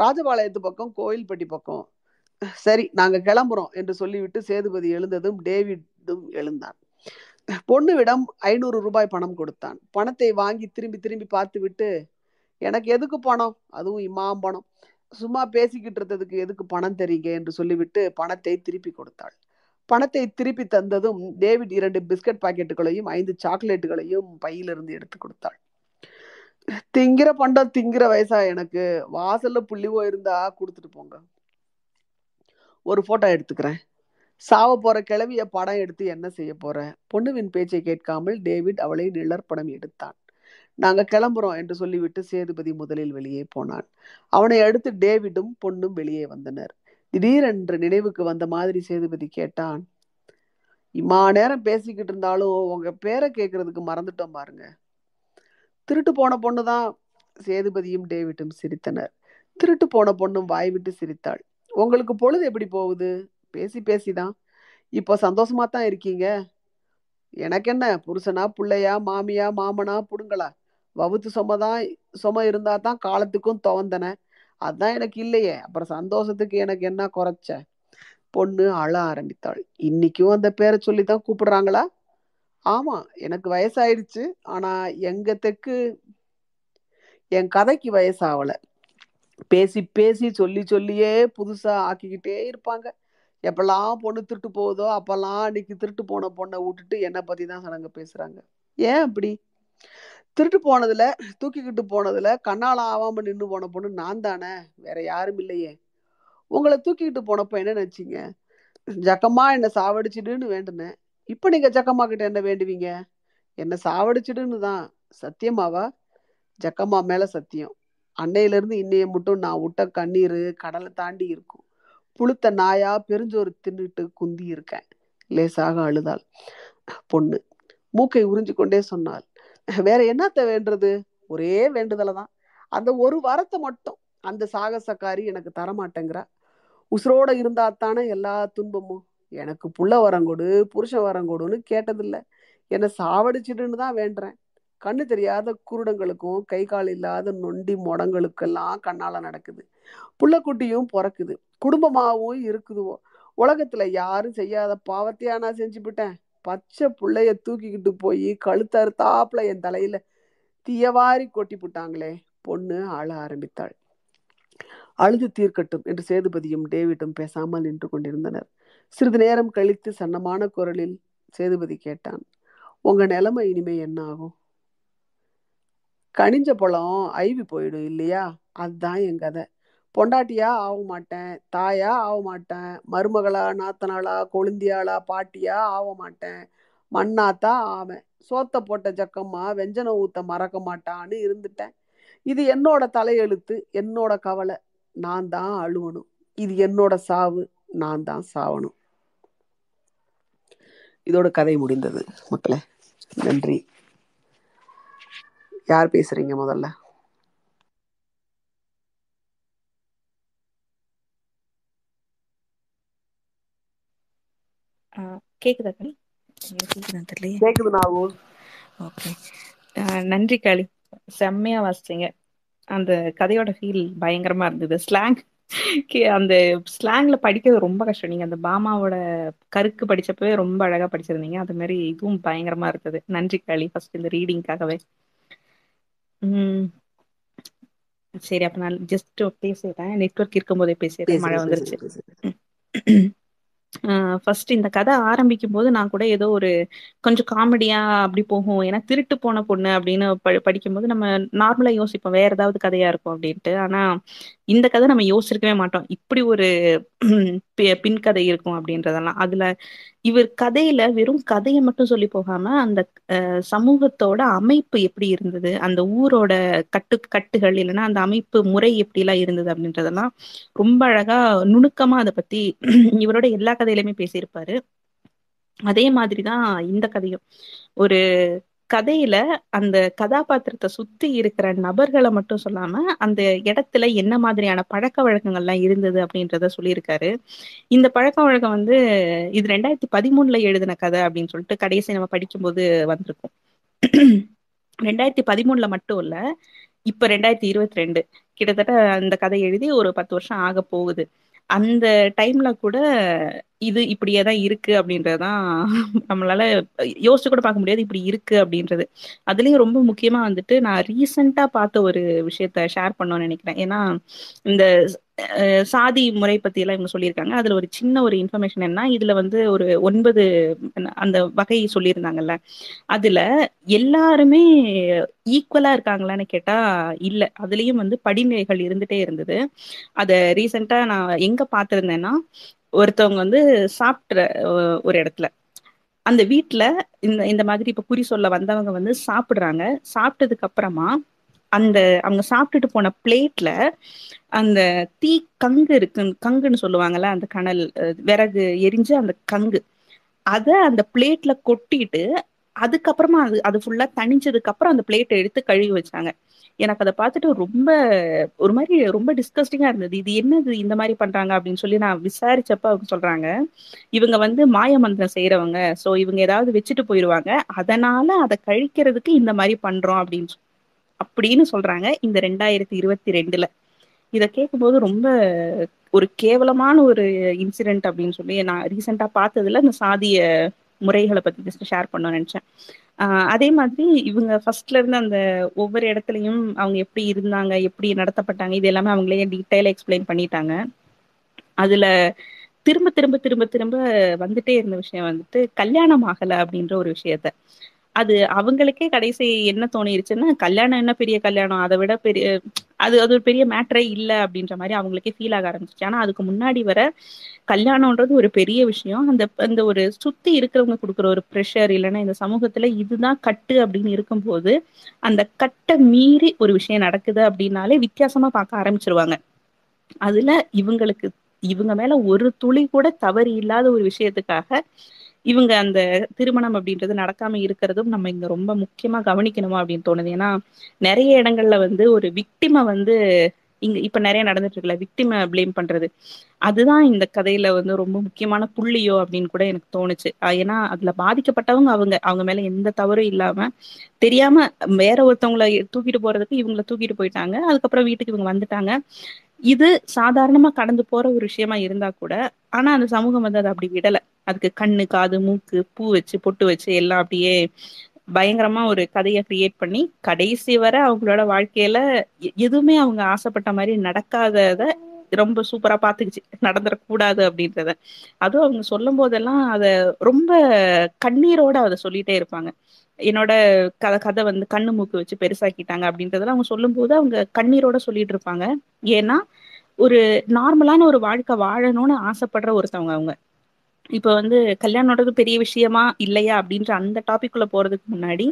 ராஜபாளையத்து பக்கம், கோயில்பட்டி பக்கம். சரி, நாங்க கிளம்புறோம் என்று சொல்லிவிட்டு சேதுபதி எழுந்ததும் டேவிடும் எழுந்தான். பொண்ணுவிடம் 500 ரூபாய் பணம் கொடுத்தான். பணத்தை வாங்கி திரும்பி திரும்பி பார்த்து விட்டு, எனக்கு எதுக்கு பணம், அதுவும் இமாம் பணம், சும்மா பேசிக்கிட்டு இருந்ததுக்கு எதுக்கு பணம் தெரியுங்க என்று சொல்லிவிட்டு பணத்தை திருப்பி கொடுத்தாள். பணத்தை திருப்பி தந்ததும் டேவிட் 2 பிஸ்கட் பாக்கெட்டுகளையும் 5 சாக்லேட்டுகளையும் பையிலிருந்து எடுத்து கொடுத்தாள். திங்கிற பண்டம் திங்கிற வயசா எனக்கு, வாசல்ல புள்ளிவோ இருந்தா கொடுத்துட்டு போங்க, ஒரு போட்டோ எடுத்துக்கிறேன். சாவ போற கிளவிய படம் எடுத்து என்ன செய்ய போற? பொண்ணுவின் பேச்சை கேட்காமல் டேவிட் அவளை நிழற்படம் எடுத்தான். நாங்க கிளம்புறோம் என்று சொல்லிவிட்டு சேதுபதி முதலில் வெளியே போனான். அவனை அடுத்து டேவிடும் பொண்ணும் வெளியே வந்தனர். திடீரென்று நினைவுக்கு வந்த மாதிரி சேதுபதி கேட்டான், இம்மா நேரம் பேசிக்கிட்டு இருந்தாலும் உங்க பேரை கேட்கறதுக்கு மறந்துட்டோம் பாருங்க. திருட்டு போன பொண்ணுதான். சேதுபதியும் டேவிட்டும் சிரித்தனர். திருட்டு போன பொண்ணும் வாய் விட்டு சிரித்தாள். உங்களுக்கு பொழுது எப்படி போகுது? பேசி பேசிதான். இப்போ சந்தோஷமா தான் இருக்கீங்க? எனக்கு என்ன, புருஷனா பிள்ளையா மாமியா மாமனா புடுங்களா, வவுத்து சும இருந்தா தான் காலத்துக்கும் துவந்தன, அதுதான் எனக்கு இல்லையே, அப்புறம் சந்தோஷத்துக்கு எனக்கு என்ன குறைச்ச? பொண்ணு அழ ஆரம்பித்தாள். இன்னைக்கும் அந்த பேரை சொல்லிதான் கூப்பிடுறாங்களா? ஆமா, எனக்கு வயசாயிடுச்சு, ஆனா என் கதைக்கு வயசாகல. பேசி பேசி சொல்லி சொல்லியே புதுசா ஆக்கிக்கிட்டே இருப்பாங்க. எப்பெல்லாம் பொண்ணு திருட்டு போகுதோ அப்பெல்லாம் அன்னைக்கு திருட்டு போன பொண்ணை விட்டுட்டு என்னை பத்தி தான் சனங்க பேசுறாங்க. ஏன் அப்படி? திருட்டு போனதுல, தூக்கிக்கிட்டு போனதுல கண்ணால ஆவாம நின்று போன பொண்ணு நான் தானே, வேற யாரும் இல்லையே. உங்களை தூக்கிக்கிட்டு போனப்ப என்ன நினைச்சிங்க? ஜக்கம்மா என்னை சாவடிச்சிடுன்னு வேண்டுனேன். இப்ப நீங்க ஜக்கம்மா கிட்ட என்ன வேண்டுவீங்க? என்னை சாவடிச்சிடுன்னு தான். சத்தியமாவா? ஜக்கம்மா மேல சத்தியம். அன்னையிலிருந்து இன்னைய மட்டும் நான் விட்ட கண்ணீர் கடலை தாண்டி இருக்கும். புளுத்த நாயா பெருஞ்சோறு தின்னுட்டு குந்தி இருக்கேன். லேசாக அழுதாள் பொண்ணு. மூக்கை உறிஞ்சு கொண்டே சொன்னாள், வேற என்னத்த வேண்டுறது? ஒரே வேண்டுதலை தான். அந்த ஒரு வரத்தை மட்டும் அந்த சாகசக்காரி எனக்கு தரமாட்டேங்கிறா. உசுரோட இருந்தாத்தானே எல்லா துன்பமும். எனக்கு புள்ள வரங்கொடு, புருஷன் வரங்கொடுன்னு கேட்டதில்லை. என்னை சாவடிச்சிட்டுன்னு தான் வேண்டுறேன். கண்ணு தெரியாத குருடங்களுக்கும் கை கால் இல்லாத நொண்டி முடங்களுக்கெல்லாம் கண்ணால நடக்குது. புள்ளக்குட்டியும் பிறக்குது, குடும்பமாகவும் இருக்குதுவோ. உலகத்துல யாரும் செய்யாத பாவத்தையா நான் செஞ்சுவிட்டேன். பச்சை பிள்ளைய தூக்கிக்கிட்டு போய் கழுத்தறுத்தாப்புல என் தலையில தீயவாரி கொட்டி போட்டாங்களே. பொண்ணு அழ ஆரம்பித்தாள். அழுது தீர்க்கட்டும் என்று சேதுபதியும் டேவிட்டும் பேசாமல் நின்று கொண்டிருந்தனர். சிறிது நேரம் கழித்து சன்னமான குரலில் சேதுபதி கேட்டான், உங்க நிலைமை இனிமே என்ன ஆகும்? கனிஞ்ச பழம் ஐவி போயிடும் இல்லையா, அதுதான் என் கதை. பொண்டாட்டியா ஆக மாட்டேன், தாயா ஆக மாட்டேன், மருமகளா நாத்தனாளா கொழுந்தியாளா பாட்டியா ஆக மாட்டேன், மண்ணாத்தா ஆவேன். சோத்த போட்ட ஜக்கம்மா வெஞ்சன ஊத்த மறக்க மாட்டான்னு இருந்துட்டேன். இது என்னோட தலையெழுத்து, என்னோட கவலை. நான் தான் அழுவணும். இது என்னோட சாவு, நான் தான் சாவணும். இதோட கதை முடிந்தது மக்களே. நன்றி. யார் பேசுறீங்க முதல்ல? கேக்குதா காளி? கேக்குதுண்ணா. ஓகே, நன்றி காளி, செம்மையா வாசிச்சீங்க. அந்த கதையோட ஃபீல் பயங்கரமா இருந்தது. ஸ்லாங், அந்த ஸ்லாங்ல படிக்கிறது ரொம்ப கஷ்டம். நீங்க அந்த பாமாவோட கருக்கு படிச்சப்பவே ரொம்ப அழகா படிச்சிருந்தீங்க. அது மாதிரி இதுவும் பயங்கரமா இருந்தது. நன்றி காளி, ஃபர்ஸ்ட் இந்த ரீடிங்காகவே. சரி, அப்ப நான் ஜஸ்ட் பேசுறேன். நெட்வொர்க் இருக்கும் போதே பேசுறேன், மழை வந்துருச்சு. ஃபர்ஸ்ட் இந்த கதை ஆரம்பிக்கும் போது நான் கூட ஏதோ ஒரு கொஞ்சம் காமெடியா அப்படி போகும். ஏன்னா திருட்டு போன பொண்ணு அப்படின்னு படிக்கும்போது நம்ம நார்மலா யோசிப்போம் வேற ஏதாவது கதையா இருக்கும் அப்படின்ட்டு. ஆனா இந்த கதை நம்ம யோசிச்சிருக்கவே மாட்டோம், இப்படி ஒரு பின் கதை இருக்கும் அப்படின்றதெல்லாம். அதுல இவர் கதையில வெறும் கதையை மட்டும் சொல்லி போகாம அந்த சமூகத்தோட அமைப்பு எப்படி இருந்தது, அந்த ஊரோட கட்டுகள் இல்லைன்னா அந்த அமைப்பு முறை எப்படி எல்லாம் இருந்தது அப்படின்றதெல்லாம் ரொம்ப அழகா நுணுக்கமா அதை பத்தி இவரோட எல்லா கதையிலுமே பேசியிருப்பாரு. அதே மாதிரிதான் இந்த கதையும். ஒரு கதையில அந்த கதாபாத்திரத்தை சுத்தி இருக்கிற நபர்களை மட்டும் சொல்லாம அந்த இடத்துல என்ன மாதிரியான பழக்க வழக்கங்கள்லாம் இருந்தது அப்படின்றத சொல்லியிருக்காரு. இந்த பழக்க வழக்கம் வந்து இது 2013 எழுதின கதை அப்படின்னு சொல்லிட்டு கடைசி நம்ம படிக்கும்போது வந்திருக்கோம். 2013 மட்டும் இல்ல, இப்ப 2022 கிட்டத்தட்ட இந்த கதை எழுதி ஒரு 10 வருஷம் ஆக போகுது. அந்த டைம்ல கூட இது இப்படியேதான் இருக்கு அப்படின்றதான் நம்மளால யோசிச்சு கூட பார்க்க முடியாது, இப்படி இருக்கு அப்படின்றது. அதுலயும் ரொம்ப முக்கியமா வந்துட்டு நான் ரீசெண்டா பார்த்த ஒரு விஷயத்த ஷேர் பண்ணணும்னு நினைக்கிறேன். ஏன்னா இந்த சாதி முறை பத்தி எல்லாம் இவங்க சொல்லியிருக்காங்க. அதுல ஒரு சின்ன ஒரு இன்ஃபர்மேஷன் என்ன, இதுல வந்து ஒரு 9 அந்த வகையை சொல்லியிருந்தாங்கல்ல, அதுல எல்லாருமே ஈக்குவலா இருக்காங்களான்னு கேட்டா இல்ல, அதுலயும் வந்து படிநிலைகள் இருந்துட்டே இருந்தது. அத ரீசெண்டா நான் எங்க பாத்திருந்தேன்னா, ஒருத்தவங்க வந்து சாப்பிட்ற ஒரு இடத்துல அந்த வீட்டுல இந்த மாதிரி இப்ப குறி சொல்ல வந்தவங்க வந்து சாப்பிடுறாங்க. சாப்பிட்டதுக்கு அப்புறமா அந்த அவங்க சாப்பிட்டுட்டு போன பிளேட்ல அந்த தீ கங்கு இருக்கு, கங்குன்னு சொல்லுவாங்கல்ல, அந்த கனல் விறகு எரிஞ்சு அந்த கங்கு, அத அந்த பிளேட்ல கொட்டிட்டு அதுக்கப்புறமா அது ஃபுல்லா தணிஞ்சதுக்கு அப்புறம் அந்த பிளேட்டை எடுத்து கழுவி வச்சாங்க. எனக்கு அதை பார்த்துட்டு ரொம்ப ஒரு மாதிரி ரொம்ப டிஸ்கஸ்டிங்கா இருந்தது. இது என்னது இந்த மாதிரி பண்றாங்க அப்படின்னு சொல்லி நான் விசாரிச்சப்ப அவங்க சொல்றாங்க, இவங்க வந்து மாயமந்திரம் செய்யறவங்க, சோ இவங்க ஏதாவது வச்சுட்டு போயிடுவாங்க, அதனால அதை கழிக்கிறதுக்கு இந்த மாதிரி பண்றோம் அப்படின்னு சொல்றாங்க. இந்த 2022 இதை கேட்கும்போது ரொம்ப ஒரு கேவலமான ஒரு இன்சிடென்ட் அப்படின்னு சொல்லி நான் ரீசெண்டா பார்த்ததுல இந்த சாதிய முறைகளை பத்தி ஜஸ்ட் ஷேர் பண்ண நினைச்சேன். அதே மாதிரி இவங்க ஃபர்ஸ்ட்ல இருந்து அந்த ஒவ்வொரு இடத்துலயும் அவங்க எப்படி இருந்தாங்க, எப்படி நடத்தப்பட்டாங்க, இது எல்லாமே அவங்களே டீட்டெயிலா எக்ஸ்பிளைன் பண்ணிட்டாங்க. அதுல திரும்ப வந்துட்டே இருந்த விஷயம் வந்துட்டு கல்யாணம் ஆகல அப்படின்ற ஒரு விஷயத்த. அது அவங்களுக்கே கடைசி என்ன தோணிருச்சுன்னா, கல்யாணம் என்ன பெரிய கல்யாணம், அதை விட பெரிய அது ஒரு பெரிய மேட்டரே இல்லை அப்படின்ற மாதிரி அவங்களுக்கே ஃபீல் ஆக ஆரம்பிச்சிச்சு. ஆனா அதுக்கு முன்னாடி வர கல்யாணம்ன்றது ஒரு பெரிய விஷயம். அந்த ஒரு சுத்தி இருக்கிறவங்க கொடுக்குற ஒரு ப்ரெஷர் இல்லைன்னா இந்த சமூகத்துல இதுதான் கட்டு அப்படின்னு இருக்கும்போது அந்த கட்டை மீறி ஒரு விஷயம் நடக்குது அப்படின்னாலே வித்தியாசமா பார்க்க ஆரம்பிச்சிருவாங்க. அதுல இவங்க மேல ஒரு துளி கூட தவறு இல்லாத ஒரு விஷயத்துக்காக இவங்க அந்த திருமணம் அப்படின்றது நடக்காம இருக்கிறதும் நம்ம இங்க ரொம்ப முக்கியமா கவனிக்கணுமா அப்படின்னு தோணுது. ஏன்னா நிறைய இடங்கள்ல வந்து ஒரு விக்டிமை வந்து இங்க இப்ப நிறைய நடந்துட்டு இருக்குல்ல, விக்டிமை பிளேம் பண்றது, அதுதான் இந்த கதையில வந்து ரொம்ப முக்கியமான புள்ளியோ அப்படின்னு கூட எனக்கு தோணுச்சு. ஏன்னா அதுல பாதிக்கப்பட்டவங்க அவங்க மேல எந்த தவறும் இல்லாம தெரியாம வேற ஒருத்தவங்களை தூக்கிட்டு போறதுக்கு இவங்களை தூக்கிட்டு போயிட்டாங்க, அதுக்கப்புறம் வீட்டுக்கு இவங்க வந்துட்டாங்க. இது சாதாரணமா கடந்து போற ஒரு விஷயமா இருந்தா கூட, ஆனா அந்த சமூகம் வந்து அதை அப்படி விடல. அதுக்கு கண்ணு, காது, மூக்கு, பூ வச்சு, பொட்டு வச்சு எல்லாம் அப்படியே பயங்கரமா ஒரு கதையை கிரியேட் பண்ணி கடைசி வரை அவங்களோட வாழ்க்கையில எதுவுமே அவங்க ஆசைப்பட்ட மாதிரி நடக்காதத ரொம்ப சூப்பரா பாத்துக்குச்சு, நடந்துடக்கூடாது அப்படின்றத. அதுவும் அவங்க சொல்லும் போதெல்லாம் அத ரொம்ப கண்ணீரோட அதை சொல்லிட்டே இருப்பாங்க. என்னோட கதை வந்து கண்ணு மூக்கு வச்சு பெருசாக்கிட்டாங்க அப்படின்றதெல்லாம் அவங்க சொல்லும் போது அவங்க கண்ணீரோட சொல்லிட்டு இருப்பாங்க. ஏன்னா ஒரு நார்மலான ஒரு வாழ்க்கை வாழணும்னு ஆசைப்படுற ஒருத்தவங்க அவங்க. இப்ப வந்து கல்யாணம்ன்றது பெரிய விஷயமா இல்லையா அப்படின்ற அந்த டாபிக் குள்ள போறதுக்கு முன்னாடி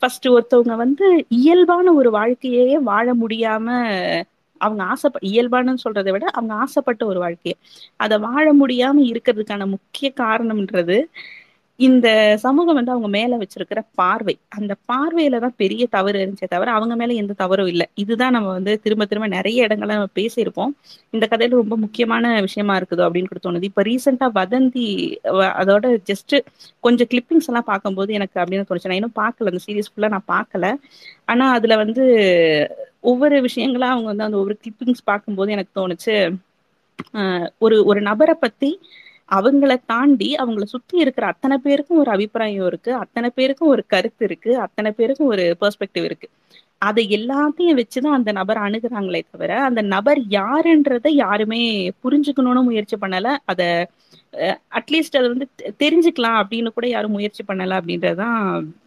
ஃபர்ஸ்ட் ஒருத்தவங்க வந்து இயல்பான ஒரு வாழ்க்கையே வாழ முடியாம அவங்க இயல்பானு சொல்றதை விட அவங்க ஆசைப்பட்ட ஒரு வாழ்க்கையை அதை வாழ முடியாம இருக்கிறதுக்கான முக்கிய காரணம்ன்றது இந்த சமூகம் வந்து அவங்க மேல வச்சிருக்கிற பார்வை, அந்த பார்வையில தான் பெரிய தவறு இருந்துச்சே தவிர அவங்க மேல எந்த தவறும் இல்லை. இதுதான் நம்ம வந்து திரும்ப திரும்ப நிறைய இடங்கள்ல நம்ம பேசியிருப்போம். இந்த கதையில ரொம்ப முக்கியமான விஷயமா இருக்குது அப்படின்னு கூட தோணுது. இப்ப ரீசெண்டா வதந்தி அதோட ஜஸ்ட் கொஞ்சம் கிளிப்பிங்ஸ் எல்லாம் பார்க்கும்போது எனக்கு அப்படின்னு தோணுச்சு. நான் இன்னும் பார்க்கல, அந்த சீரியஸ் ஃபுல்லா நான் பார்க்கல. ஆனா அதுல வந்து ஒவ்வொரு விஷயங்களா அவங்க வந்து அந்த ஒவ்வொரு கிளிப்பிங்ஸ் பார்க்கும்போது எனக்கு தோணுச்சு, ஒரு நபரை பத்தி அவங்கள தாண்டி அவங்கள சுத்தி இருக்கிற அத்தனை பேருக்கும் ஒரு அபிப்பிராயம் இருக்கு, அத்தனை பேருக்கும் ஒரு கருத்து இருக்கு, அத்தனை பேருக்கும் ஒரு பெர்ஸ்பெக்டிவ் இருக்கு. அதை எல்லாத்தையும் வச்சுதான் அந்த நபர் அணுகுறாங்களே தவிர அந்த நபர் யாருன்றதை யாருமே புரிஞ்சுக்கணும்னு முயற்சி பண்ணல. அதை அட்லீஸ்ட் அதை வந்து தெரிஞ்சுக்கலாம் அப்படின்னு கூட யாரும் முயற்சி பண்ணல அப்படின்றதான்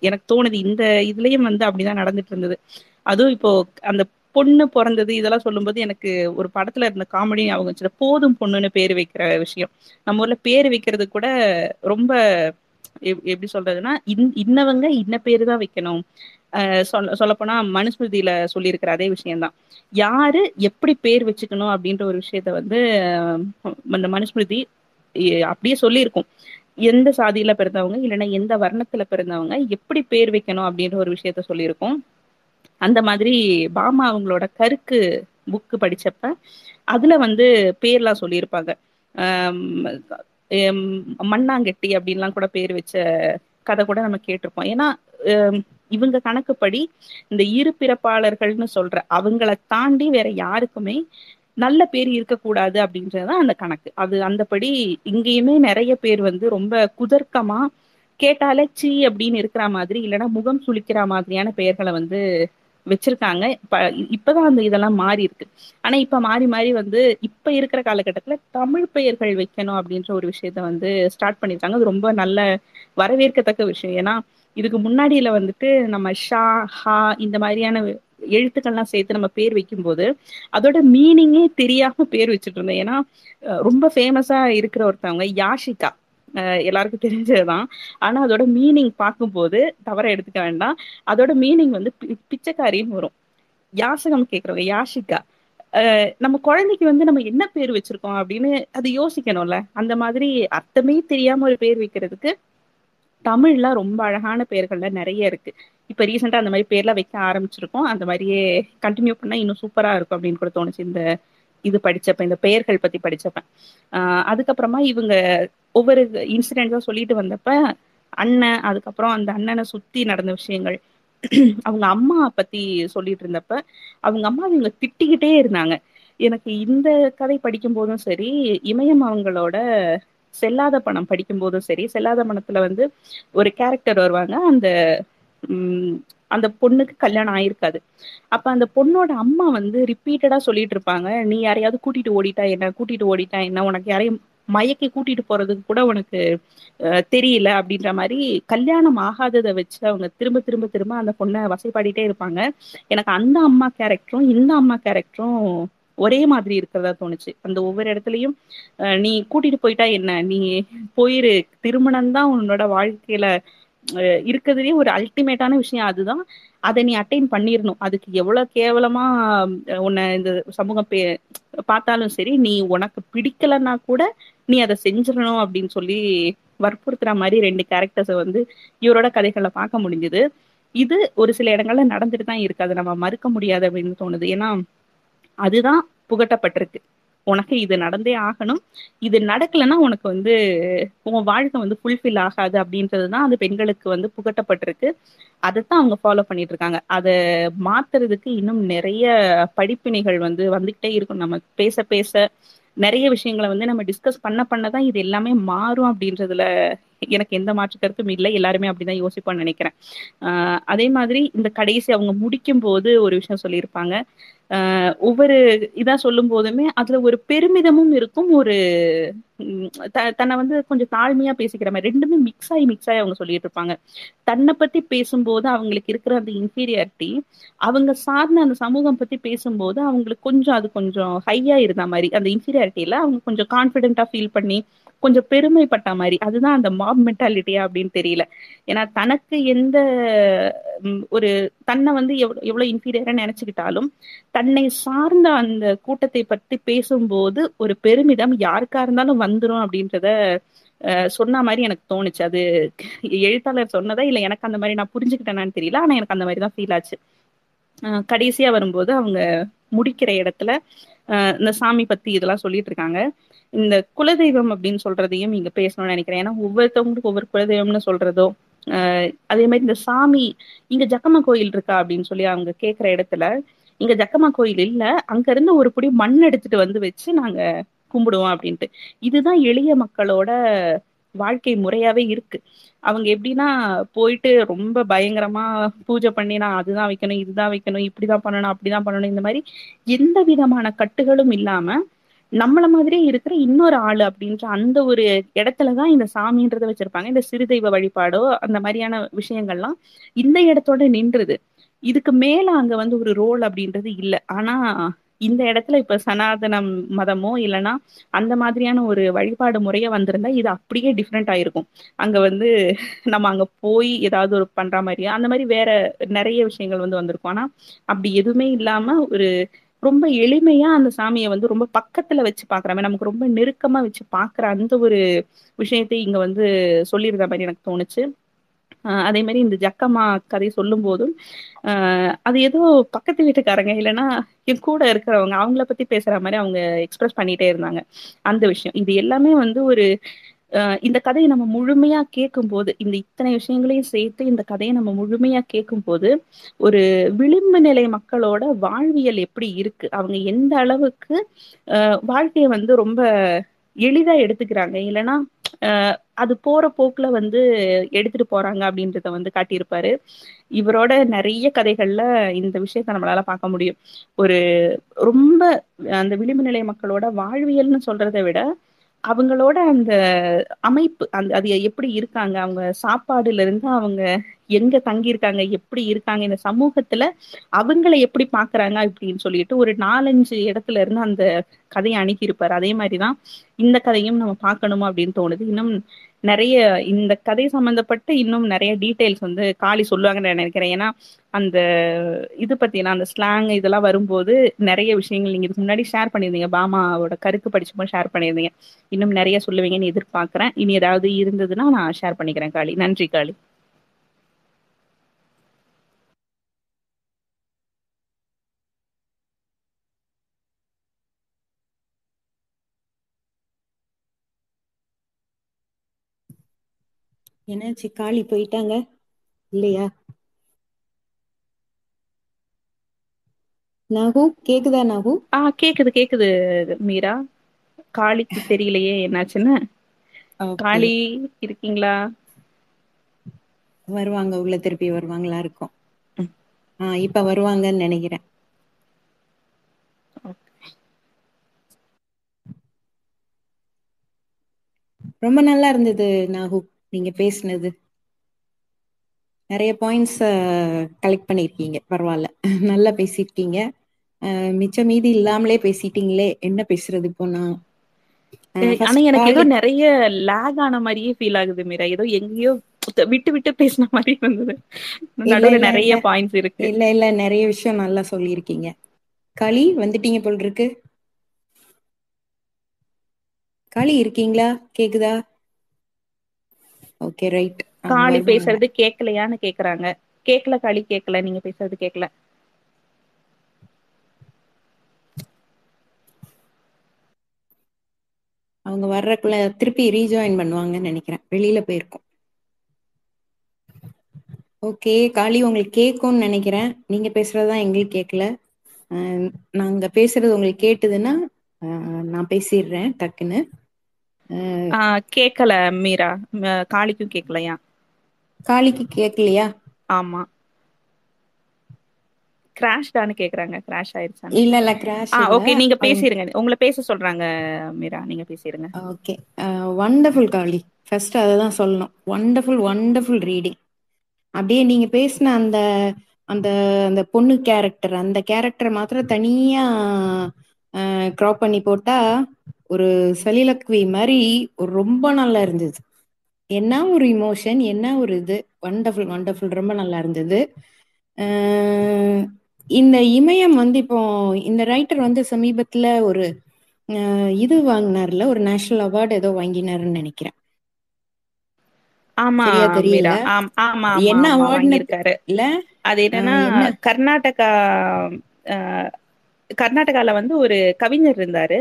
எனக்கு தோணுது. இந்த இதுலயும் வந்து அப்படிதான் நடந்துட்டு இருந்தது. அதுவும் இப்போ அந்த பொண்ணு பிறந்தது இதெல்லாம் சொல்லும்போது எனக்கு ஒரு படத்துல இருந்த காமெடி அவங்க வச்சுட்டு போதும் பொண்ணுன்னு பேர் வைக்கிற விஷயம். நம்ம ஊர்ல பேர் வைக்கிறது கூட ரொம்ப எப்படி சொல்றதுன்னா இன்னவங்க இன்ன பேரு தான் வைக்கணும். சொல்லப்போனா மனுஸ்மிருதியில சொல்லியிருக்கிற அதே விஷயம்தான். யாரு எப்படி பேர் வச்சுக்கணும் அப்படின்ற ஒரு விஷயத்த வந்து அந்த மனுஸ்மிருதி அப்படியே சொல்லியிருக்கும். எந்த சாதியில பிறந்தவங்க இல்லைன்னா எந்த வர்ணத்துல பிறந்தவங்க எப்படி பேர் வைக்கணும் அப்படின்ற ஒரு விஷயத்த சொல்லியிருக்கோம். அந்த மாதிரி பாமா அவங்களோட கருக்கு புக்கு படிச்சப்ப அதுல வந்து பேர்லாம் சொல்லியிருப்பாங்க. மண்ணாங்கெட்டி அப்படின்லாம் கூட பேர் வச்ச கதை கூட நம்ம கேட்டிருப்போம். ஏன்னா இவங்க கணக்குப்படி இந்த இரு பிறப்பாளர்கள்னு சொல்ற அவங்கள தாண்டி வேற யாருக்குமே நல்ல பேர் இருக்கக்கூடாது அப்படின்றதுதான் அந்த கணக்கு. அது அந்தபடி இங்கேயுமே நிறைய பேர் வந்து ரொம்ப குதர்க்கமா கேட்டாலே சீ அப்படின்னு இருக்கிற மாதிரி இல்லைன்னா முகம் சுளிக்கிற மாதிரியான பெயர்களை வந்து வச்சிருக்காங்க. இப்பதான் அந்த இதெல்லாம் மாறி இருக்கு. ஆனா இப்ப மாறி மாறி வந்து இப்ப இருக்கிற காலகட்டத்துல தமிழ் பெயர்கள் வைக்கணும் அப்படின்ற ஒரு விஷயத்த வந்து ஸ்டார்ட் பண்ணிருக்காங்க. அது ரொம்ப நல்ல வரவேற்கத்தக்க விஷயம். ஏன்னா இதுக்கு முன்னாடியில வந்துட்டு நம்ம ஷா ஹா இந்த மாதிரியான எழுத்துக்கள்லாம் சேர்த்து நம்ம பேர் வைக்கும் போது அதோட மீனிங்கே தெரியாம பேர் வச்சுட்டு இருந்தோம். ஏன்னா ரொம்ப ஃபேமஸா இருக்கிற ஒருத்தவங்க யாஷிகா எல்லாருக்கும் தெரிஞ்சதுதான். ஆனா அதோட மீனிங் பார்க்கும்போது தவற எடுத்துக்க வேண்டாம், அதோட மீனிங் வந்து பிச்சைக்காரின்னு வரும். யாசகம் கேட்கறவங்க யாஷிகா. நம்ம குழந்தைக்கு வந்து நம்ம என்ன பேர் வச்சிருக்கோம் அப்படின்னு அது யோசிக்கணும்ல. அந்த மாதிரி அர்த்தமே தெரியாம ஒரு பேர் வைக்கிறதுக்கு தமிழ்ல ரொம்ப அழகான பேர்கள்ல நிறைய இருக்கு. இப்ப ரீசெண்டா அந்த மாதிரி பேர்லாம் வைக்க ஆரம்பிச்சிருக்கோம். அந்த மாதிரியே கண்டினியூ பண்ணா இன்னும் சூப்பரா இருக்கும் அப்படின்னு கூட தோணுச்சு இது படிச்சப்ப, இந்த பெயர்கள் பத்தி படிச்சப்ப. அதுக்கப்புறமா இவங்க ஒவ்வொரு இன்சிடென்ட்ஸா சொல்லிட்டு வந்தப்ப அண்ணன், அதுக்கப்புறம் அந்த அண்ணனை சுத்தி நடந்த விஷயங்கள், அவங்க அம்மா பத்தி சொல்லிட்டு இருந்தப்ப அவங்க அம்மா இவங்க திட்டிக்கிட்டே இருந்தாங்க. எனக்கு இந்த கதை படிக்கும் போதும் சரி, இமையம் அவங்களோட செல்லாத பணம் படிக்கும் போதும் சரி, செல்லாத பணத்துல வந்து ஒரு கேரக்டர் வருவாங்க. அந்த பொண்ணுக்கு கல்யாணம் ஆயிருக்காது. அப்ப அந்த பொண்ணோட அம்மா வந்து ரிப்பீட்டடா சொல்லிட்டு இருப்பாங்க, நீ யாரையாவது கூட்டிட்டு ஓடிட்டா என்ன, உனக்கு யாரையும் மயக்கி கூட்டிட்டு போறதுக்கு கூட உனக்கு தெரியல அப்படின்ற மாதிரி கல்யாணம் ஆகாததை வச்சு அவங்க திரும்ப திரும்ப திரும்ப அந்த பொண்ணை வசைப்பாடிட்டே இருப்பாங்க. எனக்கு அந்த அம்மா கேரக்டரும் இந்த அம்மா கேரக்டரும் ஒரே மாதிரி இருக்கிறதா தோணுச்சு. அந்த ஒவ்வொரு இடத்துலயும் நீ கூட்டிட்டு போயிட்டா என்ன, நீ போயிரு, திருமணம் தான் உன்னோட வாழ்க்கையில இருக்கிறதுலயே ஒரு அல்டிமேட்டான விஷயம், அதுதான், அதை நீ அட்டைன் பண்ணிடணும், அதுக்கு எவ்வளவு கேவலமா உன்னை இந்த சமூகம் பார்த்தாலும் சரி நீ உனக்கு பிடிக்கலன்னா கூட நீ அதை செஞ்சிடணும் அப்படின்னு சொல்லி வற்புறுத்துற மாதிரி ரெண்டு கேரக்டர்ஸை வந்து இவரோட கதைகளை பார்க்க முடிஞ்சது. இது ஒரு சில இடங்கள்ல நடந்துட்டு தான் இருக்கு, அதை நம்ம மறுக்க முடியாது அப்படின்னு தோணுது. ஏன்னா அதுதான் புகட்டப்பட்டிருக்கு, உனக்கு இது நடந்தே ஆகணும், இது நடக்கலைன்னா உனக்கு வந்து உன் வாழ்க்கை வந்து ஃபுல்ஃபில் ஆகாது அப்படின்றதுதான் அது பெண்களுக்கு வந்து புகட்டப்பட்டிருக்கு. அதைத்தான் அவங்க ஃபாலோ பண்ணிட்டு இருக்காங்க. அதை மாத்துறதுக்கு இன்னும் நிறைய படிப்பினைகள் வந்து வந்துகிட்டே இருக்கும். நம்ம பேச பேச நிறைய விஷயங்களை வந்து நம்ம டிஸ்கஸ் பண்ணதான் இது எல்லாமே மாறும் அப்படின்றதுல எனக்கு எந்த மாற்று கருத்தும் இல்லை. எல்லாருமே அப்படிதான் யோசிப்போன்னு நினைக்கிறேன். அதே மாதிரி இந்த கடைசி அவங்க முடிக்கும் போது ஒரு விஷயம் சொல்லியிருப்பாங்க. ஒவ்வொரு இதா சொல்லும் போதுமே அதுல ஒரு பெருமிதமும் இருக்கும், ஒரு தன்னை வந்து கொஞ்சம் தாழ்மையா பேசிக்கிற மாதிரி, ரெண்டுமே மிக்ஸ் ஆகி அவங்க சொல்லிட்டு இருப்பாங்க. தன்னை பத்தி பேசும்போது அவங்களுக்கு இருக்கிற அந்த இன்ஃபீரியாரிட்டி, அவங்க சார்ந்த அந்த சமூகம் பத்தி பேசும்போது அவங்களுக்கு கொஞ்சம் அது கொஞ்சம் ஹையா இருந்த மாதிரி, அந்த இன்ஃபீரியாரிட்டியில அவங்க கொஞ்சம் கான்ஃபிடென்ட்டா ஃபீல் பண்ணி கொஞ்சம் பெருமைப்பட்ட மாதிரி. அதுதான் அந்த மாப் மென்டாலிட்டியா அப்படின்னு தெரியல. ஏன்னா தனக்கு எந்த ஒரு தன்னை வந்து எவ்வளவு இன்ஃபீரியரா நினைச்சுக்கிட்டாலும் தன்னை சார்ந்த அந்த கூட்டத்தை பற்றி பேசும்போது ஒரு பெருமிதம் யாருக்கா இருந்தாலும் வந்துடும் அப்படின்றத சொன்ன மாதிரி எனக்கு தோணுச்சு. அது எழுத்தாளர் சொன்னதா இல்லை எனக்கு அந்த மாதிரி நான் புரிஞ்சுக்கிட்டேனான்னு தெரியல, ஆனால் எனக்கு அந்த மாதிரி தான் ஃபீல் ஆச்சு. கடைசியா வரும்போது அவங்க முடிக்கிற இடத்துல இந்த சாமி பத்தி இதெல்லாம் சொல்லிட்டு இருக்காங்க. இந்த குலதெய்வம் அப்படின்னு சொல்றதையும் இங்க பேசணும்னு நினைக்கிறேன். ஏன்னா ஒவ்வொருத்தவங்களுக்கு ஒவ்வொரு குலதெய்வம்னு சொல்றதோ, அதே மாதிரி இந்த சாமி இங்க ஜக்கம்மா கோயில் இருக்கா அப்படின்னு சொல்லி அவங்க கேட்குற இடத்துல இங்க ஜக்கம்மா கோயில் இல்ல, அங்க இருந்து ஒரு புடி மண் எடுத்துட்டு வந்து வச்சு நாங்க கும்பிடுவோம் அப்படின்ட்டு. இதுதான் எளிய மக்களோட வாழ்க்கை முறையாவே இருக்கு. அவங்க எப்படின்னா போயிட்டு ரொம்ப பயங்கரமா பூஜை பண்ணி நான் அதுதான் வைக்கணும், இதுதான் வைக்கணும், இப்படிதான் பண்ணணும், அப்படிதான் பண்ணணும், இந்த மாதிரி எந்த விதமான கட்டுகளும் இல்லாம நம்மள மாதிரியே இருக்கிற இன்னொரு ஆளு அப்படின்ற அந்த ஒரு இடத்துலதான் இந்த சாமின்றத வச்சிருப்பாங்க. இந்த சிறுதெய்வ வழிபாடோ அந்த மாதிரியான விஷயங்கள்லாம் இந்த இடத்தோட நின்றுது. இதுக்கு மேல அங்க வந்து ஒரு ரோல் அப்படின்றது இல்லை. ஆனா இந்த இடத்துல இப்ப சனாதன மதமோ இல்லைன்னா அந்த மாதிரியான ஒரு வழிபாடு முறையா வந்திருந்தா இது அப்படியே டிஃப்ரெண்ட் ஆயிருக்கும். அங்க வந்து நம்ம அங்க போய் ஏதாவது ஒரு பண்ற மாதிரியா அந்த மாதிரி வேற நிறைய விஷயங்கள் வந்து வந்திருக்கும். ஆனா அப்படி எதுவுமே இல்லாம ஒரு ரொம்ப எளிமையா அந்த சாமியை வந்து ரொம்ப பக்கத்துல வச்சு பாக்குறாமே, நமக்கு ரொம்ப நெருக்கமா வச்சு பாக்குற அந்த ஒரு விஷயத்தை இங்க வந்து சொல்லியிருந்த மாதிரி எனக்கு தோணுச்சு. அதே மாதிரி இந்த ஜக்கம்மா கதை சொல்லும் போதும் அது ஏதோ பக்கத்து வீட்டுக்காரங்க இல்லைன்னா என் கூட இருக்கிறவங்க அவங்கள பத்தி பேசுற மாதிரி அவங்க எக்ஸ்பிரஸ் பண்ணிட்டே இருந்தாங்க. அந்த விஷயம் இது எல்லாமே வந்து ஒரு இந்த கதையை நம்ம முழுமையா கேட்கும் போது, இந்த இத்தனை விஷயங்களையும் சேர்த்து இந்த கதையை நம்ம முழுமையா கேட்கும் போது ஒரு விளிம்பு நிலை மக்களோட வாழ்வியல் எப்படி இருக்கு, அவங்க எந்த அளவுக்கு வாழ்க்கையை வந்து ரொம்ப எளிதா எடுத்துக்கிறாங்க, இல்லைன்னா அது போற போக்குல வந்து எடுத்துட்டு போறாங்க அப்படின்றத வந்து காட்டியிருப்பாரு. இவரோட நிறைய கதைகள்ல இந்த விஷயத்த நம்மளால பார்க்க முடியும். ஒரு ரொம்ப அந்த விளிம்பு நிலை மக்களோட வாழ்வியல்னு சொல்றதை விட அவங்களோட அந்த அமைப்பு, அந்த அது எப்படி இருக்காங்க, அவங்க சாப்பாடுல இருந்து அவங்க எங்க தங்கியிருக்காங்க, எப்படி இருக்காங்க, இந்த சமூகத்துல அவங்களை எப்படி பாக்குறாங்க அப்படின்னு சொல்லிட்டு ஒரு 4-5 இடத்துல இருந்து அந்த கதையை அணுகியிருப்பாரு. அதே மாதிரிதான் இந்த கதையும் நம்ம பார்க்கணுமா அப்படின்னு தோணுது. இன்னும் நிறைய இந்த கதை சம்பந்தப்பட்டு இன்னும் நிறைய டீட்டெயில்ஸ் வந்து காளி சொல்லுவாங்கன்னு நான் நினைக்கிறேன். ஏன்னா அந்த இது பத்தினா அந்த ஸ்லாங் இதெல்லாம் வரும்போது நிறைய விஷயங்கள் நீங்க இதுக்கு முன்னாடி ஷேர் பண்ணியிருந்தீங்க, பாமாவோட கருக்கு படிச்சுப்போ ஷேர் பண்ணியிருந்தீங்க. இன்னும் நிறைய சொல்லுவீங்கன்னு எதிர்பார்க்கிறேன். இனி ஏதாவது இருந்ததுன்னா நான் ஷேர் பண்ணிக்கிறேன். காளி, நன்றி. காளி, என்னாச்சு? காளி போயிட்டாங்க இல்லையா? நாகு கேக்குதா? நாகு கேக்குது கேக்குது மீரா. காளிக்கு தெரியலையே என்னாச்சுன்னு. காளி இருக்கீங்களா? வருவாங்க, உள்ள திருப்பி வருவாங்களா இருக்கும். இப்ப வருவாங்கன்னு நினைக்கிறேன். ரொம்ப நல்லா இருந்தது நாகு, நீங்க பேசுனது. நிறைய பாயிண்ட்ஸ் கலெக்ட் பண்ணிருக்கீங்க, பரவாயில்ல, நல்லா பேசிருக்கீங்க. மிச்சம் மீதி இல்லாமலே பேசிட்டீங்களே, என்ன பேசுறது இப்போ நான்? ஆனா எனக்கு ஏதோ நிறைய லாக் ஆன மாதிரியே ஃபீல் ஆகுது மீரா, ஏதோ எங்கேயோ விட்டு விட்டு பேசின மாதிரி இருந்தது. நடுவில் நிறைய பாயிண்ட்ஸ் இருக்கு. இல்ல இல்ல, நிறைய விஷயம் நல்லா சொல்லியிருக்கீங்க. காளி வந்துட்டீங்க போல் இருக்கு. காளி இருக்கீங்களா? கேக்குதா? Okay, right. காளி பேசுறது கேட்கலையான்னு கேக்குறாங்க. கேட்கல காளி, கேட்கல, நீங்க பேசுறது கேட்கல. அவங்க வர்றக்குள்ள திருப்பி ரீஜாயின் பண்ணுவாங்கன்னு நினைக்கிறேன், வெளியில போயிருக்கோம். ஓகே காளி, உங்களுக்கு கேட்கும்னு நினைக்கிறேன். நீங்க பேசுறதுதான் எங்களுக்கு கேட்கல. நாங்க பேசுறது உங்களுக்கு கேட்டுதுன்னா நான் பேசிடுறேன் டக்குன்னு. கேக்கல மீரா, காளிக்கும் கேக்கலையா? காளிக்கு கேக்கலையா? ஆமா, கிராஷ் தான கேக்குறாங்க. கிராஷ் ஆயிருச்சா? இல்ல இல்ல, கிராஷ் இல்ல. ஓகே, நீங்க பேசிடுங்க, உங்களை பேச சொல்றாங்க மீரா, நீங்க பேசிடுங்க. Okay, wonderful Kali. ஃபர்ஸ்ட் அததான் சொல்லணும், வண்டர்ஃபுல் வண்டர்ஃபுல் ரீடிங். அப்படியே நீங்க பேசின அந்த அந்த அந்த பொண்ணு கேரக்டர், அந்த கேரக்டர் மாத்திரம் தனியா கிராப் பண்ணி போட்டா ஒரு சலிலக்குவி மாதிரி ரொம்ப நல்லா இருந்தது. என்ன ஒரு இமோஷன், என்ன ஒரு இது! வண்டர்ஃபுல் வண்டர்ஃபுல், ரொம்ப நல்லா இருந்தது. இந்த இமயம் வந்து இப்போ இந்த ரைட்டர் வந்து சமீபத்துல ஒரு இது வாங்கினார்ல, ஒரு நேஷனல் அவார்டு ஏதோ வாங்கினாருன்னு நினைக்கிறேன். அது என்னன்னா கர்நாடகால வந்து ஒரு கவிஞர் இருந்தாரு,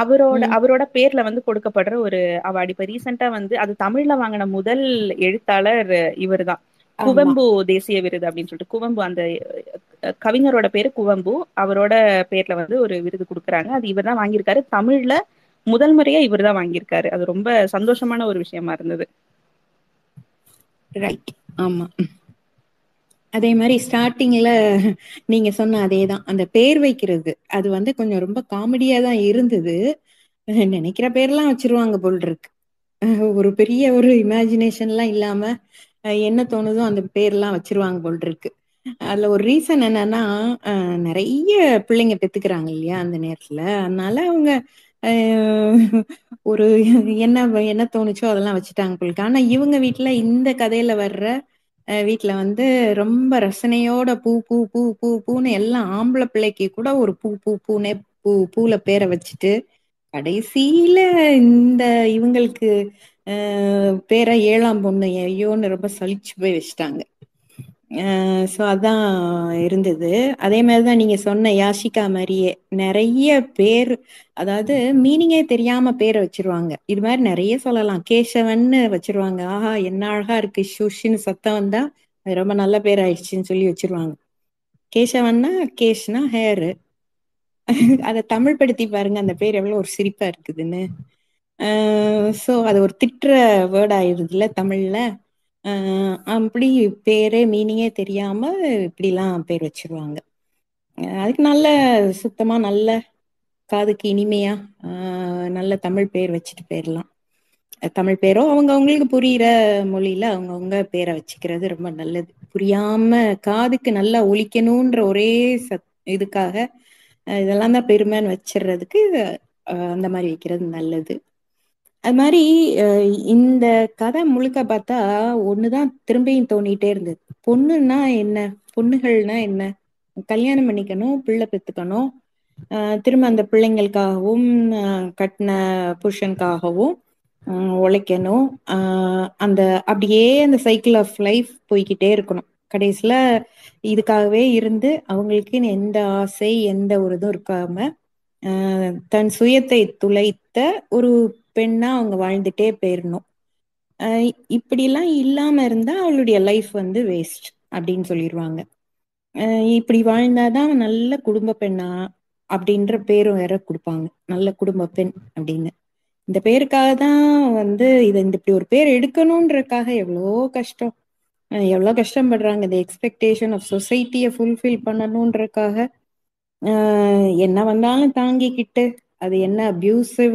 அவரோட பேர்ல வந்து கொடுக்கப்படுற ஒரு அவார்டு. இப்ப ரீசெண்டா வந்து அது தமிழ்ல வாங்கின முதல் எழுத்தாளர் இவர் தான், குவம்பு தேசிய விருது அப்படின்னு சொல்லிட்டு. குவம்பு, அந்த கவிஞரோட பேரு குவம்பு, அவரோட பேர்ல வந்து ஒரு விருது கொடுக்குறாங்க. அது இவர் தான் வாங்கியிருக்காரு. தமிழ்ல முதல் முறையா இவர் தான் வாங்கியிருக்காரு. அது ரொம்ப சந்தோஷமான ஒரு விஷயமா இருந்தது. ரைட், ஆமா. அதே மாதிரி ஸ்டார்டிங்ல நீங்க சொன்ன அதே தான், அந்த பேர் வைக்கிறது அது வந்து கொஞ்சம் ரொம்ப காமெடியா தான் இருந்தது. நினைக்கிற பேர்லாம் வச்சிருவாங்க போல் இருக்கு, ஒரு பெரிய ஒரு இமேஜினேஷன்லாம் இல்லாம என்ன தோணுதோ அந்த பேர்லாம் வச்சிருவாங்க போல் இருக்கு. அதுல ஒரு ரீசன் என்னன்னா, நிறைய பிள்ளைங்க பெத்துக்கிறாங்க இல்லையா அந்த நேரத்துல, அதனால அவங்க ஒரு என்ன தோணுச்சோ அதெல்லாம் வச்சுட்டாங்க போல் இருக்கு. ஆனா இவங்க வீட்டுல இந்த கதையில வர்ற வீட்டுல வந்து ரொம்ப ரசனையோட பூ பூ பூ பூ பூன்னு எல்லாம், ஆம்பளை பிள்ளைக்கு கூட ஒரு பூ பூ பூனே பூல பேரை வச்சுட்டு, கடைசியில இந்த இவங்களுக்கு பேரை ஏழாம் பொண்ணு ஐயோன்னு ரொம்ப சலிச்சு போய் வச்சுட்டாங்க. ஸோ அதான் இருந்தது. அதே மாதிரிதான் நீங்க சொன்ன யாஷிகா மாதிரியே நிறைய பேர், அதாவது மீனிங்கே தெரியாம பேரை வச்சிருவாங்க. இது மாதிரி நிறைய சொல்லலாம். கேசவன்னு வச்சிருவாங்க, ஆஹா என்ன அழகா இருக்கு, சுஷின்னு சத்தம் வந்தா அது ரொம்ப நல்ல பேர் ஆயிடுச்சுன்னு சொல்லி வச்சிருவாங்க. கேசவன்னா கேஷ்னா ஹேரு. அதை தமிழ் படுத்தி பாருங்க அந்த பேர் எவ்வளவு ஒரு சிரிப்பா இருக்குதுன்னு. ஸோ அது ஒரு திட்டுற வேர்ட் ஆயிடுதுல தமிழ்ல. அப்படி பேரே மீனிங்கே தெரியாம இப்படிலாம் பேர் வச்சிருவாங்க. அதுக்கு நல்ல சுத்தமா நல்ல காதுக்கு இனிமையா நல்ல தமிழ் பேர் வச்சுட்டு போயிடலாம். தமிழ் பேரோ அவங்க அவங்களுக்கு புரியுற மொழியில அவங்கவுங்க பேரை வச்சுக்கிறது ரொம்ப நல்லது. புரியாம காதுக்கு நல்லா ஒலிக்கணும்ன்ற ஒரே இதுக்காக இதெல்லாம் தான் பெருமைன்னு வச்சிடுறதுக்கு அந்த மாதிரி வைக்கிறது நல்லது. அது மாதிரி இந்த கதை முழுக்க பார்த்தா ஒண்ணுதான் திரும்பியும் தோணிட்டே இருந்தது. பொண்ணுன்னா என்ன, பொண்ணுகள்னா என்ன, கல்யாணம் பண்ணிக்கணும், பிள்ளை பெத்துக்கணும், திரும்ப அந்த பிள்ளைங்களுக்காகவும் கட்டின புருஷனுக்காகவும் உழைக்கணும், அந்த அப்படியே அந்த சைக்கிள் ஆஃப் லைஃப் போய்கிட்டே இருக்கணும். கடைசியில இதுக்காகவே இருந்து அவங்களுக்குன்னு எந்த ஆசை எந்த ஒரு இதுவும் இருக்காம தன் சுயத்தை துளைத்த ஒரு பெண்ணா அவங்க வாழ்ந்துட்டே போயிடணும். இப்படிலாம் இல்லாம இருந்தா அவளுடைய லைஃப் வந்து வேஸ்ட் அப்படின்னு சொல்லிடுவாங்க. இப்படி வாழ்ந்தாதான் நல்ல குடும்ப பெண்ணா அப்படின்ற பேரும் வேற கொடுப்பாங்க, நல்ல குடும்ப பெண் அப்படின்னு. இந்த பேருக்காக தான் வந்து இதை இந்த இப்படி ஒரு பேர் எடுக்கணும்ன்றக்காக எவ்வளோ கஷ்டப்படுறாங்க. இந்த எக்ஸ்பெக்டேஷன் ஆஃப் சொசைட்டியை ஃபுல்ஃபில் பண்ணணும்ன்றக்காக என்ன வந்தாலும் தாங்கிக்கிட்டு, அது என்ன அப்யூசிவ்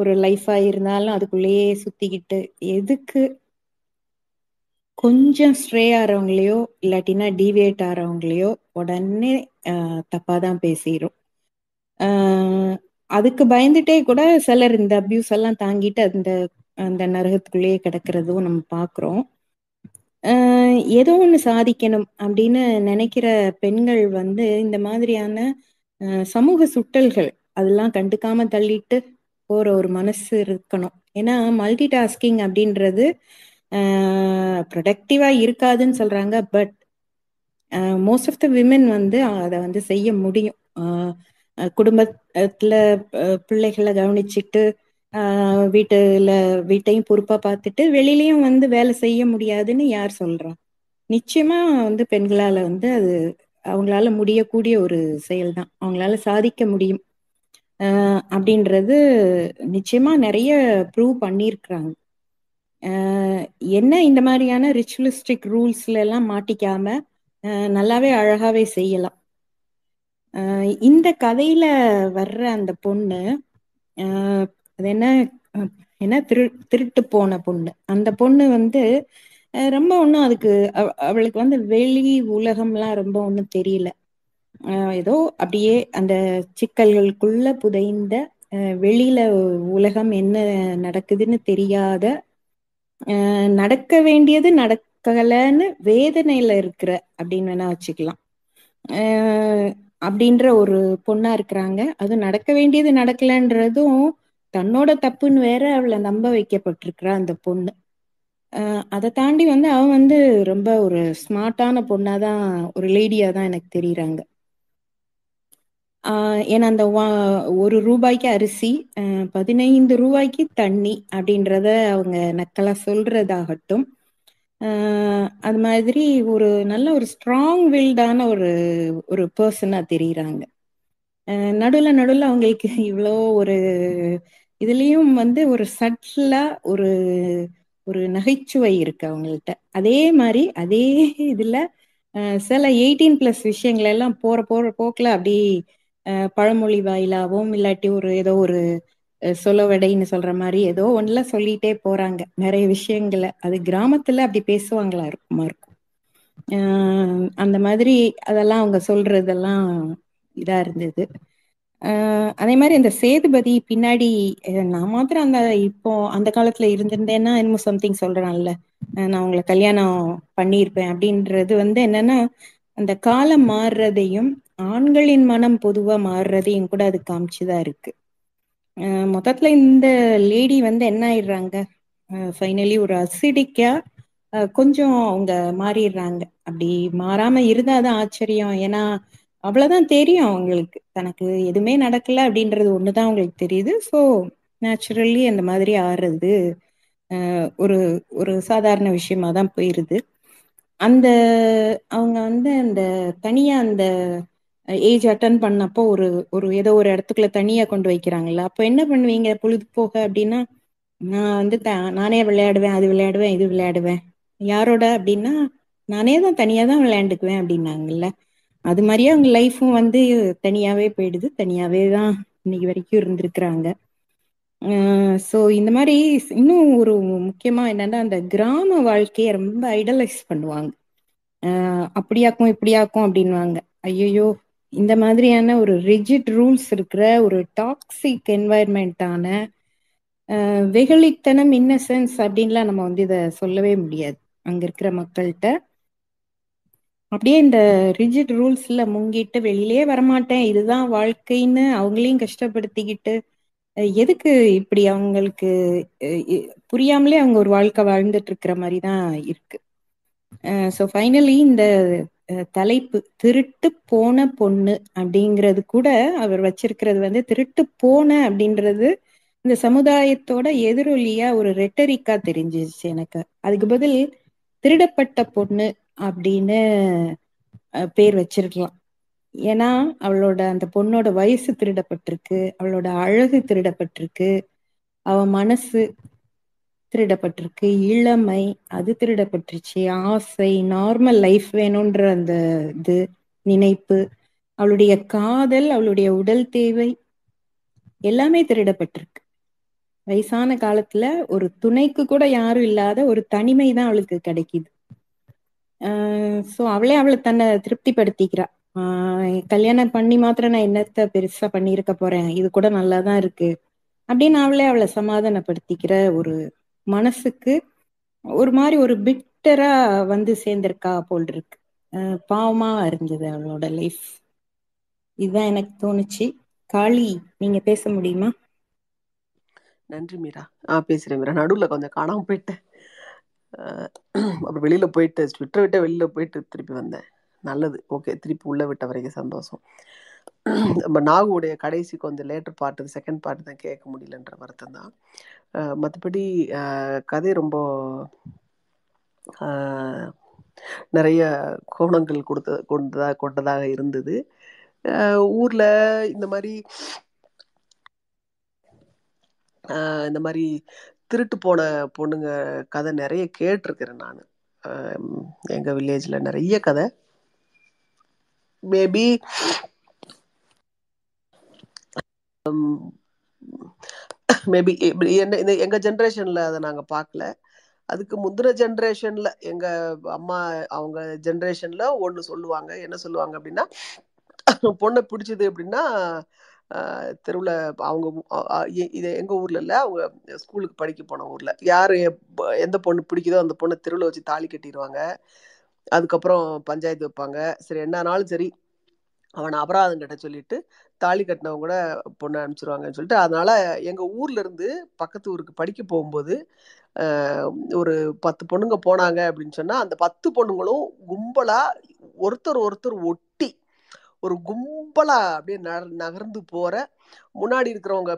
ஒரு லைஃபா இருந்தாலும் அதுக்குள்ளேயே சுத்திக்கிட்டு, எதுக்கு கொஞ்சம் ஸ்ட்ரே ஆறவங்களையோ இல்லாட்டினா டிவியேட் ஆறவங்களையோ உடனே தப்பாதான் பேசிடும். அதுக்கு பயந்துட்டே கூட சிலர் இந்த அபியூஸ் எல்லாம் தாங்கிட்டு அந்த அந்த நரகத்துக்குள்ளேயே கிடக்கிறதும் நம்ம பாக்குறோம். ஏதோ ஒண்ணு சாதிக்கணும் அப்படின்னு நினைக்கிற பெண்கள் வந்து இந்த மாதிரியான சமூக சுட்டல்கள் அதெல்லாம் கண்டுக்காம தள்ளிட்டு போற ஒரு மனசு இருக்கணும். ஏன்னா மல்டி டாஸ்கிங் அப்படின்றது ப்ரொடக்டிவா இருக்காதுன்னு சொல்றாங்க, but most of the women வந்து அதை வந்து செய்ய முடியும். குடும்பத்துல பிள்ளைகளை கவனிச்சுட்டு வீட்டையும் பொறுப்பா பார்த்துட்டு வெளியிலயும் வந்து வேலை செய்ய முடியாதுன்னு யார் சொல்றா? நிச்சயமா வந்து பெண்களால வந்து அது அவங்களால முடியக்கூடிய ஒரு செயல் தான், அவங்களால சாதிக்க முடியும் அப்படின்றது நிச்சயமா நிறைய ப்ரூவ் பண்ணியிருக்கிறாங்க. என்ன இந்த மாதிரியான ரிச்சுவலிஸ்டிக் ரூல்ஸ்ல எல்லாம் மாட்டிக்காம நல்லாவே அழகாவே செய்யலாம். இந்த கதையில வர்ற அந்த பொண்ணு அது என்ன திருட்டு போன பொண்ணு. அந்த பொண்ணு வந்து ரொம்ப ஒன்றும் அதுக்கு அவளுக்கு வந்து வெளி உலகம்லாம் ரொம்ப ஒன்றும் தெரியல. ஏதோ அப்படியே அந்த சிக்கல்களுக்குள்ள புதைந்த வெளியில உலகம் என்ன நடக்குதுன்னு தெரியாத, நடக்க வேண்டியது நடக்கலைன்னு வேதனையில இருக்கிற அப்படின்னு வேணா வச்சுக்கலாம். அப்படின்ற ஒரு பொண்ணா இருக்கிறாங்க. அதுவும் நடக்க வேண்டியது நடக்கலன்றதும் தன்னோட தப்புன்னு வேற அவளை நம்ப வைக்கப்பட்டிருக்கிறா அந்த பொண்ணு. அதை தாண்டி அவன் ரொம்ப ஒரு ஸ்மார்ட்டான பொண்ணாதான், ஒரு லேடியா தான் எனக்கு தெரியுறாங்க. ஏன்னா அந்த 1 ரூபாய்க்கு அரிசி 15 ரூபாய்க்கு தண்ணி அப்படின்றத அவங்க நக்கலா சொல்றதாகட்டும், அது மாதிரி ஒரு நல்ல ஒரு ஸ்ட்ராங் வில்டான ஒரு பர்சனா தெரியுறாங்க. நடுவில் அவங்களுக்கு இவ்வளோ ஒரு இதுலேயும் ஒரு சட்லா ஒரு நகைச்சுவை இருக்கு அவங்கள்ட்ட. அதே மாதிரி அதே இதுல சில 18+ விஷயங்கள் எல்லாம் போற போக்கில் அப்படி பழமொழி வாயிலாகவும் இல்லாட்டி ஏதோ ஒரு சொலவடைன்னு சொல்ற மாதிரி ஏதோ ஒன்றுல சொல்லிட்டே போறாங்க நிறைய விஷயங்களை. அது கிராமத்துல அப்படி பேசுவாங்களா இருக்கும். அந்த மாதிரி அதெல்லாம் அவங்க சொல்றதெல்லாம் இதா இருந்தது. அதே மாதிரி அந்த சேதுபதி பின்னாடி நான் மாத்திரம் அந்த இப்போ அந்த காலத்துல இருந்திருந்தேன்னா இன்னும் சம்திங் சொல்றான்ல, நான் உங்களை கல்யாணம் பண்ணியிருப்பேன் அப்படின்றது என்னன்னா அந்த காலம் மாறுறதையும் ஆண்களின் மனம் பொதுவா மாறுறதையும் கூட அது காமிச்சுதான் இருக்கு. மொத்தத்துல இந்த லேடி என்ன ஆயிடுறாங்க, ஃபைனலி ஒரு அசிடிக்கா கொஞ்சம் அவங்க மாறிடுறாங்க. அப்படி மாறாம இருந்தாதான் ஆச்சரியம். ஏன்னா அவ்வளவுதான் தெரியும் அவங்களுக்கு, தனக்கு எதுவுமே நடக்கல அப்படின்றது ஒண்ணுதான் அவங்களுக்கு தெரியுது. ஸோ நேச்சுரலி அந்த மாதிரி ஆறுறது ஒரு சாதாரண விஷயமாதான் போயிருது. அந்த அவங்க அந்த தனியா அந்த ஏஜ் அட்டன் பண்ணப்போ ஒரு ஏதோ ஒரு இடத்துக்குள்ள தனியா கொண்டு வைக்கிறாங்கல்ல, அப்போ என்ன பண்ணுவீங்க பொழுதுபோக அப்படின்னா, நான் நானே விளையாடுவேன், அது விளையாடுவேன், இது விளையாடுவேன், யாரோட அப்படின்னா நானே தான் தனியா தான் விளையாண்டுக்குவேன் அப்படின்னாங்கல்ல. அது மாதிரியே அவங்க லைஃபும் தனியாவே போயிடுது, தனியாவே தான் இன்னைக்கு வரைக்கும் இருந்திருக்கிறாங்க. ஸோ இந்த மாதிரி இன்னும் ஒரு முக்கியமா என்னன்னா அந்த கிராம வாழ்க்கையை ரொம்ப ஐடலைஸ் பண்ணுவாங்க. அப்படியாக்கும் இப்படியாக்கும் அப்படின்வாங்க. ஐயோ இந்த மாதிரியான ஒரு ரிஜிட் ரூல்ஸ் இருக்கிற ஒரு டாக்ஸிக் என்வாயர்மெண்டான வெகுளித்தனம், இன்னசென்ஸ் அப்படின்லாம் நம்ம இதை சொல்லவே முடியாது அங்க இருக்கிற மக்கள்கிட்ட. அப்படியே இந்த ரிஜிட் ரூல்ஸ்ல முங்கிட்டு வெளியிலே வரமாட்டேன், இதுதான் வாழ்க்கைன்னு அவங்களையும் கஷ்டப்படுத்திக்கிட்டு எதுக்கு இப்படி அவங்களுக்கு புரியாமலே அவங்க ஒரு வாழ்க்கை வாழ்ந்துட்டு இருக்கிற மாதிரி தான் இருக்கு. ஸோ ஃபைனலி இந்த தலைப்பு திருட்டு போன பொண்ணு அப்படிங்கிறது கூட அவர் வச்சிருக்கிறது திருட்டு போன அப்படின்றது இந்த சமுதாயத்தோட எதிரொலியா ஒரு ரெட்டரிக்கா தெரிஞ்சிச்சு எனக்கு. அதுக்கு பதில் திருடப்பட்ட பொண்ணு அப்படின்னு பேர் வச்சிருக்கலாம். ஏன்னா அவளோட அந்த பொண்ணோட வயசு திருடப்பட்டிருக்கு, அவளோட அழகு திருடப்பட்டிருக்கு, அவ மனசு திருடப்பட்டிருக்கு, இளமை அது திருடப்பட்டுருச்சு, ஆசை, நார்மல் லைஃப் வேணும்ன்ற அந்த இது நினைப்பு, அவளுடைய காதல், அவளுடைய உடல் தேவை எல்லாமே திருடப்பட்டிருக்கு. வயசான காலத்துல ஒரு துணைக்கு கூட யாரும் இல்லாத ஒரு தனிமை தான் அவளுக்கு கிடைக்குது. ஸோ அவளை தன்னை திருப்திப்படுத்திக்கிறா. கல்யாணம் பண்ணி மாத்திரம் நான் என்னத்த பெருசா பண்ணியிருக்க போறேன், இது கூட நல்லாதான் இருக்கு அப்படின்னு அவளை சமாதானப்படுத்திக்கிற ஒரு மனசுக்கு ஒரு மாதிரி ஒரு பிட்டரா சேர்ந்திருக்கா போல் இருக்கு. பாவமா இருந்தது அவளோட லைஃப். இதுதான் எனக்கு தோணுச்சு. காளி, நீங்க பேச முடியுமா? நன்றி மீரா. பேசுறேன் மீரா. நடுவுல கொஞ்சம் காணாம போயிட்டேன், அப்புறம் வெளியில போயிட்டு ட்விட்டர் விட்டு வெளியில போயிட்டு திருப்பி வந்தேன். நல்லது, ஓகே, திருப்பி உள்ள விட்ட வரைக்கும் சந்தோஷம். நம்ம நாகுடைய கடைசி கொஞ்சம் லேட்டர் பார்ட்டு, செகண்ட் பார்ட்டு தான் கேட்க முடியலன்ற வருத்தம் தான். மற்றபடி கதை ரொம்ப நிறைய கோணங்கள் கொண்டதாக இருந்தது. ஊரில் இந்த மாதிரி திருட்டு போன பொண்ணுங்க கதை நிறைய கேட்டிருக்கிறேன் நான். எங்கள் வில்லேஜில் நிறைய கதை. மேபி மேபி எங்க ஜென்ரேஷன்ல அதை நாங்க பார்க்கல. அதுக்கு முந்தின ஜென்ரேஷன்ல எங்க அம்மா அவங்க ஜென்ரேஷன்ல ஒண்ணு சொல்லுவாங்க. என்ன சொல்லுவாங்க அப்படின்னா, பொண்ணை பிடிச்சது அப்படின்னா தெருவில் அவங்க இது எங்கள் ஊரில் இல்லை, அவங்க ஸ்கூலுக்கு படிக்க போன ஊரில் யார் எந்த பொண்ணு பிடிக்குதோ அந்த பொண்ணை தெருவில் வச்சு தாலி கட்டிடுவாங்க. அதுக்கப்புறம் பஞ்சாயத்து வைப்பாங்க. சரி, என்னானாலும் சரி அவனை அபராதம் கிட்ட சொல்லிட்டு தாலி கட்டினவங்க கூட பொண்ணை அனுப்பிச்சிருவாங்கன்னு சொல்லிட்டு, அதனால எங்க ஊர்ல இருந்து பக்கத்து ஊருக்கு படிக்க போகும்போது ஒரு 10 பொண்ணுங்க போனாங்க அப்படின்னு சொன்னா, அந்த 10 பொண்ணுங்களும் கும்பலா ஒருத்தர் ஒட்டி ஒரு கும்பலா அப்படியே நகர்ந்து போற, முன்னாடி இருக்கிறவங்க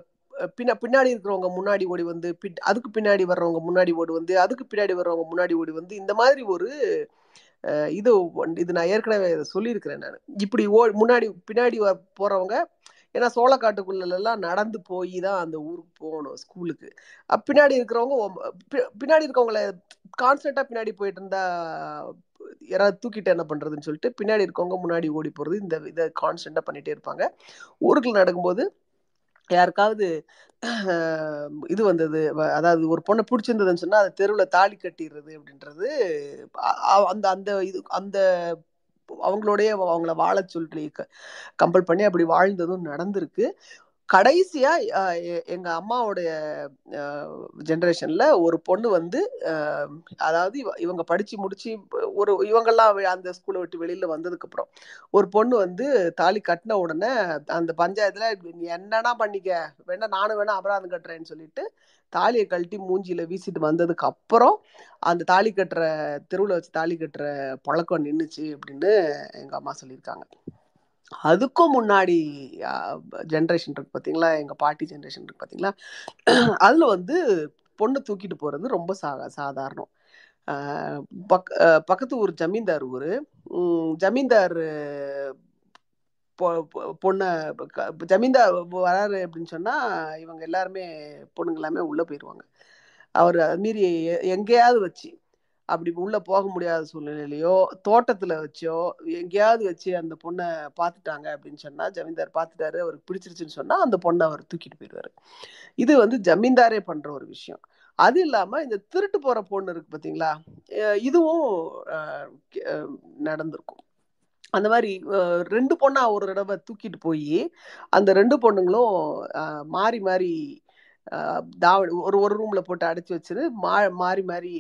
பின்னாடி இருக்கிறவங்க முன்னாடி ஓடி வந்து, அதுக்கு பின்னாடி வர்றவங்க முன்னாடி ஓடி வந்து, அதுக்கு பின்னாடி வர்றவங்க முன்னாடி ஓடி வந்து, இந்த மாதிரி ஒரு இது நான் ஏற்கனவே சொல்லியிருக்கிறேன். நான் இப்படி முன்னாடி பின்னாடி போறவங்க, ஏன்னா சோளக்காட்டுக்குள்ளெல்லாம் நடந்து போய் தான் அந்த ஊருக்கு போகணும் ஸ்கூலுக்கு. பின்னாடி இருக்கிறவங்க பின்னாடி இருக்கவங்கள கான்ஸ்டன்டா பின்னாடி போயிட்டு இருந்தா யாராவது தூக்கிட்டு என்ன பண்றதுன்னு சொல்லிட்டு பின்னாடி இருக்கவங்க முன்னாடி ஓடி போறது, இந்த இதை கான்ஸ்டன்டா பண்ணிட்டே இருப்பாங்க. ஊருக்குள்ள நடக்கும்போது யாருக்காவது இது வந்தது, அதாவது ஒரு பொண்ணை பிடிச்சிருந்ததுன்னு சொன்னா அதை தெருவில் தாலி கட்டிடுறது அப்படின்றது, அந்த அந்த இது அந்த அவங்களோடைய அவங்கள வாழ சொல்லி கம்பல் பண்ணி அப்படி வாழ்ந்ததும் நடந்திருக்கு. கடைசியா எங்க அம்மாவுடைய ஜென்ரேஷன்ல ஒரு பொண்ணு வந்து, அதாவது இவங்க படிச்சு முடிச்சு ஒரு இவங்கெல்லாம் அந்த ஸ்கூலை விட்டு வெளியில வந்ததுக்கு அப்புறம் ஒரு பொண்ணு வந்து தாலி கட்டின உடனே அந்த பஞ்சாயத்துல என்னன்னா பண்ணிக்க வேணா, நானும் வேணா அபராதம் கட்டுறேன்னு சொல்லிட்டு தாலியை கழட்டி மூஞ்சியில வீசிட்டு வந்ததுக்கு அப்புறம் அந்த தாலி கட்டுற தெருவில் வச்சு தாலி கட்டுற பழக்கம் நின்றுச்சு அப்படின்னு எங்க அம்மா சொல்லியிருக்காங்க. அதுக்கும் முன்னாடி ஜென்ரேஷன் இருக்கு பார்த்தீங்களா, எங்கள் பாட்டி ஜென்ரேஷன் இருக்கு பார்த்தீங்களா, அதில் வந்து பொண்ணு தூக்கிட்டு போகிறது ரொம்ப சாதாரணம். பக்கத்து ஊர் ஜமீன்தார் ஊர் ஜமீன்தார் பொண்ணை ஜமீன்தார் வராரு அப்படின்னு சொன்னால் இவங்க எல்லாருமே பொண்ணுங்க எல்லாமே உள்ளே போயிடுவாங்க. அவர் அதுமாரி எங்கேயாவது வச்சு, அப்படி உள்ளே போக முடியாத சூழ்நிலையிலையோ தோட்டத்தில் வச்சோ எங்கேயாவது வச்சு அந்த பொண்ணை பார்த்துட்டாங்க அப்படின்னு சொன்னால், ஜமீன்தார் பார்த்துட்டாரு அவருக்கு பிடிச்சிருச்சுன்னு சொன்னால் அந்த பொண்ணை அவர் தூக்கிட்டு போயிடுவார். இது வந்து ஜமீன்தாரே பண்ணுற ஒரு விஷயம். அது இல்லாமல் இந்த திருட்டு போகிற பொண்ணு இருக்குது பார்த்தீங்களா, இதுவும் நடந்திருக்கும். அந்த மாதிரி 2 பொண்ணா ஒரு தடவை தூக்கிட்டு போய் அந்த 2 பொண்ணுங்களும் மாறி மாறி தாவணி ஒரு ரூம்ல போட்டு அடைச்சி வச்சுரு, மாறி மாறி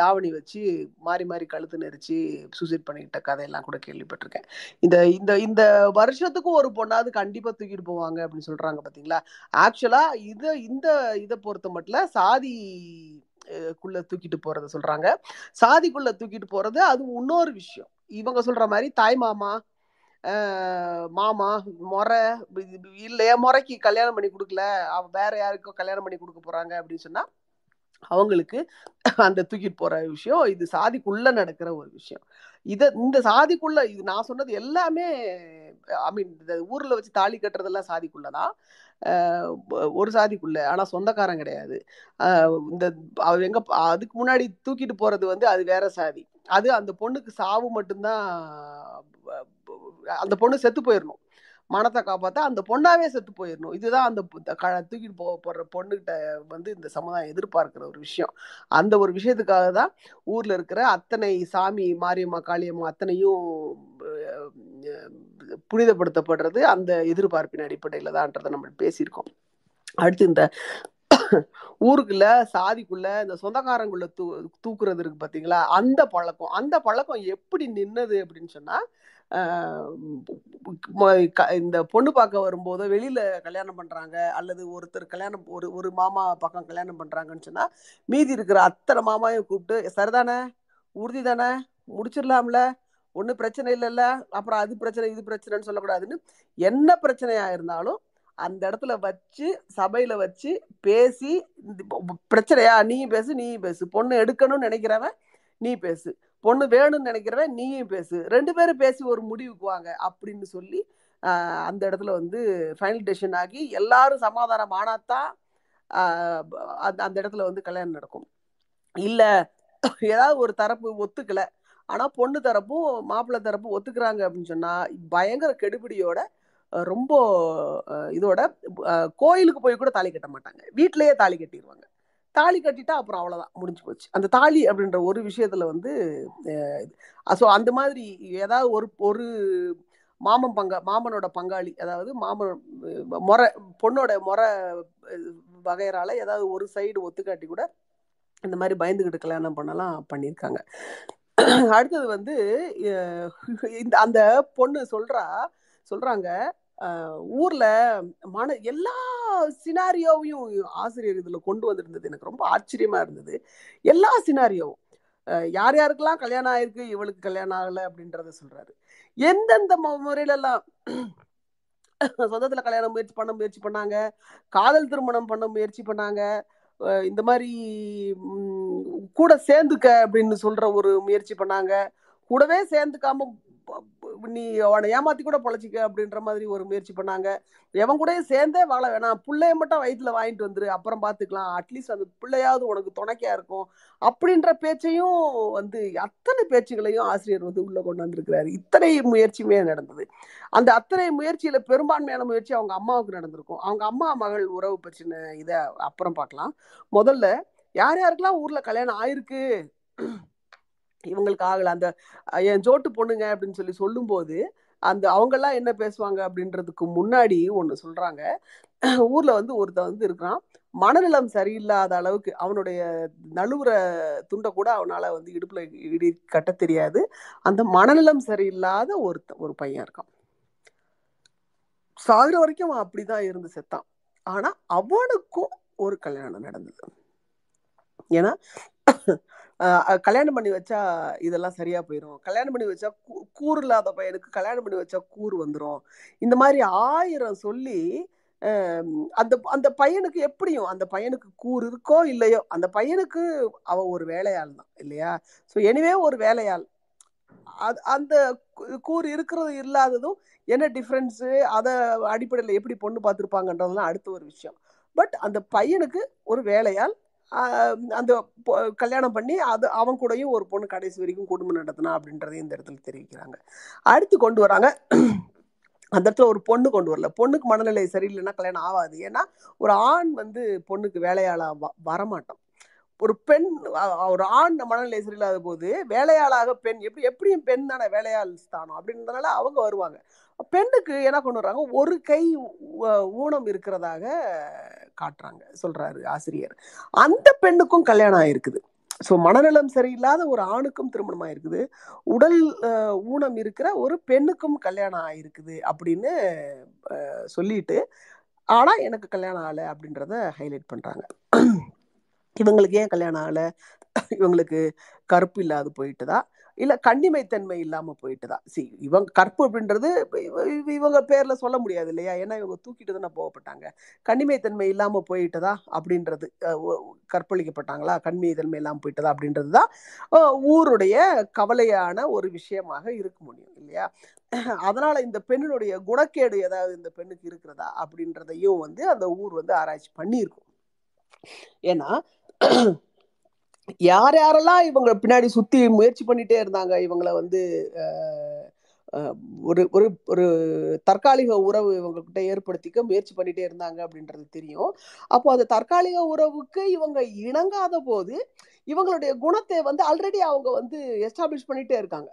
தாவணி வச்சு மாறி மாறி கழுத்து நெரிச்சு சூசைட் பண்ணிக்கிட்ட கதையெல்லாம் கூட கேள்விப்பட்டிருக்கேன். இந்த இந்த இந்த வருஷத்துக்கும் ஒரு பொண்ணாவது கண்டிப்பா தூக்கிட்டு போவாங்க அப்படின்னு சொல்றாங்க பாத்தீங்களா. ஆக்சுவலா இதை பொறுத்த மட்டும் சாதிக்குள்ள தூக்கிட்டு போறத சொல்றாங்க. சாதிக்குள்ள தூக்கிட்டு போறது அது இன்னொரு விஷயம். இவங்க சொல்ற மாதிரி தாய் மாமா மாமா முறை இல்லையா, முறைக்கு கல்யாணம் பண்ணி கொடுக்கல, அவன் வேற யாருக்கும் கல்யாணம் பண்ணி கொடுக்க போறாங்க அப்படின்னு சொன்னா அவங்களுக்கு அந்த தூக்கிட்டு போற விஷயம் இது சாதிக்குள்ள நடக்கிற ஒரு விஷயம். இந்த சாதிக்குள்ள இது நான் சொன்னது எல்லாமே ஐ மீன் இந்த ஊர்ல வச்சு தாலி கட்டுறதெல்லாம் சாதிக்குள்ளதான், ஒரு சாதிக்குள்ள, ஆனா சொந்தக்காரன் கிடையாது. இந்த எங்க அதுக்கு முன்னாடி தூக்கிட்டு போறது வந்து அது வேற சாதி. அது அந்த பொண்ணுக்கு சாவு மட்டும்தான், அந்த பொண்ணு செத்து போயிடணும், மனத்தை காப்பாத்தா அந்த பொண்ணாவே செத்து போயிடணும். இதுதான் அந்த தூக்கிட்டு போற பொண்ணுகிட்ட வந்து இந்த சமுதாயம் எதிர்பார்க்கிற ஒரு விஷயம். அந்த ஒரு விஷயத்துக்காக தான் ஊர்ல இருக்கிற அத்தனை சாமி, மாரியம்மா, காளியம்மா அத்தனையும் புனிதப்படுத்தப்படுறது அந்த எதிர்பார்ப்பின் அடிப்படையில தான்றதை நம்ம பேசியிருக்கோம். அடுத்து இந்த ஊருக்குள்ள சாதிக்குள்ள இந்த சொந்தக்காரங்குள்ள தூக்குறது இருக்கு பாத்தீங்களா, அந்த பழக்கம் எப்படி நின்னது அப்படின்னு சொன்னா, இந்த பொண்ணு பார்க்க வரும்போதோ வெளியில கல்யாணம் பண்றாங்க அல்லது ஒருத்தர் கல்யாணம் ஒரு மாமா பக்கம் கல்யாணம் பண்றாங்கன்னு சொன்னா மீதி இருக்கிற அத்தனை மாமாவையும் கூப்பிட்டு சரிதானே, உறுதி தானே, முடிச்சிடலாம்ல, ஒன்றும் பிரச்சனை இல்லைல்ல, அப்புறம் அது பிரச்சனை இது பிரச்சனைன்னு சொல்லக்கூடாதுன்னு என்ன பிரச்சனையா இருந்தாலும் அந்த இடத்துல வச்சு சபையில வச்சு பேசி, பிரச்சனையா நீ பேசு, பொண்ணு எடுக்கணும்னு நினைக்கிறவன் நீ பேசு, பொண்ணு வேணும்னு நினைக்கிறவன் நீயும் பேசு, 2 பேரும் பேசி ஒரு முடிவுக்கு வாங்க அப்படின்னு சொல்லி அந்த இடத்துல வந்து ஃபைனல் டெசிஷன் ஆகி எல்லாரும் சமாதானம் ஆனாதான் அந்த இடத்துல வந்து கல்யாணம் நடக்கும். இல்லை ஏதாவது ஒரு தரப்பு ஒத்துக்கல, ஆனால் பொண்ணு தரப்பும் மாப்பிள்ளை தரப்பும் ஒத்துக்கிறாங்க அப்படின்னு சொன்னால் பயங்கர கெடுபிடியோட ரொம்ப இதோட கோயிலுக்கு போய் கூட தாலி கட்ட மாட்டாங்க, வீட்டிலேயே தாலி கட்டிடுவாங்க. தாலி கட்டிட்டா அப்புறம் அவ்வளோதான், முடிஞ்சு போச்சு. அந்த தாலி அப்படின்ற ஒரு விஷயத்துல வந்து ஸோ அந்த மாதிரி ஏதாவது ஒரு மாமனோட பங்காளி, அதாவது மாமன் முறை பொண்ணோட முறை வகையறால ஏதாவது ஒரு சைடு ஒத்துக்காட்டி கூட இந்த மாதிரி பயந்துக்கிட்டு கல்யாணம் பண்ணலாம் பண்ணியிருக்காங்க. அடுத்தது வந்து இந்த அந்த பொண்ணு சொல்றாங்க, ஊர்ல எல்லா சினாரியோவையும் ஆசிரியர் இதுல கொண்டு வந்திருந்தது எனக்கு ரொம்ப ஆச்சரியமா இருந்தது. எல்லா சினாரியோவும் யார் யாருக்கெல்லாம் கல்யாணம் ஆயிருக்கு, இவளுக்கு கல்யாணம் ஆகலை அப்படின்றத சொல்றாரு. எந்தெந்த முறையிலெல்லாம் சொந்தத்துல கல்யாணம் முயற்சி பண்ணாங்க, காதல் திருமணம் பண்ண முயற்சி பண்ணாங்க, இந்த மாதிரி கூட சேர்ந்துக்க அப்படின்னு சொல்ற ஒரு முயற்சி பண்ணாங்க, கூடவே சேர்ந்துக்காம நீ அவனை ஏமாத்தி கூட பொழைச்சிக்க அப்படின்ற மாதிரி ஒரு முயற்சி பண்ணாங்க, எவன் கூட சேர்ந்தே வாழ வேணாம், பிள்ளைய மட்டும் வயிற்றுல வாங்கிட்டு வந்துரு அப்புறம் பார்த்துக்கலாம், அட்லீஸ்ட் அந்த பிள்ளையாவது உனக்கு துணைக்கா இருக்கும் அப்படின்ற பேச்சையும் அத்தனை பேச்சுகளையும் ஆசிரியர் உள்ள கொண்டு வந்திருக்கிறாரு. இத்தனை முயற்சியுமே நடந்தது. அந்த அத்தனை முயற்சியில பெரும்பான்மையான முயற்சி அவங்க அம்மாவுக்கு நடந்திருக்கும். அவங்க அம்மா மகள் உறவு பற்றின இதை அப்புறம் பார்க்கலாம். முதல்ல யார் யாருக்கெல்லாம் ஊர்ல கல்யாணம் ஆயிருக்கு, இவங்களுக்கு ஆகல, அந்த என் ஜோட்டு பொண்ணுங்க அப்படின்னு சொல்லி சொல்லும் போது அவங்கெல்லாம் என்ன பேசுவாங்க அப்படின்றதுக்கு முன்னாடி ஒன்று சொல்றாங்க. ஊர்ல ஒருத்தன் இருக்கிறான், மனநலம் சரியில்லாத அளவுக்கு அவனுடைய நழுவுற துண்டை கூட அவனால இடுப்புல இடி கட்ட தெரியாது, அந்த மனநலம் சரியில்லாத ஒரு பையன் இருக்கான். சாகுற வரைக்கும் அவன் அப்படிதான் இருந்து செத்தான். ஆனா அவனுக்கும் ஒரு கல்யாணம் நடந்தது. ஏன்னா கல்யாணம் பண்ணி வச்சா இதெல்லாம் சரியா போயிடும், கல்யாணம் பண்ணி வச்சா கூறு இல்லாத பையனுக்கு கல்யாணம் பண்ணி வச்சா கூறு வந்துடும், இந்த மாதிரி 1000 சொல்லி அந்த பையனுக்கு எப்படியும் அந்த பையனுக்கு கூறு இருக்கோ இல்லையோ அந்த பையனுக்கு அவன் ஒரு வேலையாள் தான் இல்லையா. ஸோ எனிவே ஒரு வேலையாள், அந்த கூறு இருக்கிறது இல்லாததும் என்ன டிஃப்ரென்ஸு, அதை அடிப்படையில் எப்படி பொண்ணு பார்த்துருப்பாங்கன்றதுலாம் அடுத்த ஒரு விஷயம். பட் அந்த பையனுக்கு ஒரு வேலையாள் அந்த கல்யாணம் பண்ணி அது அவன் கூடயும் ஒரு பொண்ணு கடைசி வரைக்கும் குடும்பம் நடத்தினா அப்படின்றதையும் இந்த இடத்துல தெரிவிக்கிறாங்க. அடுத்து கொண்டு வராங்க, அந்த இடத்துல ஒரு பொண்ணு கொண்டு வரல, பொண்ணுக்கு மனநிலை சரியில்லைன்னா கல்யாணம் ஆகாது. ஏன்னா ஒரு ஆண் பொண்ணுக்கு வேலையாளாக வரமாட்டான். ஒரு பெண், ஒரு ஆண் மனநிலை சரியில்லாத போது வேலையாளாக பெண் எப்படியும் பெண் தானே வேலையாள் ஸ்தானம் அப்படின்றதுனால அவங்க வருவாங்க. பெண்ணுக்கு என்ன கொண்டு வர்றாங்க, ஒரு கை ஊனம் இருக்கிறதாக காட்டுறாங்க சொல்றாரு ஆசிரியர். அந்த பெண்ணுக்கும் கல்யாணம் ஆயிருக்குது. ஸோ மனநலம் சரியில்லாத ஒரு ஆணுக்கும் திருமணம் ஆயிருக்குது, உடல் ஊனம் இருக்கிற ஒரு பெண்ணுக்கும் கல்யாணம் ஆயிருக்குது அப்படின்னு சொல்லிட்டு, ஆனா எனக்கு கல்யாணம் ஆகலை அப்படின்றத ஹைலைட் பண்றாங்க. இவங்களுக்கு ஏன் கல்யாணம் ஆகலை, இவங்களுக்கு கற்பு இல்லாது போயிட்டுதா இல்ல கண்ணிமைத்தன்மை இல்லாம போயிட்டுதான். சரி, இவங்க கற்பு அப்படின்றது இவங்க பேர்ல சொல்ல முடியாது இல்லையா, ஏன்னா இவங்க தூக்கிட்டு தானே போகப்பட்டாங்க. கண்ணிமைத்தன்மை இல்லாம போயிட்டதா அப்படின்றது, கற்பழிக்கப்பட்டாங்களா, கண்ணிமைத்தன்மை இல்லாம போயிட்டதா அப்படின்றதுதான் ஊருடைய கவலையான ஒரு விஷயமாக இருக்க முடியும் இல்லையா. அதனால இந்த பெண்ணுடைய குணக்கேடு ஏதாவது இந்த பெண்ணுக்கு இருக்கிறதா அப்படின்றதையும் அந்த ஊர் ஆராய்ச்சி பண்ணியிருக்கும். ஏன்னா யார் யாரெல்லாம் இவங்க பின்னாடி சுத்தி முயற்சி பண்ணிட்டே இருந்தாங்க, இவங்களை ஒரு ஒரு ஒரு தற்காலிக உறவு இவங்ககிட்ட ஏற்படுத்திக்க முயற்சி பண்ணிட்டே இருந்தாங்க அப்படின்றது தெரியும். அப்போ அந்த தற்காலிக உறவுக்கு இவங்க இணங்காத போது இவங்களுடைய குணத்தை ஆல்ரெடி அவங்க எஸ்டாப்ளிஷ் பண்ணிட்டே இருக்காங்க.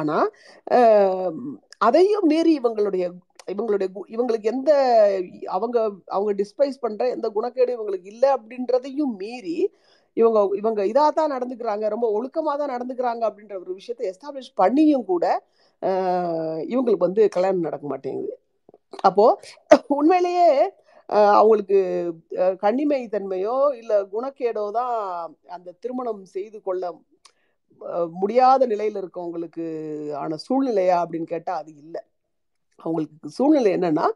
ஆனா அதையும் மீறி இவங்களுக்கு எந்த அவங்க டிஸ்பைஸ் பண்ற எந்த குணக்கேடு இவங்களுக்கு இல்லை அப்படின்றதையும் மீறி இவங்க இதாதான் நடந்துக்கிறாங்க, ரொம்ப ஒழுக்கமாக தான் நடந்துக்கிறாங்க அப்படின்ற ஒரு விஷயத்தை எஸ்டாப்ளிஷ் பண்ணியும் கூட இவங்களுக்கு கல்யாணம் நடக்க மாட்டேங்குது. அப்போ உண்மையிலேயே அவங்களுக்கு கண்ணிமை தன்மையோ இல்லை குணக்கேடோ தான் அந்த திருமணம் செய்து கொள்ள முடியாத நிலையில் இருக்கவங்களுக்கு ஆன சூழ்நிலையா அப்படின்னு கேட்டால் அது இல்லை. அவங்களுக்கு சூழ்நிலை என்னன்னா,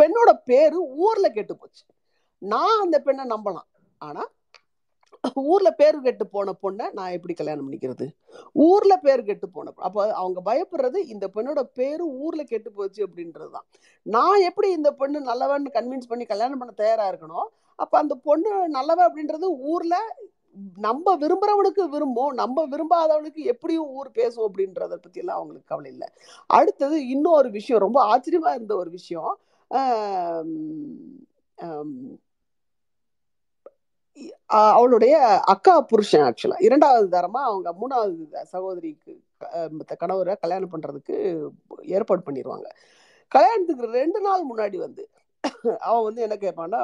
பெண்ணோட பேரு ஊர்ல கெட்டு போச்சு, நான் அந்த பெண்ணை நம்பலாம், ஆனா ஊர்ல பேரு கெட்டு போன பொண்ணை நான் எப்படி கல்யாணம் பண்ணிக்கிறது, ஊர்ல பேரு கெட்டு போன. அப்போ அவங்க பயப்படுறது இந்த பெண்ணோட பேரு ஊர்ல கெட்டு போச்சு அப்படின்றதுதான். நான் எப்படி இந்த பொண்ணு நல்லவன்னு கன்வின்ஸ் பண்ணி கல்யாணம் பண்ண தயாரா இருக்கணும், அப்ப அந்த பொண்ணு நல்லவ அப்படின்றது ஊர்ல நம்ம விரும்புறவனுக்கு விரும்பும், நம்ம விரும்பாதவனுக்கு எப்படியும் ஊர் பேசும் அப்படின்றத பத்தி எல்லாம் அவங்களுக்கு கவலை இல்லை. அடுத்தது இன்னொரு விஷயம், ரொம்ப ஆச்சரியமா இருந்த ஒரு விஷயம், அவளுடைய அக்கா புருஷன் ஆக்சுவலா 2வது தரமா அவங்க 3வது சகோதரிக்கு கணவரை கல்யாணம் பண்றதுக்கு ஏற்பாடு பண்ணிடுவாங்க. கல்யாணத்துக்கு 2 நாள் முன்னாடி அவன் என்ன கேட்பான்னா,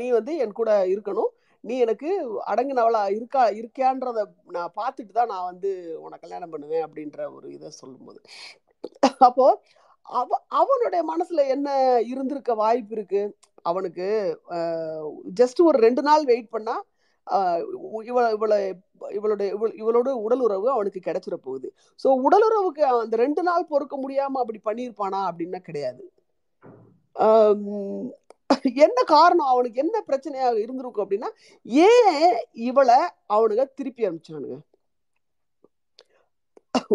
நீ என் கூட இருக்கணும், நீ எனக்கு அடங்கினவளா இருக்கியான்றத நான் பார்த்துட்டு தான் நான் உனக்கு கல்யாணம் பண்ணுவேன் அப்படின்ற ஒரு இதை சொல்லும்போது அப்போ அவனுடைய மனசுல என்ன இருந்திருக்க வாய்ப்பு இருக்கு? அவனுக்கு ஜஸ்ட் ஒரு 2 நாள் வெயிட் பண்ணா இவளோட உடலுறவு அவனுக்கு கிடைச்சிட போகுது. ஸோ உடலுறவுக்கு அந்த 2 நாள் பொறுக்க முடியாம அப்படி பண்ணியிருப்பானா அப்படின்னா கிடையாது. என்ன காரணம், அவனுக்கு என்ன பிரச்சனையாக இருந்திருக்கும் அப்படின்னா, ஏன் இவளை அவனுங்க திருப்பி அனுப்பிச்சானுங்க?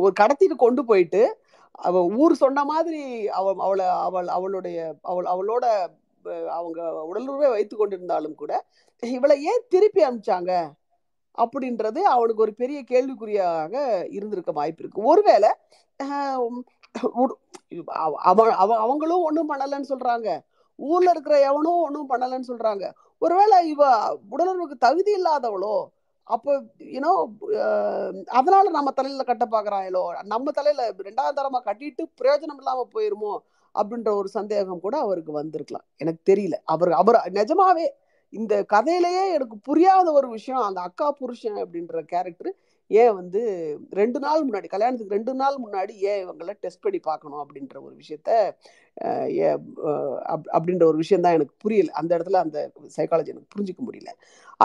ஒரு கடத்திட்டு கொண்டு போயிட்டு அவ ஊர் சொன்ன மாதிரி அவளோட அவங்க உடலுறவை வைத்து கொண்டிருந்தாலும் கூட இவளை ஏன் திருப்பி அனுப்பிச்சாங்க அப்படின்றது அவனுக்கு ஒரு பெரிய கேள்விக்குறியாக இருந்திருக்க வாய்ப்பு இருக்கு. ஒருவேளை அவங்களும் ஒன்றும் பண்ணலன்னு சொல்றாங்க, ஊர்ல இருக்கிற எவனும் ஒன்றும் பண்ணலன்னு சொல்றாங்க. ஒருவேளை இவ உடலுறவுக்கு தகுதி இல்லாதவளோ, அப்போ ஏன்னோ அதனால நம்ம தலையில கட்ட பாக்குறாங்களோ, நம்ம தலையில 2ஆம் தரமா கட்டிட்டு பிரயோஜனம் இல்லாம போயிருமோ அப்படின்ற ஒரு சந்தேகம் கூட அவருக்கு வந்திருக்கலாம். எனக்கு தெரியல. அவர் நிஜமாவே இந்த கதையிலேயே எனக்கு புரியாத ஒரு விஷயம், அந்த அக்கா புருஷன் அப்படின்ற கேரக்டர் ஏன் 2 நாள் முன்னாடி, கல்யாணத்துக்கு 2 நாள் முன்னாடி ஏன் இவங்களை டெஸ்ட் பண்ணி பார்க்கணும் அப்படின்ற ஒரு விஷயத்த அப்படின்ற ஒரு விஷயம்தான் எனக்கு புரியல. அந்த இடத்துல அந்த சைக்காலஜி எனக்கு புரிஞ்சிக்க முடியல.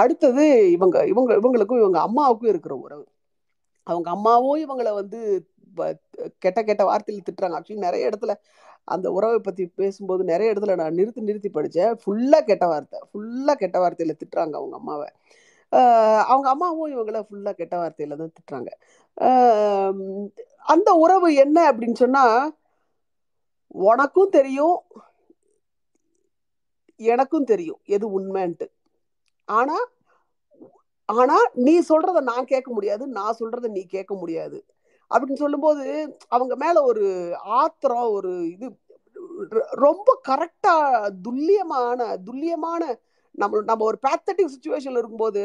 அடுத்தது இவங்களுக்கும் இவங்க அம்மாவுக்கும் இருக்கிற உறவு. அவங்க அம்மாவும் இவங்களை கெட்ட கெட்ட வார்த்தையில் திட்டுறாங்க. ஆக்சுவலி நிறைய இடத்துல அந்த உறவை பற்றி பேசும்போது நிறைய இடத்துல நான் நிறுத்தி படித்தேன். ஃபுல்லாக கெட்ட வார்த்தையில் திட்டுறாங்க அவங்க அம்மாவை. அவங்க அம்மாவும் இவங்கள ஃபுல்லாக கெட்ட வார்த்தையில் தான் திட்டுறாங்க. அந்த உறவு என்ன அப்படின்னு சொன்னால், உனக்கும் தெரியும் எனக்கும் தெரியும் எது உண்மைன்ட்டு, ஆனால் நீ சொல்கிறத நான் கேட்க முடியாது, நான் சொல்கிறத நீ கேட்க முடியாது அப்படின்னு சொல்லும்போது அவங்க மேலே ஒரு ஆத்திரம், ஒரு இது ரொம்ப கரெக்டாக துல்லியமான நம்ம ஒரு பேத்தட்டிக் சுச்சுவேஷன்ல இருக்கும்போது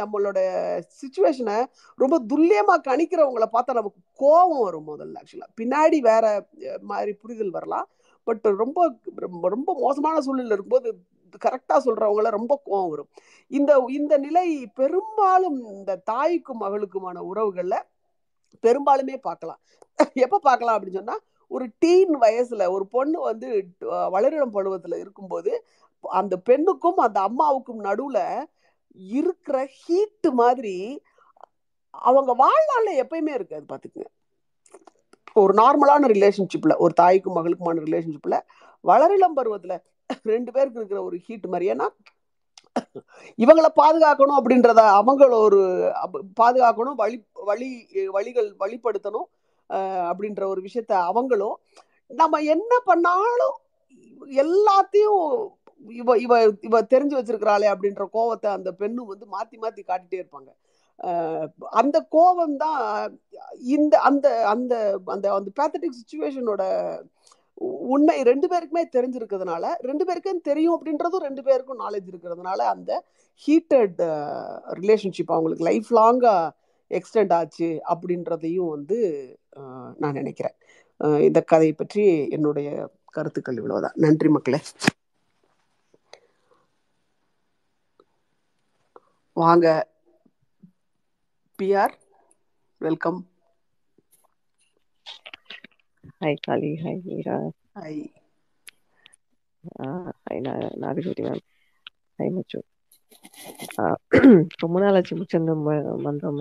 நம்மளோட சுச்சுவேஷனை ரொம்ப துல்லியமா கணிக்கிறவங்களை பார்த்தா நமக்கு கோபம் வரும் முதல்ல. ஆக்சுவலா பின்னாடி வேற மாதிரி புரிதல் வரலாம், பட் ரொம்ப ரொம்ப மோசமான சூழ்நிலை இருக்கும்போது கரெக்டா சொல்றவங்கள ரொம்ப கோபம் வரும். இந்த நிலை பெரும்பாலும் இந்த தாய்க்கும் மகளுக்குமான உறவுகள்ல பெரும்பாலுமே பார்க்கலாம். எப்ப பார்க்கலாம் அப்படின்னு சொன்னா, ஒரு டீன் வயசுல ஒரு பொண்ணு வளரிடம் பருவத்துல இருக்கும்போது அந்த பெண்ணுக்கும் அந்த அம்மாவுக்கும் நடுவுல இருக்கிற ஹீட் மாதிரி அவங்க வாழ்நாள்ல எப்பயுமே இருக்காது. பாத்துக்கங்க, ஒரு நார்மலான ரிலேஷன்ஷிப்ல, ஒரு தாய்க்கும் மகளுக்குமான ரிலேஷன்ஷிப்ல வளரிளம் பருவத்துல 2 பேருக்கு இருக்கிற ஒரு ஹீட் மாதிரி. ஏன்னா இவங்களை பாதுகாக்கணும் அப்படின்றத, அவங்கள ஒரு பாதுகாக்கணும், வழிப்படுத்தணும் அப்படின்ற ஒரு விஷயத்த அவங்களும், நம்ம என்ன பண்ணாலும் எல்லாத்தையும் இவ இவ இவ தெரிஞ்சு வச்சிருக்கிறாளே அப்படின்ற கோவத்தை அந்த பெண்ணும் மாத்தி காட்டிட்டே இருப்பாங்க. அந்த கோபம் தான் இந்த அந்த அந்த அந்த அந்த பேத்தட்டிக் சுச்சுவேஷனோட உண்மை 2 பேருக்குமே தெரிஞ்சிருக்கிறதுனால, 2 பேருக்கும் தெரியும் அப்படின்றதும் 2 பேருக்கும் நாலேஜ் இருக்கிறதுனால அந்த ஹீட்டட் ரிலேஷன்ஷிப் அவங்களுக்கு லைஃப் லாங்கா எக்ஸ்டெண்ட் ஆச்சு அப்படின்றதையும் நான் நினைக்கிறேன். இந்த கதையை பற்றி என்னுடைய கருத்துக்கள் இவ்வளவுதான். நன்றி மக்களே. வாங்க PR, welcome. Hi Kali, hi Meera, hi Nagajothi ma'am, hi மச்சு. ரொம்ப நாளாச்சு முச்சந்துமன்றம்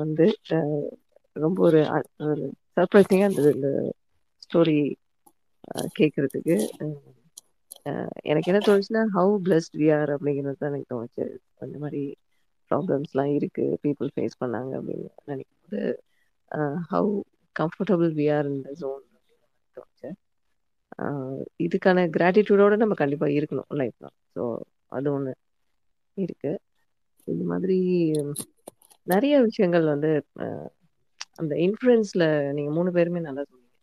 ரொம்ப ஒரு சர்ப்ரைசிங்காக இருந்தது இந்த ஸ்டோரி கேட்குறதுக்கு. எனக்கு என்ன தோணுச்சுன்னா, ஹவு பிளஸ்ட் வி ஆர் அப்படிங்கிறது தான் எனக்கு தோணுச்சு. அந்த மாதிரி ப்ராப்ளம்ஸ்லாம் இருக்குது, பீப்புள் ஃபேஸ் பண்ணாங்க அப்படின்னு நினைக்கும் போது how comfortable we are in the zone அப்படின்னு தோணுச்சு. இதுக்கான கிராட்டிடியூடோடு நம்ம கண்டிப்பாக இருக்கணும் லைஃப்ல. ஸோ அது ஒன்று இருக்குது. இந்த மாதிரி நிறைய விஷயங்கள் அந்த இன்ஃப்ளூயன்ஸில் நீங்கள் 3 பேருமே நல்லா சொன்னீங்க.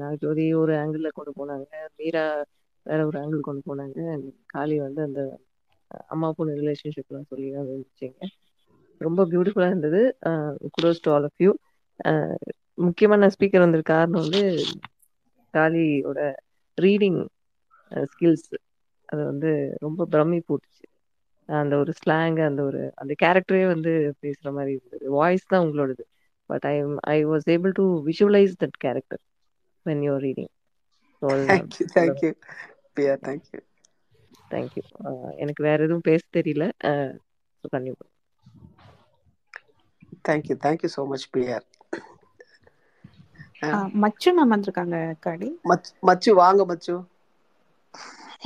நான் ஜோதி ஒரு ஆங்கிளில் கொண்டு போனாங்க, மீரா வேற ஒரு ஆங்கிள் கொண்டு போனாங்க, காளி அந்த அம்மா பொண்ணு ரிலேஷன்ஷிப்லாம் சொல்லி வச்சிங்க. ரொம்ப பியூட்டிஃபுல்லாக இருந்தது. Kudos to all of you. முக்கியமாக நான் ஸ்பீக்கர் வந்திருக்க காரணம் காளியோட ரீடிங் ஸ்கில்ஸ் அது ரொம்ப பிரமிப்பு போட்டுச்சு. அந்த ஒரு ஸ்லாங், அந்த கேரக்டரே பேசுகிற மாதிரி இருந்தது. வாய்ஸ் தான் உங்களோடது, but I was able to visualise that character. when you're reading. So, thank you. Yeah, thank you. எனக்கு வேற எதுவும் பேச தெரியல. So continue. Thank you so much, Pierre. மச்சு மாமா வந்திருக்காங்க காளி. மச்சு வாங்க மச்சு.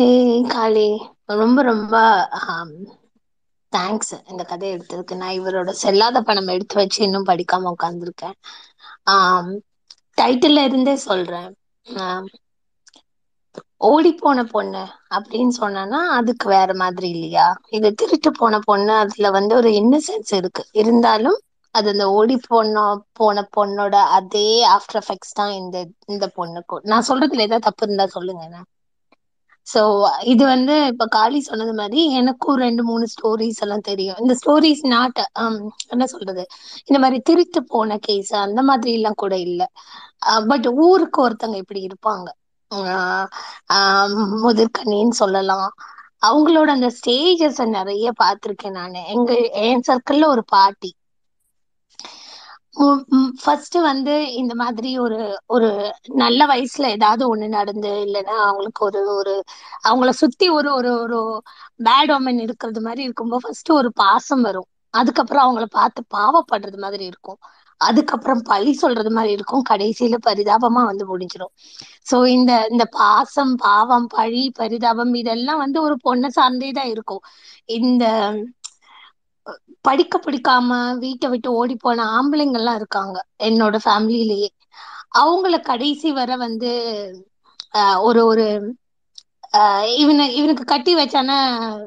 ஹே காளி, ரொம்ப ரொம்ப தேங்க்ஸ் இந்த கதை எடுத்ததுக்கு. நான் இவரோட செல்லாத பணம் எடுத்து வச்சு இன்னும் படிக்காம உட்காந்துருக்கேன். டைட்டில் இருந்தே சொல்றேன், ஓடி போன பொண்ணு அப்படின்னு சொன்னா அதுக்கு வேற மாதிரி இல்லையா? இது திருட்டு போன பொண்ணு, அதுல வந்து ஒரு இன்னசென்ஸ் இருக்கு. இருந்தாலும் அது அந்த ஓடி போன பொண்ணோட அதே ஆஃப்டர் எஃபெக்ட்ஸ் தான் இந்த பொண்ணுக்கும். நான் சொல்றதுல ஏதாவது தப்பு இருந்தா சொல்லுங்க. சோ இது வந்து இப்ப காளி சொன்னது மாதிரி எனக்கும் 2-3 ஸ்டோரிஸ் எல்லாம் தெரியும். இந்த ஸ்டோரிஸ் நாட் என்ன சொல்றது, இந்த மாதிரி திருட்டு போன கேஸ் அந்த மாதிரி எல்லாம் கூட இல்லை. பட் ஊருக்கு ஒருத்தங்க இப்படி இருப்பாங்க, முதிர்கண்ணின்னு சொல்லலாம். அவங்களோட அந்த ஸ்டேஜஸ் நிறைய பார்த்திருக்கேன் நான். என் சர்க்கிள்ல ஒரு பாட்டி ஃபர்ஸ்ட் வந்து இந்த மாதிரி ஒரு நல்ல வயசுல ஏதாவது ஒண்ணு நடந்து, இல்லைன்னா அவங்களுக்கு ஒரு அவங்கள சுத்தி ஒரு பேட் ஓமன் இருக்கிறது மாதிரி இருக்கும்போது ஃபர்ஸ்ட் ஒரு பாசம் வரும். அதுக்கப்புறம் அவங்கள பார்த்து பாவப்படுறது மாதிரி இருக்கும். அதுக்கப்புறம் பழி சொல்றது மாதிரி இருக்கும். கடைசியில பரிதாபமா வந்து முடிஞ்சிடும். சோ இந்த பாசம், பாவம், பழி, பரிதாபம் இதெல்லாம் வந்து ஒரு பொண்ணை சார்ந்தேதான் இருக்கும். இந்த படிக்க பிடிக்காம வீட்டை விட்டு ஓடி போன ஆம்பளைங்கள்லாம் இருக்காங்க என்னோட ஃபேமிலியிலேயே. அவங்கள கடைசி வர வந்து ஒரு இவனுக்கு கட்டி வச்சானா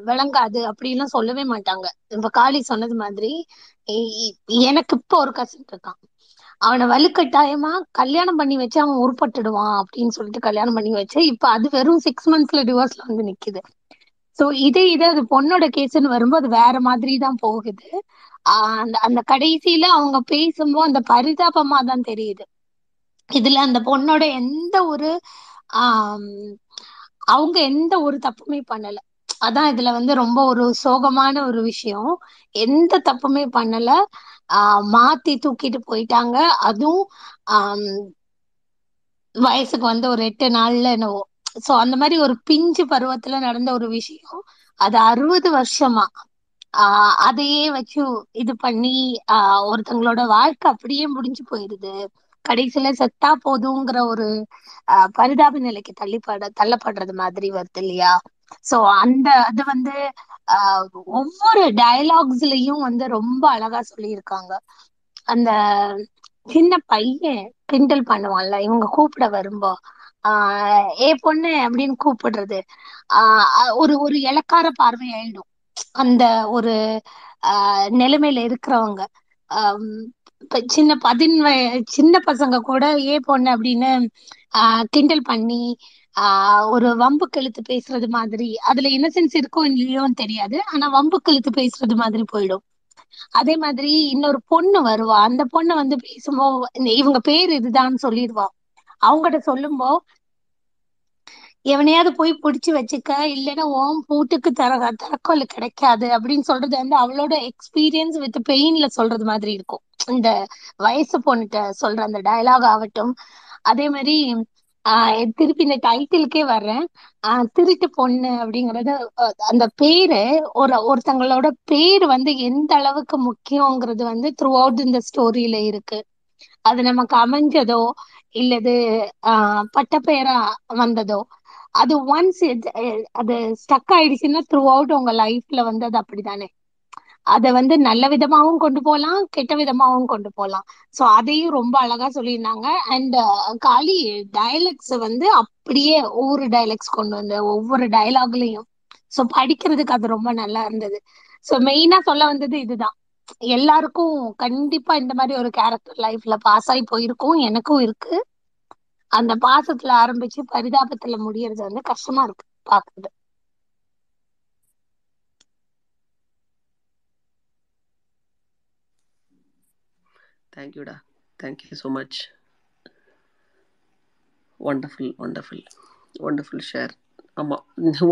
விளங்காது அப்படின்லாம் சொல்லவே மாட்டாங்க. இப்ப காளி சொன்னது மாதிரி எனக்கு இப்ப ஒரு கசின் இருக்கான், அவனை வலுக்கட்டாயமா கல்யாணம் பண்ணி வச்சு அவன் உருப்பட்டுடுவான் அப்படின்னு சொல்லிட்டு கல்யாணம் பண்ணி வச்சு இப்ப அது வெறும் 6 monthsல டிவோர்ஸ்ல வந்து நிக்குது. சோ இதே அது பொண்ணோட கேஸ்ன்னு வரும்போது வேற மாதிரி தான் போகுது. அந்த கடைசியில அவங்க பேசும்போது அந்த பரிதாபமா தான் தெரியுது. இதுல அந்த பொண்ணோட எந்த ஒரு அவங்க எந்த ஒரு தப்புமே பண்ணல. அதான் இதுல வந்து ரொம்ப ஒரு சோகமான ஒரு விஷயம், எந்த தப்புமே பண்ணல. மாத்தி தூக்கிட்டு போயிட்டாங்க. அதுவும் வயசுக்கு வந்து ஒரு 8 நாள்ல என்னவோ. சோ அந்த மாதிரி ஒரு பிஞ்சு பருவத்துல நடந்த ஒரு விஷயம் அது 60 வருஷமா அதையே வச்சு இது பண்ணி ஒருத்தங்களோட வாழ்க்கை அப்படியே முடிஞ்சு போயிருது. கடைசியில செத்தா போதுங்கிற ஒரு பரிதாப நிலைக்கு தள்ளப்படுறது மாதிரி வருது இல்லையா? சோ அது வந்து ஒவ்வொரு டயலாக்ஸ்லயும் வந்து ரொம்ப அழகா சொல்லியிருக்காங்க. அந்த சின்ன பையன் கிண்டல் பண்ணுவான்ல, இவங்க கூப்பிட வரும்போ ஏ பொண்ணு அப்படின்னு கூப்பிடுறது ஒரு இலக்கார பார்வையாயிடும் அந்த ஒரு நிலைமையில இருக்கிறவங்க. சின்ன பசங்க கூட ஏ பொண்ணு அப்படின்னு கிண்டல் பண்ணி ஒரு வம்புக்கு இழுத்து பேசுறது மாதிரி. அதுல இன்னசென்ஸ் இருக்கோ இல்லையோன்னு தெரியாது, ஆனா வம்புக்கு இழுத்து பேசுறது மாதிரி போயிடும். அதே மாதிரி இன்னொரு பொண்ணு வருவா, அந்த பொண்ணு வந்து பேசும்போது இவங்க பேர் இதுதான்னு சொல்லிடுவா. அவங்ககிட்ட சொல்லும்போ எவனையாவது போய் பிடிச்சி வச்சுக்க, இல்லைன்னா ஓம் பூட்டுக்கு தரக்கோல கிடைக்காது அப்படின்னு சொல்றது வந்து அவளோட எக்ஸ்பீரியன்ஸ் வித் பெயின்ல சொல்றது மாதிரி இருக்கும். இந்த வயசு பொண்ணுகிட்ட சொல்ற அந்த டயலாக் ஆகட்டும். அதே மாதிரி திருப்பி இந்த டைட்டிலுக்கே வர்றேன், திருட்டு பொண்ணு அப்படிங்கறது அந்த பேரு ஒருத்தங்களோட பேர் வந்து எந்த அளவுக்கு முக்கியங்கிறது வந்து த்ரூ அவுட் இந்த ஸ்டோரியில இருக்கு. அது நமக்கு அமைஞ்சதோ இல்லது பட்டப்பெயரா வந்ததோ, அது ஒன்ஸ் அது ஸ்டக் ஆயிடுச்சுன்னா த்ரூ அவுட் உங்க லைஃப்ல வந்து அது அப்படிதானே. அதை வந்து நல்ல விதமாகவும் கொண்டு போகலாம், கெட்ட விதமாகவும் கொண்டு போகலாம். ஸோ அதையும் ரொம்ப அழகா சொல்லியிருந்தாங்க. அண்ட் காளி டயலாக்ஸ் வந்து அப்படியே ஒவ்வொரு டயலாக்ஸ் கொண்டு வந்து ஒவ்வொரு டயலாக்லையும் ஸோ படிக்கிறதுக்கு அது ரொம்ப நல்லா இருந்தது. ஸோ மெயினா சொல்ல வந்தது இதுதான், எல்லாருக்கும் கண்டிப்பா இந்த மாதிரி ஒரு கேரக்டர் லைஃப்ல பாஸ் ஆகி போயிருக்கும், எனக்கும் இருக்கு. அந்த பாசத்துல ஆரம்பிச்சு பரிதாபத்துல முடியறது வந்து கஷ்டமா இருக்கு பாக்குறது. தேங்க்யூடா, thank you so much. Wonderful wonderful wonderful share. ஆமாம்,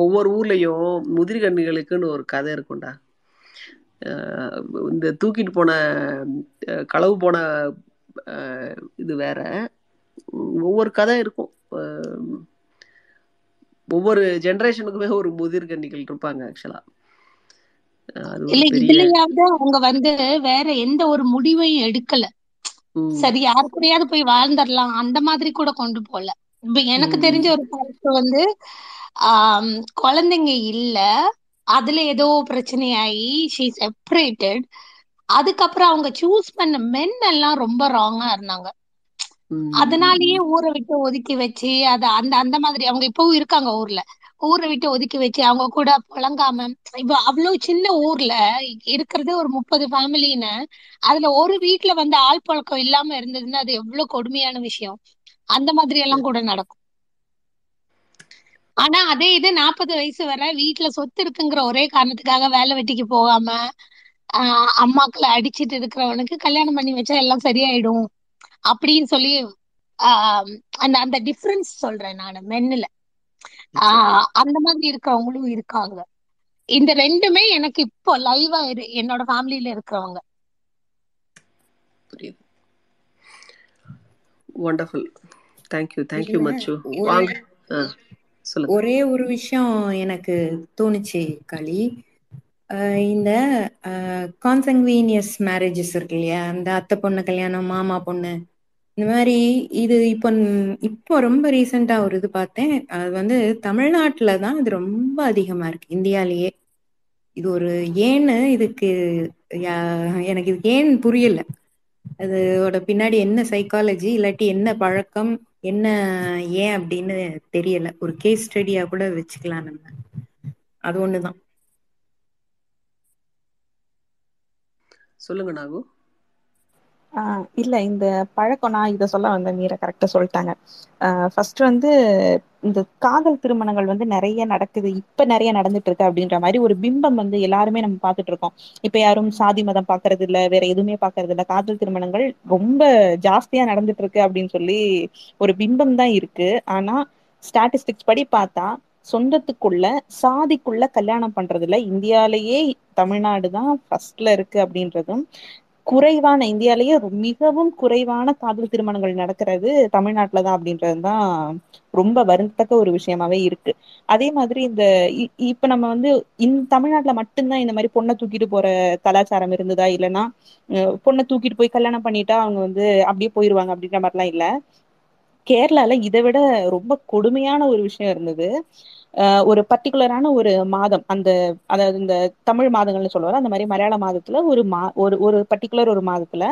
ஒவ்வொரு ஊர்லேயும் முதிர்கண்ணிகளுக்குன்னு ஒரு கதை இருக்கும்டா. இந்த தூக்கிட்டு போன களவு போன இது வேற, ஒவ்வொரு கதை இருக்கும், ஒவ்வொரு ஜெனரேஷனுக்குமே ஒரு முதிர்கண்ணிகள் இருப்பாங்க. ஆக்சுவலா அவங்க வந்து வேற எந்த ஒரு முடிவையும் எடுக்கல, சரி யாரு கூடயாவது போய் வாழ்ந்துடலாம் அந்த மாதிரி கூட கொண்டு போல. இப்ப எனக்கு தெரிஞ்ச ஒரு கேரக்டர் வந்து குழந்தைங்க இல்ல, அதுல ஏதோ பிரச்சனையாயி ஷீ செப்பரேட்டட். அதுக்கப்புறம் அவங்க சூஸ் பண்ண மென் எல்லாம் ரொம்ப ராங்கா இருந்தாங்க, அதனாலயே ஊரை விட்டு ஒதுக்கி வச்சு அது அந்த அந்த மாதிரி அவங்க இப்பவும் இருக்காங்க ஊர்ல. ஊரை விட்டு ஒதுக்கி வச்சு அவங்க கூட புழங்காம, இப்ப அவ்வளவு சின்ன ஊர்ல இருக்கிறது ஒரு 30 ஃபேமிலின்னு, அதுல ஒரு வீட்டுல வந்து ஆள் பழக்கம் இல்லாம இருந்ததுன்னா அது எவ்வளவு கொடுமையான விஷயம். அந்த மாதிரி எல்லாம் கூட நடக்கும். ஆனா அதே இது 40 வயசு வரை வீட்டுல சொத்து இருக்குங்கிற ஒரே காரணத்துக்காக வேலை வெட்டிக்கு போகாம அம்மாக்களை அடிச்சிட்டு இருக்கிறவனுக்கு கல்யாணம் பண்ணி வச்சா எல்லாம் சரியாயிடும் அப்படின்னு சொல்லி அந்த அந்த டிஃபரன்ஸ் சொல்றேன் நான் மென்னுல. அந்த மாதிரி இருக்கிறவங்களும் இருக்காங்க. இந்த ரெண்டுமே எனக்கு இப்போ லைவா என்னோட ஃபேமிலியில இருக்கிறவங்க. Wonderful, thank you thank you மச்சு. வாங்க சொல்லுங்க. ஒரே ஒரு விஷயம் எனக்கு தோணுச்சு காளி, இந்த கான்சங்குவீனியஸ் மேரேஜஸ் இருக்கு இல்லையா, அந்த அத்தை பொண்ணு கல்யாணம் மாமா பொண்ணு இந்த மாதிரி. இது இப்போ இப்போ ரொம்ப ரீசெண்டாக ஒரு இது பார்த்தேன், அது வந்து தமிழ்நாட்டில் தான் இது ரொம்ப அதிகமாக இருக்கு இந்தியாலேயே. இது ஒரு ஏன்னு இதுக்கு எனக்கு இதுக்கு ஏன் புரியல, அதோட பின்னாடி என்ன சைக்காலஜி இல்லாட்டி என்ன பழக்கம் என்ன ஏன் அப்படின்னு தெரியல. ஒரு கேஸ் ஸ்டடியாக கூட வச்சுக்கலாம் நம்ம, அது ஒன்று தான். சொல்லுங்க நாகு. இல்ல இந்த பழக்கம் நான் இதை சொல்ல வந்து மீரா கரெக்டா சொல்லிட்டாங்க. ஃபர்ஸ்ட் வந்து இந்த காதல் திருமணங்கள் வந்து நிறைய நடக்குது, இப்ப நிறைய நடந்துட்டு இருக்கு அப்படின்ற மாதிரி ஒரு பிம்பம் வந்து எல்லாருமே நம்ம பாத்துட்டு இருக்கோம். இப்ப யாரும் சாதி மதம் பாக்குறது இல்ல, வேற எதுவுமே பாக்குறது இல்ல, காதல் திருமணங்கள் ரொம்ப ஜாஸ்தியா நடந்துட்டு இருக்கு அப்படின்னு சொல்லி ஒரு பிம்பம் தான் இருக்கு. ஆனா ஸ்டாட்டிஸ்டிக்ஸ் படி பார்த்தா சொந்தத்துக்குள்ள சாதிக்குள்ள கல்யாணம் பண்றதுல இந்தியாலேயே தமிழ்நாடு தான் ஃபர்ஸ்ட்ல இருக்கு அப்படின்றதும், குறைவான இந்தியாலேயே மிகவும் குறைவான காதல் திருமணங்கள் நடக்கிறது தமிழ்நாட்டுல தான் அப்படின்றது தான் ரொம்ப வருந்தத்தக்க ஒரு விஷயமாவே இருக்கு. அதே மாதிரி இந்த இப்ப நம்ம வந்து தமிழ்நாட்டுல மட்டும்தான் இந்த மாதிரி பொண்ணை தூக்கிட்டு போற கலாச்சாரம் இருந்ததா, இல்லைன்னா பொண்ணை தூக்கிட்டு போய் கல்யாணம் பண்ணிட்டா அவங்க வந்து அப்படியே போயிருவாங்க அப்படின்ற மாதிரிலாம் இல்லை. கேரளால இதை விட ரொம்ப கொடுமையான ஒரு விஷயம் இருந்தது. ஒரு பர்டிகுலரான ஒரு மாதம், அந்த அதாவது இந்த தமிழ் மாதங்கள்னு சொல்லுவாங்க, அந்த மாதிரி மலையாள மாதத்துல ஒரு பர்டிகுலர் ஒரு மாதத்துல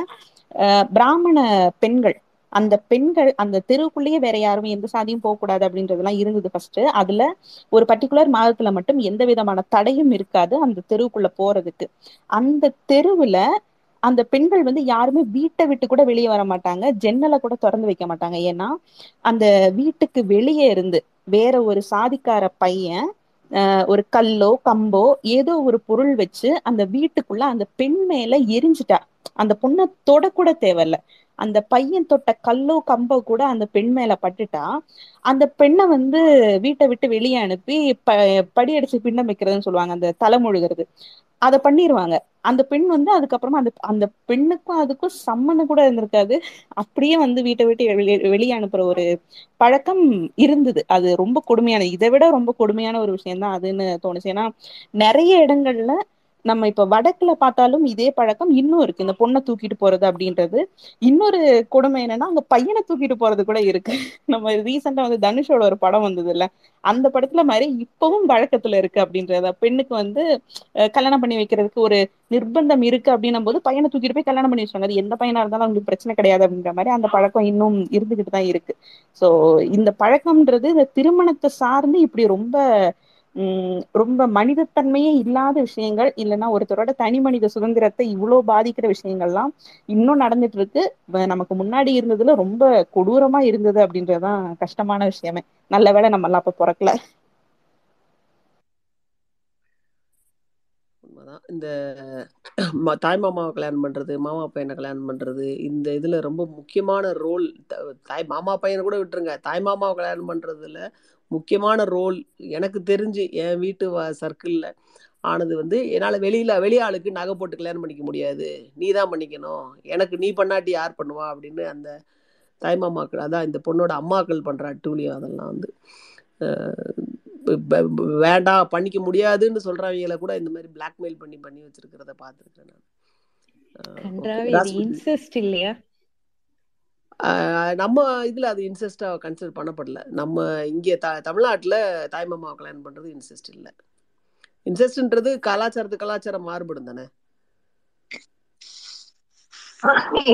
பிராமண பெண்கள், அந்த பெண்கள் அந்த தெருவுக்குள்ளேயே வேற யாருமே எந்த சாதியும் போகக்கூடாது அப்படின்றதுலாம் இருந்தது ஃபர்ஸ்ட். அதுல ஒரு பர்டிகுலர் மாதத்துல மட்டும் எந்த விதமான தடையும் இருக்காது அந்த தெருவுக்குள்ள போறதுக்கு. அந்த தெருவுல அந்த பெண்கள் வந்து யாருமே வீட்டை விட்டு கூட வெளியே வர மாட்டாங்க, ஜன்னலை கூட திறந்து வைக்க மாட்டாங்க. ஏன்னா அந்த வீட்டுக்கு வெளியே இருந்து வேற ஒரு சாதிக்கார பையன் ஒரு கல்லோ கம்போ ஏதோ ஒரு பொருள் வச்சு அந்த வீட்டுக்குள்ள அந்த பெண் மேல எரிஞ்சிட்டா, அந்த பொண்ணை தொடக்கூட தேவையில்ல, அந்த பையன் தொட்ட கல்லோ கம்போ கூட அந்த பெண் மேல பட்டுட்டா அந்த பெண்ணை வந்து வீட்டை விட்டு வெளியே அனுப்பி படியடிச்சு பின்னம் வைக்கிறதுன்னு சொல்லுவாங்க, அந்த தலைமொழுகிறது, அதை பண்ணிடுவாங்க. அந்த பெண் வந்து அதுக்கப்புறமா அந்த பெண்ணுக்கும் அதுக்கும் சம்மந்தம் கூட இருந்திருக்காது, அப்படியே வந்து வீட்டை விட்டு வெளியே அனுப்புற ஒரு பழக்கம் இருந்தது. அது ரொம்ப கொடுமையான, இதை விட ரொம்ப கொடுமையான ஒரு விஷயம் தான் அதுன்னு தோணுச்சு. ஏன்னா நிறைய இடங்கள்ல நம்ம இப்ப வடக்குல பார்த்தாலும் இதே பழக்கம் இன்னும் இருக்கு, இந்த பொண்ணை தூக்கிட்டு போறது அப்படின்றது. இன்னொரு கொடுமை என்னன்னா அங்க பையனை தூக்கிட்டு போறது கூட இருக்கு. நம்ம ரீசெண்டா வந்து தனுஷோட ஒரு படம் வந்தது இல்ல, அந்த படத்துல மாதிரி இப்பவும் வழக்கத்துல இருக்கு அப்படின்றத. பெண்ணுக்கு வந்து கல்யாணம் பண்ணி வைக்கிறதுக்கு ஒரு நிர்பந்தம் இருக்கு அப்படின்னும் போது பையனை தூக்கிட்டு போய் கல்யாணம் பண்ணி வச்சுருவாங்க, அது எந்த பையனா இருந்தாலும் அவங்களுக்கு பிரச்சனை கிடையாது அப்படின்ற மாதிரி அந்த பழக்கம் இன்னும் இருந்துகிட்டு தான் இருக்கு. சோ இந்த பழக்கம்ன்றது இந்த திருமணத்தை சார்ந்து இப்படி ரொம்ப ரொம்ப மனிதத்தன்மையே இல்லாத விஷயங்கள், இல்லைன்னா ஒருத்தரோட தனி மனித சுதந்திரத்தை இவ்வளோ பாதிக்கிற விஷயங்கள்லாம் இன்னும் நடந்துட்டு இருக்கு. நமக்கு முன்னாடி இருந்ததுல ரொம்ப கொடூரமா இருந்தது அப்படின்றதுதான் கஷ்டமான விஷயமே. நல்ல வேளை நம்ம எல்லாம் அப்ப பிறக்கல. உண்மைதான். இந்த தாய்மாமாவை கல்யாணம் பண்றது, மாமா பையனை கல்யாணம் பண்றது, இந்த இதுல ரொம்ப முக்கியமான ரோல் தாய் மாமா பையனை கூட விட்டுருங்க, தாய்மாமாவை கல்யாணம் பண்றதுல முக்கியமான ரோல் எனக்கு தெரிஞ்சு என் வீட்டு சர்க்கிளில் ஆனது வந்து, என்னால் வெளியாளுக்கு நகை போட்டு கல்யாணம் பண்ணிக்க முடியாது, நீ தான் பண்ணிக்கணும், எனக்கு நீ பண்ணாட்டி யார் பண்ணுவா அப்படின்னு அந்த தாய்மாமாக்கள், அதான் இந்த பொண்ணோட அம்மாக்கள் பண்ணுற அட்டூழியம் அதெல்லாம் வந்து வேண்டாம் பண்ணிக்க முடியாதுன்னு சொல்கிறவங்கள கூட இந்த மாதிரி பிளாக்மெயில் பண்ணி பண்ணி வச்சுருக்கிறத பார்த்துருக்கேன் நான். நம்ம இதுல அது இன்செஸ்டா கன்சிடர் பண்ணப்படல. நம்ம இங்கே தமிழ்நாட்டுல தாய்மாமாவை கல்யாணம் பண்றது இன்செஸ்ட் இல்ல. இன்செஸ்ட்ன்றது கலாச்சாரத்துக்கு கலாச்சாரம் மாறுபடும் தானே.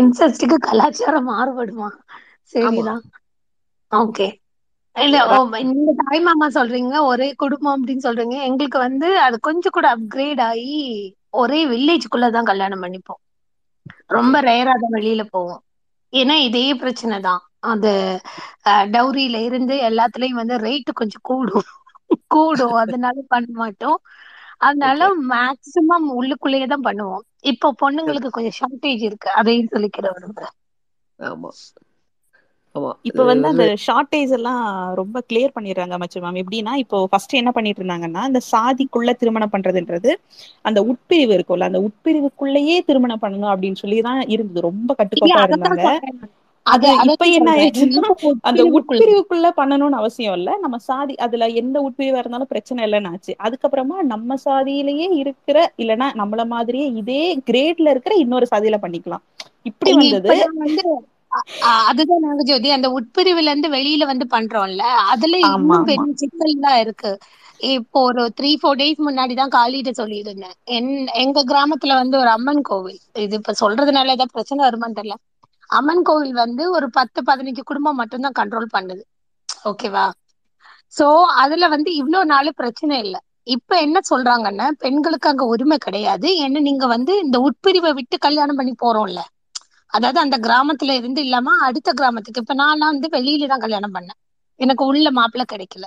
இன்செஸ்டுக்கு கலாச்சாரம் மாறுபடுமா? சரிதான். ஓகே. இந்த தாய்மாமா சொல்றீங்க ஒரே குடும்பம் அப்படின்னு சொல்றீங்க. எங்களுக்கு வந்து அது கொஞ்சம் கூட அப்கிரேட் ஆகி ஒரே வில்லேஜ்க்குள்ளதான் கல்யாணம் பண்ணிப்போம். ரொம்ப ரேரா தான் வெளியில போவோம். ஏன்னா இதே பிரச்சனை தான். அது டௌரியில இருந்து எல்லாத்துலயும் வந்து ரேட்டு கொஞ்சம் கூடும் அதனால பண்ண மாட்டோம். அதனால மேக்சிமம் உள்ளுக்குள்ளேயேதான் பண்ணுவோம். இப்போ பொண்ணுங்களுக்கு கொஞ்சம் ஷார்டேஜ் இருக்கு, அதையும் சொல்லிக்கிறேன். ஆமா ஆமா, இப்ப வந்து அந்த ஷார்டேஜ் எல்லாம் ரொம்ப கிளியர் பண்ணிடுறாங்க மச்சு மேம். எப்படின்னா இப்போ ஃபர்ஸ்ட் என்ன பண்ணிட்டு இருந்தாங்கன்னா, இந்த சாதிக்குள்ள திருமணம் பண்றதுன்றது அந்த உட்பிரிவு இருக்கும்ல, அந்த உட்பிரிவுக்குள்ளேயே திருமணம் பண்ணணும் அப்படின்னு சொல்லிதான் இருந்தது. ரொம்ப கட்டுக்கோப்பா இருந்தாங்க. இப்ப என்ன ஆயிடுச்சுன்னா, அந்த உட்பிரிவுக்குள்ள பண்ணணும்னு அவசியம் இல்ல, நம்ம சாதி அதுல எந்த உட்பிரிவா இருந்தாலும் பிரச்சனை இல்லைன்னு ஆச்சு. அதுக்கப்புறமா நம்ம சாதியிலேயே இருக்கிற, இல்லைன்னா நம்மள மாதிரியே இதே கிரேட்ல இருக்கிற இன்னொரு சாதியில பண்ணிக்கலாம். இப்படி வந்தது. அதுதான் நாங்க ஜோதி அந்த உட்பிரிவுல இருந்து வெளியில வந்து பண்றோம்ல, அதுல இன்னும் பெரிய சிக்கல் தான் இருக்கு. இப்போ ஒரு 3-4 days முன்னாடிதான் காளியிட்ட சொல்லிட்டு இருந்தேன். எங்க கிராமத்துல வந்து ஒரு அம்மன் கோவில், இது இப்ப சொல்றதுனால ஏதாவது பிரச்சனை வருமான்னு தெரியல. அம்மன் கோவில் வந்து ஒரு 10-15 குடும்பம் மட்டும்தான் கண்ட்ரோல் பண்ணுது. ஓகேவா? சோ அதுல வந்து இவ்வளவு நாள் பிரச்சனை இல்லை. இப்ப என்ன சொல்றாங்கன்னா, பெண்களுக்கு அங்க உரிமை கிடையாது. ஏன்னா நீங்க வந்து இந்த உட்பிரிவை விட்டு கல்யாணம் பண்ணி போறோம்ல, அதாவது அந்த கிராமத்துல இருந்து இல்லாம அடுத்த கிராமத்துக்கு. இப்ப நான்லாம் வந்து வெளியில தான் கல்யாணம் பண்ணேன், எனக்கு உள்ள மாப்பிள்ள கிடைக்கல.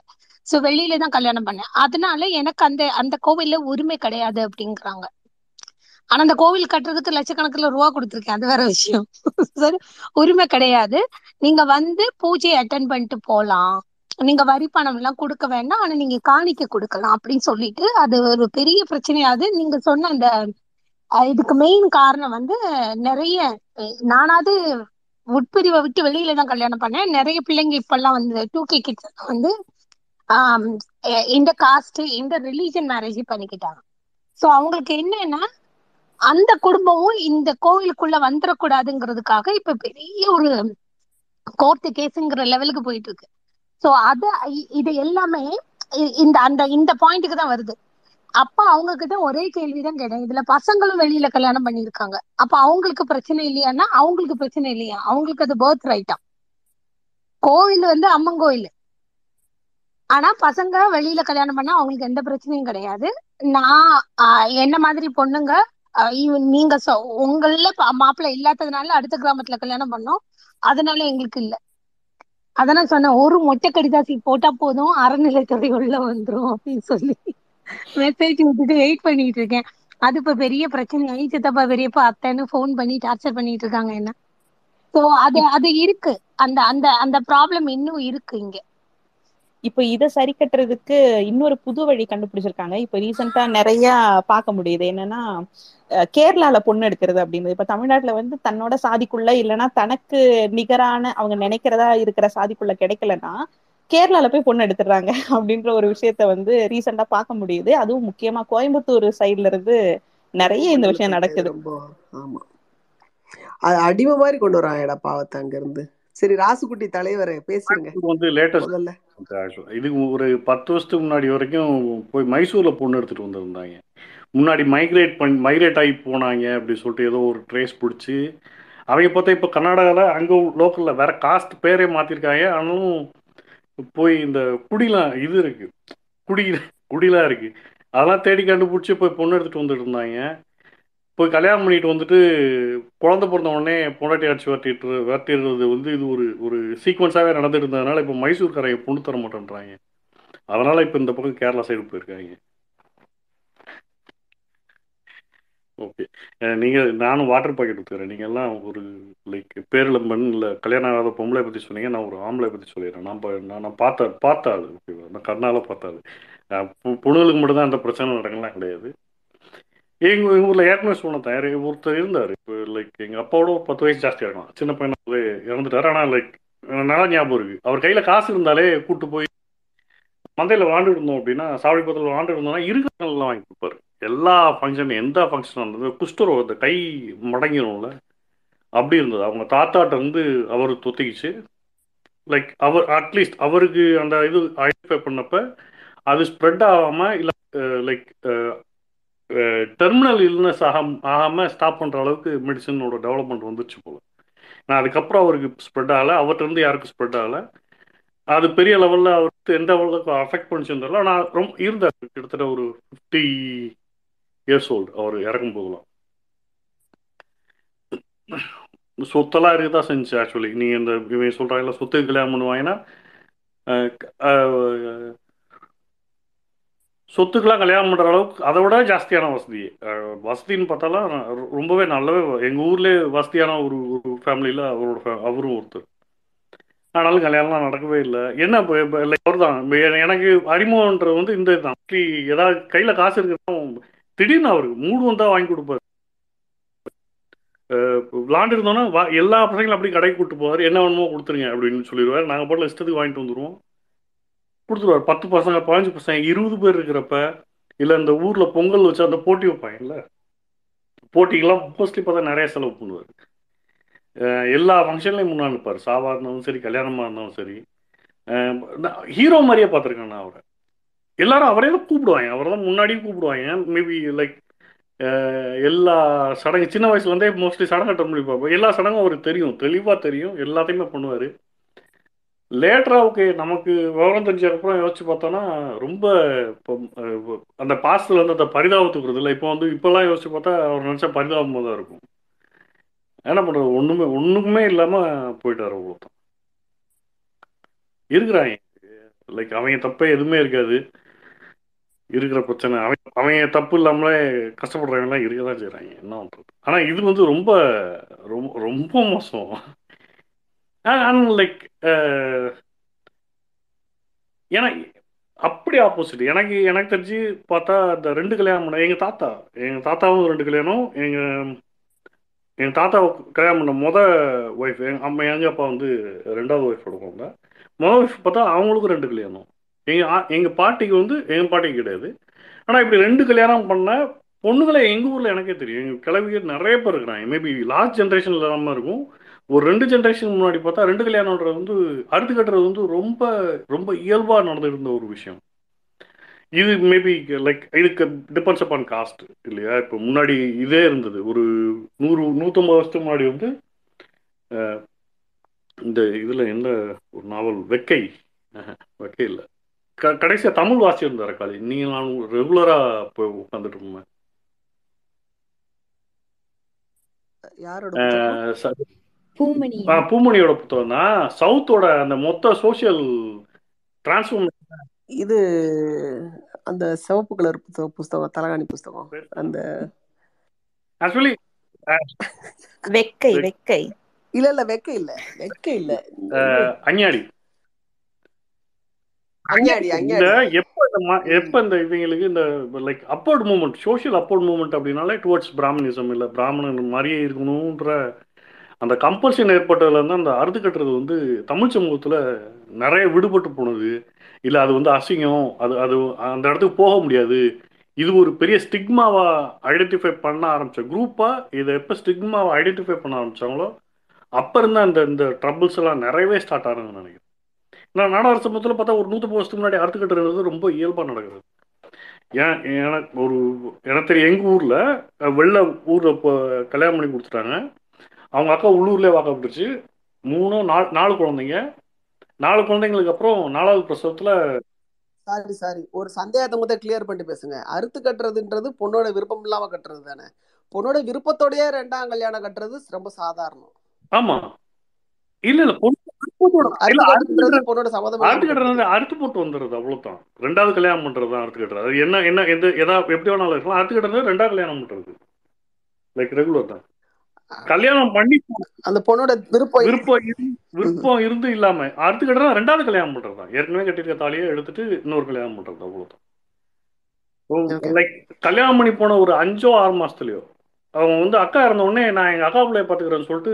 சோ வெளியில தான் கல்யாணம் பண்ணேன். அதனால எனக்கு அந்த கோவில்ல உரிமை கிடையாது அப்படிங்கிறாங்க. ஆனா அந்த கோவில் கட்டுறதுக்கு லட்சக்கணக்கில் ரூபா கொடுத்துருக்கேன், அது வேற விஷயம். சரி, உரிமை கிடையாது. நீங்க வந்து பூஜையை அட்டன் பண்ணிட்டு போலாம், நீங்க வரி பணம் எல்லாம் கொடுக்க வேண்டாம், ஆனா நீங்க காணிக்க கொடுக்கலாம் அப்படின்னு சொல்லிட்டு, அது ஒரு பெரிய பிரச்சனையாது. நீங்க சொன்ன அந்த இதுக்கு மெயின் காரணம் வந்து நிறைய, நானாவது உட்பிரிவை விட்டு வெளியில தான் கல்யாணம் பண்ணேன். நிறைய பிள்ளைங்க இப்பெல்லாம் வந்து 2K கிட்ஸ் வந்து இந்த காஸ்ட் இந்த ரிலீஜன் மேரேஜ் பண்ணிக்கிட்டாங்க. ஸோ அவங்களுக்கு என்னன்னா, அந்த குடும்பமும் இந்த கோவிலுக்குள்ள வந்துடக்கூடாதுங்கிறதுக்காக இப்ப பெரிய ஒரு கோர்ட்டு கேஸுங்கிற லெவலுக்கு போயிட்டு இருக்கு. ஸோ அது இது எல்லாமே இந்த பாயிண்ட்டுக்கு தான் வருது. அப்ப அவங்க கிட்ட ஒரே கேள்விதான் கேட்டேன், இதுல பசங்களும் வெளியில கல்யாணம் பண்ணிருக்காங்க, அப்ப அவங்களுக்கு பிரச்சனை இல்லையான்னா அவங்களுக்கு பிரச்சனை இல்லையா? அவங்களுக்கு அது பர்த் ரைட்டா. கோவில் வந்து அம்மன் கோயில், ஆனா பசங்க வெளியில கல்யாணம் பண்ணா அவங்களுக்கு எந்த பிரச்சனையும் கிடையாது. நான் என்ன மாதிரி பொண்ணுங்க, நீங்க உங்கள மாப்பிள்ள இல்லாததுனால அடுத்த கிராமத்துல கல்யாணம் பண்ணோம், அதனால எங்களுக்கு இல்ல. அதனால சொன்ன ஒரு மொட்டை கடிதாசி போட்டா போதும் அறநிலைத்துறை உள்ள வந்துரும் அப்படின்னு சொல்லி மெசேஜ் விட்டுட்டு வெயிட் பண்ணிட்டு இருக்கேன். அது இப்ப பெரிய பிரச்சனை ஆகி சித்தப்பா பெரியப்பா அத்தைன்னு போன் பண்ணி டார்ச்சர் பண்ணிட்டு இருக்காங்க என்ன. சோ அது இருக்கு, அந்த அந்த அந்த ப்ராப்ளம் இன்னும் இருக்கு இங்க. இப்ப இதை சரி கட்டுறதுக்கு இன்னொரு புது வழி கண்டுபிடிச்சிருக்காங்க. இப்ப ரீசெண்டா நிறைய பார்க்க முடியுது. என்னன்னா, கேரளால பொண்ணு எடுக்கிறது அப்படின்றது. இப்ப தமிழ்நாட்டுல வந்து தன்னோட சாதிக்குள்ள, இல்லைன்னா தனக்கு நிகரான அவங்க நினைக்கிறதா இருக்கிற சாதிக்குள்ள கிடைக்கலன்னா கேரளால போய் பொண்ணு எடுத்துடுறாங்க அப்படின்ற ஒரு விஷயத்த வந்து ரீசெண்டா பார்க்க முடியுது. அதுவும் முக்கியமா கோயம்புத்தூர் சைட்ல இருந்து நிறைய இந்த விஷயம் நடக்குது. ஆமா, அது அடிமை மாதிரி கொண்டு வராங்கடா பாவத்தை அங்க இருந்து. சரி, ராசுகுட்டி தலைவரே பேசுங்க. வந்து லேட்டஸ்ட் இதுக்கு ஒரு 10 வருஷத்துக்கு முன்னாடி வரைக்கும் போய் மைசூர்ல பொண்ணு எடுத்துட்டு வந்திருந்தாங்க. முன்னாடி மைக்ரேட் ஆகி போனாங்க அப்படின்னு சொல்லிட்டு ஏதோ ஒரு ட்ரேஸ் பிடிச்சி அவங்க பார்த்தா இப்போ கர்நாடகாவில் அங்கே லோக்கல்ல வேற காஸ்ட் பேரே மாத்திருக்காங்க. ஆனாலும் போய் இந்த குடிலாம் இது இருக்கு, குடிலாம் இருக்கு, அதெல்லாம் தேடி கண்டுபிடிச்சி போய் பொண்ணு எடுத்துட்டு வந்துட்டு இருந்தாங்க. போய் கல்யாணம் பண்ணிட்டு வந்துட்டு குழந்தை பிறந்த உடனே பொண்டாட்டி அடிச்சு விரட்டிடுறது வந்து இது ஒரு சீக்வன்ஸாகவே நடந்துட்டு இருந்ததுனால இப்போ மைசூர்காரங்க பொண்ணு தர மாட்டேன்றாங்க. அதனால இப்போ இந்த பக்கம் கேரளா சைடு போயிருக்காங்க. ஓகே, நீங்க நானும் வாட்டர் பாக்கெட் எடுத்துக்கிறேன். நீங்க எல்லாம் ஒரு லைக் பேரளம்பன் இல்லை கல்யாணம் ஆகாத பொம்பளை பற்றி சொன்னீங்க, நான் ஒரு ஆம்பளை பற்றி சொல்லிடுறேன். நான் பார்த்தாது ஓகேவா, நான் கண்ணால் பார்த்தாது பொண்ணுகளுக்கு மட்டும்தான் அந்த பிரச்சனை நடக்கலாம் கிடையாது. எங்கள் எங்கள் ஊரில் ஏற்கனவே சொன்னதான் எங்கள் ஒருத்தர் இருந்தார். இப்போ லைக் எங்கள் அப்பாவோட ஒரு 10 வயசு ஜாஸ்தியாக இருக்கலாம். சின்ன பையனை இறந்துட்டார். ஆனால் லைக் நல்லா ஞாபகம் இருக்குது. அவர் கையில் காசு இருந்தாலே கூப்பிட்டு போய் மந்தையில் வாண்டு இருந்தோம் அப்படின்னா, சாவடி பக்கத்தில் வாண்டு இருந்தோம்னா இருக்கிறவங்கலாம் வாங்கி கொடுப்பாரு. எல்லா ஃபங்க்ஷன், எந்த ஃபங்க்ஷனாக இருந்தது, குஷ்டரோகம் அந்த கை மடங்கிடும்ல அப்படி இருந்தது. அவங்க தாத்தாட்ட வந்து அவர் தொத்திக்கிச்சு. லைக் அவர் அட்லீஸ்ட் அவருக்கு அந்த இது ஐடென்டிஃபை பண்ணப்போ அது ஸ்ப்ரெட் ஆகாமல், இல்லை லைக் டெர்மினல் இல்னஸ் ஆகாமல் ஸ்டாப் பண்ணுற அளவுக்கு மெடிசனோட டெவலப்மெண்ட் வந்துருச்சு போல. நான் அதுக்கப்புறம் அவருக்கு ஸ்ப்ரெட் ஆகலை, அவர்கிட்டருந்து யாருக்கும் ஸ்ப்ரெட் ஆகலை. அது பெரிய லெவலில் அவருக்கு எந்த அளவுக்கு அஃபெக்ட் பண்ணிச்சுன்னு தெரியல. ஆனால் ரொம்ப இருந்தார். கிட்டத்தட்ட ஒரு 50 இயர்ஸ் ஓல்டு அவர் இறக்கும் போகலாம். சொத்தெல்லாம் இருக்க தான் செஞ்சு. ஆக்சுவலி நீங்கள் இந்த இவன் சொல்கிறாங்களா சொத்துக்கு கல்யாணம் பண்ணுவாங்கன்னா, சொத்துக்கெல்லாம் கல்யாணம் பண்ணுற அளவுக்கு அதை விட ஜாஸ்தியான வசதி வசதின்னு பார்த்தாலாம் ரொம்பவே நல்லாவே எங்கள் ஊர்லேயே வசதியான ஒரு ஒரு ஃபேமிலியில் அவரும் ஒருத்தர். ஆனாலும் கல்யாணம்லாம் நடக்கவே இல்லை. என்ன அவர் தான் எனக்கு அறிமுகன்றது வந்து இந்த தான் ஏதாவது கையில் காசு இருக்கிறதா திடீர்னு அவருக்கு மூடு வந்தால் வாங்கி கொடுப்பாரு. விளாண்டு இருந்தோன்னா எல்லா பசங்களும் அப்படி கடைக்கு கூப்பிட்டு போவார். என்ன வேணுமோ கொடுத்துருங்க அப்படின்னு சொல்லிடுவார். நாங்கள் போட்டில் இஷ்டத்துக்கு வாங்கிட்டு வந்துடுவோம், கொடுத்துருவார். 10 பசங்க, 15 பசங்க, 20 பேர் இருக்கிறப்ப, இல்லை இந்த ஊரில் பொங்கல் வச்சு அந்த போட்டி வைப்பாங்க, இல்லை போட்டிக்கெல்லாம் மோஸ்ட்லி பார்த்தா நிறைய செலவு பண்ணுவார். எல்லா ஃபங்க்ஷன்லையும் முன்னாடி இருப்பார். சாவாக இருந்தாலும் சரி, கல்யாணமாக இருந்தாலும் சரி. ஹீரோ மாதிரியே பார்த்துருக்கேன் நான் அவரை. எல்லாரும் அவரே தான் கூப்பிடுவாங்க, அவரை தான் முன்னாடியும் கூப்பிடுவாங்க. மேபி லைக் எல்லா சடங்கு சின்ன வயசுலேருந்தே மோஸ்ட்லி சடங்கு அட்டன் பண்ணி பார்ப்போம். எல்லா சடங்கும் அவருக்கு தெரியும், தெளிவாக தெரியும், எல்லாத்தையுமே பண்ணுவார். லேட்டராக ஓகே நமக்கு விவரம் தெரிஞ்சதுக்கப்புறம் யோசிச்சு பார்த்தோன்னா ரொம்ப அந்த பாஸ்டில் வந்து அந்த பரிதாபத்துக்குறது இல்லை. இப்போ வந்து இப்போல்லாம் யோசிச்சு பார்த்தா அவர் நினச்சா பரிதாபமாக தான் இருக்கும். என்ன பண்ணுறது, ஒன்றுக்குமே இல்லாமல் போயிட்டார். அவ்வளோதான் இருக்கிறாங்க. லைக் அவங்க தப்பே எதுவுமே இருக்காது. இருக்கிற பிரச்சனை அவங்க தப்பு இல்லாமலே கஷ்டப்படுறவங்கலாம் இருக்க தான் செய்கிறாங்க. என்ன பண்ணுறது. ஆனால் இது வந்து ரொம்ப ரொம்ப ரொம்ப மோசம். ஆனால் லைக் ஏன்னா அப்படி ஆப்போசிட். எனக்கு தெரிஞ்சு பார்த்தா அந்த 2 கல்யாணம் பண்ண எங்கள் தாத்தாவும் 2 கல்யாணம். எங்கள் தாத்தாவை கல்யாணம் பண்ண மொதல் ஒய்ஃப் எங்கள் அப்பா வந்து 2வது ஒய்ஃப் கொடுப்பாங்க. மொதல் ஒய்ஃப் பார்த்தா அவங்களுக்கும் 2 கல்யாணம். எங்கள் பாட்டிக்கு வந்து எங்கள் பாட்டிக்கு கிடையாது. ஆனால் இப்படி 2 கல்யாணம் பண்ண பொண்ணுகளை எங்கள் ஊரில் எனக்கே தெரியும். எங்கள் கிளவிகள் நிறைய பேர் இருக்கிறாங்க. மேபி லாஸ்ட் ஜென்ரேஷன் இல்லாமல் இருக்கும். ஒரு 2 ஜென்ரேஷனுக்கு முன்னாடி பார்த்தா 2 கல்யாணம்ன்றது வந்து அடுத்து கட்டுறது வந்து ரொம்ப ரொம்ப இயல்பாக நடந்துருந்த ஒரு விஷயம். இது மேபி லைக் இதுக்கு டிபெண்ட்ஸ் அப்பான் காஸ்ட் இல்லையா. இப்போ முன்னாடி இதே இருந்தது. ஒரு 100-150 வருஷத்துக்கு முன்னாடி வந்து இந்த இதில் என்ன ஒரு நாவல் வெக்கை இல்லை, கடைசியாக தமிழ் வாசி இருந்தார் காளி. நீங்கள் நான் ரெகுலராக இப்போ உட்காந்துட்டு இருந்தேன். பூமணியோட புத்தகம் தான். சவுத்தோட அந்த மொத்த சோசியல் டிரான்ஸ்ஃபார்மேஷன் இது அந்த சிவப்பு கலர் புத்தகம், தலகாணி புத்தகம். அந்த ஆக்சுவலி வெக்கை இல்ல அஞ்ஞாடி இவங்களுக்கு இந்த like upward movement, social upward movement அப்படின்னாலே டுவர்ட்ஸ் பிராமணிசம், இல்லை பிராமணன் மாதிரியே இருக்கணும்ன்ற அந்த கம்பல்ஷன் ஏற்பட்டதுல இருந்தால் அந்த அறுத்து கட்டுறது வந்து தமிழ் சமூகத்தில் நிறைய விடுபட்டு போனது. இல்லை அது வந்து அசிங்கம், அது அது அந்த இடத்துக்கு போக முடியாது. இது ஒரு பெரிய ஸ்டிக்மாவாக ஐடென்டிஃபை பண்ண ஆரம்பித்தோம் குரூப்பாக. இதை எப்போ ஸ்டிக்மாவை ஐடென்டிஃபை பண்ண ஆரம்பித்தாங்களோ அப்போ இருந்தால் அந்த இந்த ட்ரபிள்ஸ் எல்லாம் நிறையவே ஸ்டார்ட் ஆகுதுன்னு நினைக்கிறேன். நான் நாடார் சமூகத்தில் பார்த்தா ஒரு 100 வருஷத்துக்கு முன்னாடி அறுத்து கட்டுறது ரொம்ப இயல்பாக நடக்கிறது. ஏன் எனக்கு ஒரு எனக்கு தெரியும் எங்கள் ஊரில் வெள்ளை ஊரில் இப்போ கல்யாணம் பண்ணி கொடுத்துட்டாங்க. அவங்க அக்கா உள்ளூர்லேயே வாக்கப்பட்டுருச்சு. 3 4 குழந்தைங்க. 4 குழந்தைங்களுக்கு அப்புறம் 4வது பிரசவத்தில் சாரி ஒரு சந்தேகத்தை முதல் கிளியர் பண்ணிட்டு பேசுங்க. அறுத்து கட்டுறதுன்றது பொண்ணோட விருப்பம் இல்லாமல் கட்டுறது தானே. பொண்ணோட விருப்பத்தோடய 2ஆம் கல்யாணம் கட்டுறது ரொம்ப சாதாரணம். ஆமாம். இல்லை பொண்ணோட சம்மதம். அறுத்து கட்டுறது அறுத்து போட்டு வந்துடுறது அவ்வளோதான். 2வது கல்யாணம் பண்ணுறது தான் அறுத்து கட்டுறது. என்ன என்ன எந்த எதாவது எப்படி வேணாலும் இருக்கலாம். அறுத்து கட்டுறது 2ஆம் கல்யாணம் பண்ணுறது லைக் ரெகுலர் தான். கல்யாணம் பண்ணி அந்த பொண்ணோட விருப்பம் இருந்து இல்லாம அடுத்து கட்டுறதா 2வது கல்யாணம் பண்றதுதான். ஏற்கனவே கட்டிருக்க தாலியை எடுத்துட்டு இன்னொரு கல்யாணம் பண்றது அவ்வளவுதான். லைக் கல்யாணம் பண்ணி போன ஒரு 5 or 6 மாசத்துலயோ அவங்க வந்து அக்கா இருந்த உடனே நான் எங்க அக்கா பிள்ளைய பாத்துக்கிறேன்னு சொல்லிட்டு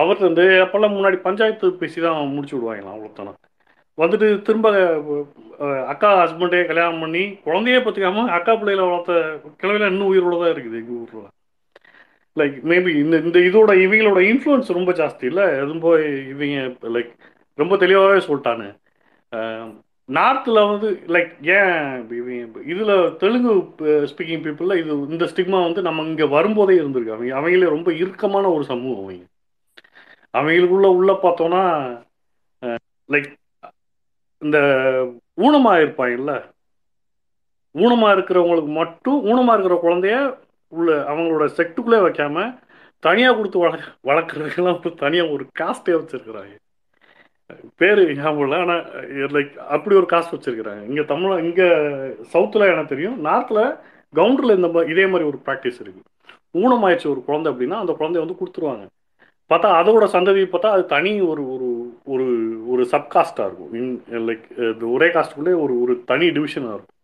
அவர் வந்து அப்பெல்லாம் முன்னாடி பஞ்சாயத்து பேசி தான் முடிச்சு விடுவாங்களாம். அவ்வளோத்தானா வந்துட்டு திரும்ப அக்கா ஹஸ்பண்டே கல்யாணம் பண்ணி குழந்தையே பார்த்துக்காம அக்கா பிள்ளையில வளர்த்த கிழவில இன்னும் உயிரோட தான் இருக்குது எங்கள் ஊரில். லைக் மேபி இந்த இதோட இவங்களோட இன்ஃப்ளூயன்ஸ் ரொம்ப ஜாஸ்தி இல்லை, ரொம்ப இவங்க லைக் ரொம்ப தெளிவாகவே சொல்லிட்டானு. நார்த்தில் வந்து லைக் ஏன் இவங்க இதில் தெலுங்கு ஸ்பீக்கிங் பீப்புளில் இது இந்த ஸ்டிக்மா வந்து நம்ம இங்கே வரும்போதே இருந்திருக்கு. அவங்களே ரொம்ப இறுக்கமான ஒரு சமூகம். அவங்களுக்குள்ள பார்த்தோன்னா லைக் இந்த ஊனமாக இருப்பாங்கல்ல, ஊனமாக இருக்கிறவங்களுக்கு மட்டும் ஊனமாக இருக்கிற குழந்தைய உள்ள அவங்களோட செட்டுக்குள்ளே வைக்காம தனியாக கொடுத்து வளர்க்குறதுக்கெல்லாம் தனியாக ஒரு காஸ்டே வச்சுருக்குறாங்க. பேர் ஞாபகம் இல்லை, ஆனால் லைக் அப்படி ஒரு காஸ்ட் வச்சுருக்குறாங்க. இங்கே தமிழ் இங்கே சவுத்தில் எனக்கு தெரியும், நார்த்தில் கவுண்டரில் இந்த மாதிரி இதே மாதிரி ஒரு ப்ராக்டிஸ் இருக்குது. ஊனமாயிடுச்சு ஒரு குழந்தை அப்படின்னா அந்த குழந்தைய வந்து கொடுத்துருவாங்க. பார்த்தா அதோட சந்ததியை பார்த்தா அது தனி ஒரு ஒரு ஒரு சப்காஸ்டாக இருக்கும். லைக் ஒரே காஸ்டுக்குள்ளே ஒரு ஒரு தனி டிவிஷனாக இருக்கும்.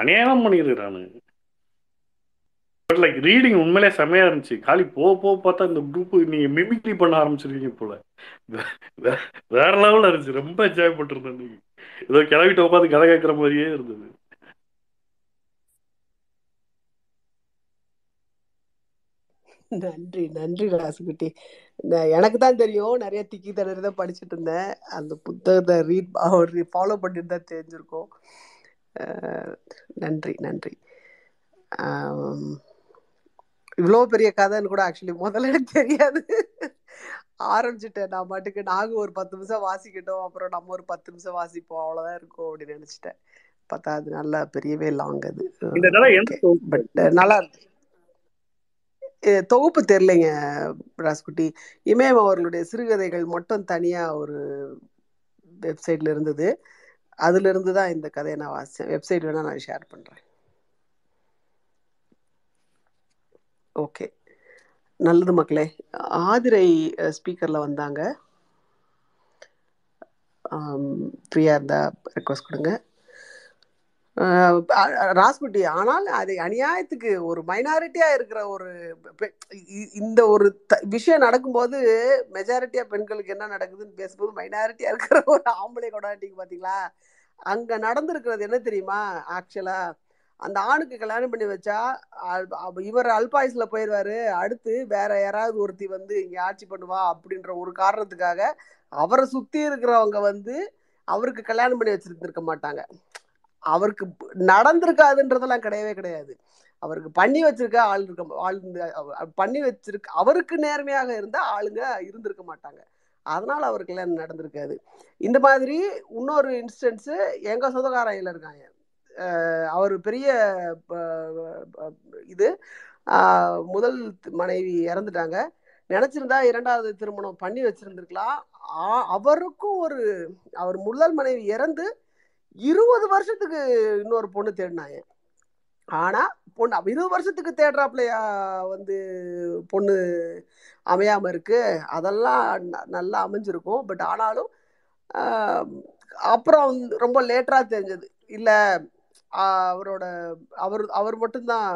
அநியாயம் பண்ணிடுறானு. பட் லைக் ரீடிங் உண்மையிலே செமையாக இருந்துச்சு. காளி போக பார்த்தா இந்த குரூப்பு நீங்கள் மிமிக்ரி பண்ண ஆரம்பிச்சிருக்கீங்க போல், வேற லெவலில் இருந்துச்சு. ரொம்ப என்ஜாய் பண்ணிருந்தேன். நீங்கள் ஏதோ கிளவிட்ட உட்காந்து கதை கேட்குற மாதிரியே இருந்தது. நன்றி நன்றி ராசுகுட்டி. எனக்கு தான் தெரியும், நிறைய திக்கி தடவை தான் படிச்சுட்டு இருந்தேன். அந்த புத்தகத்தை ஃபாலோ பண்ணிட்டு தான் தெரிஞ்சிருக்கோம். நன்றி நன்றி. இவ்வளோ பெரிய கதைன்னு கூட ஆக்சுவலி முதல்ல எனக்கு தெரியாது. ஆரம்பிச்சுட்டேன் நான் பாட்டுக்கு, நாங்கள் ஒரு 10 நிமிஷம் வாசிக்கிட்டோம், அப்புறம் நம்ம ஒரு 10 நிமிஷம் வாசிப்போம், அவ்வளோதான் இருக்கும் அப்படின்னு நினச்சிட்டேன். பார்த்தா அது நல்லா பெரியவே லாங். அது பட் நல்லா இருக்கு. தொகுப்பு தெரிலைங்க ராஸ்குட்டி. இமையம் அவர்களுடைய சிறுகதைகள் மட்டும் தனியாக ஒரு வெப்சைட்டில் இருந்தது, அதுலேருந்து தான் இந்த கதையை நான் வாசித்தேன். வெப்சைட் வேணால் நான் ஷேர் பண்ணுறேன். ஓகே, நல்லது மக்களே. ஆதிரை ஸ்பீக்கரில் வந்தாங்க, ஃப்ரீயாக இருந்தால் ரெக்வஸ்ட் கொடுங்க ராஸ்குட்டி. ஆனால் அது அநியாயத்துக்கு ஒரு மைனாரிட்டியாக இருக்கிற ஒரு இந்த ஒரு விஷயம் நடக்கும்போது மெஜாரிட்டியாக பெண்களுக்கு என்ன நடக்குதுன்னு பேசும்போது மைனாரிட்டியாக இருக்கிற ஒரு ஆம்பளை கொண்டாட்டிங்க பார்த்தீங்களா. அங்கே நடந்திருக்கிறது என்ன தெரியுமா, ஆக்சுவலாக அந்த ஆணுக்கு கல்யாணம் பண்ணி வச்சா இவர் அல்பாயுசில் போயிடுவார், அடுத்து வேற யாராவது ஒருத்தி வந்து இங்கே ஆட்சி பண்ணுவா அப்படின்ற ஒரு காரணத்துக்காக அவரை சுற்றி இருக்கிறவங்க வந்து அவருக்கு கல்யாணம் பண்ணி வச்சுருந்துருக்க மாட்டாங்க. அவருக்கு நடந்திருக்காதுன்றதெல்லாம் கிடையவே கிடையாது. அவருக்கு பண்ணி வச்சிருக்க ஆள் இருக்க ஆள் பண்ணி வச்சிருக்க அவருக்கு நேர்மையாக இருந்தால் ஆளுங்க இருந்திருக்க மாட்டாங்க. அதனால அவருக்கு எல்லாம் நடந்திருக்காது. இந்த மாதிரி இன்னொரு இன்ஸ்டன்ஸு எங்கள் சொந்தக்காரையில் இருக்காங்க. அவர் பெரிய இது முதல் மனைவி இறந்துட்டாங்க, நினச்சிருந்தா 2வது திருமணம் பண்ணி வச்சுருந்துருக்கலாம். அவருக்கும் ஒரு அவர் முதல் மனைவி இறந்து 20 வருஷத்துக்கு இன்னொரு பொண்ணு தேடினாங்க. ஆனால் பொண்ணு 20 வருஷத்துக்கு தேடுறாப்புலையா வந்து பொண்ணு அமையாமல் இருக்குது. அதெல்லாம் நல்லா அமைஞ்சிருக்கும். பட் ஆனாலும் அப்புறம் ரொம்ப லேட்டராக தெரிஞ்சது இல்லை அவரோட அவர் மட்டும்தான்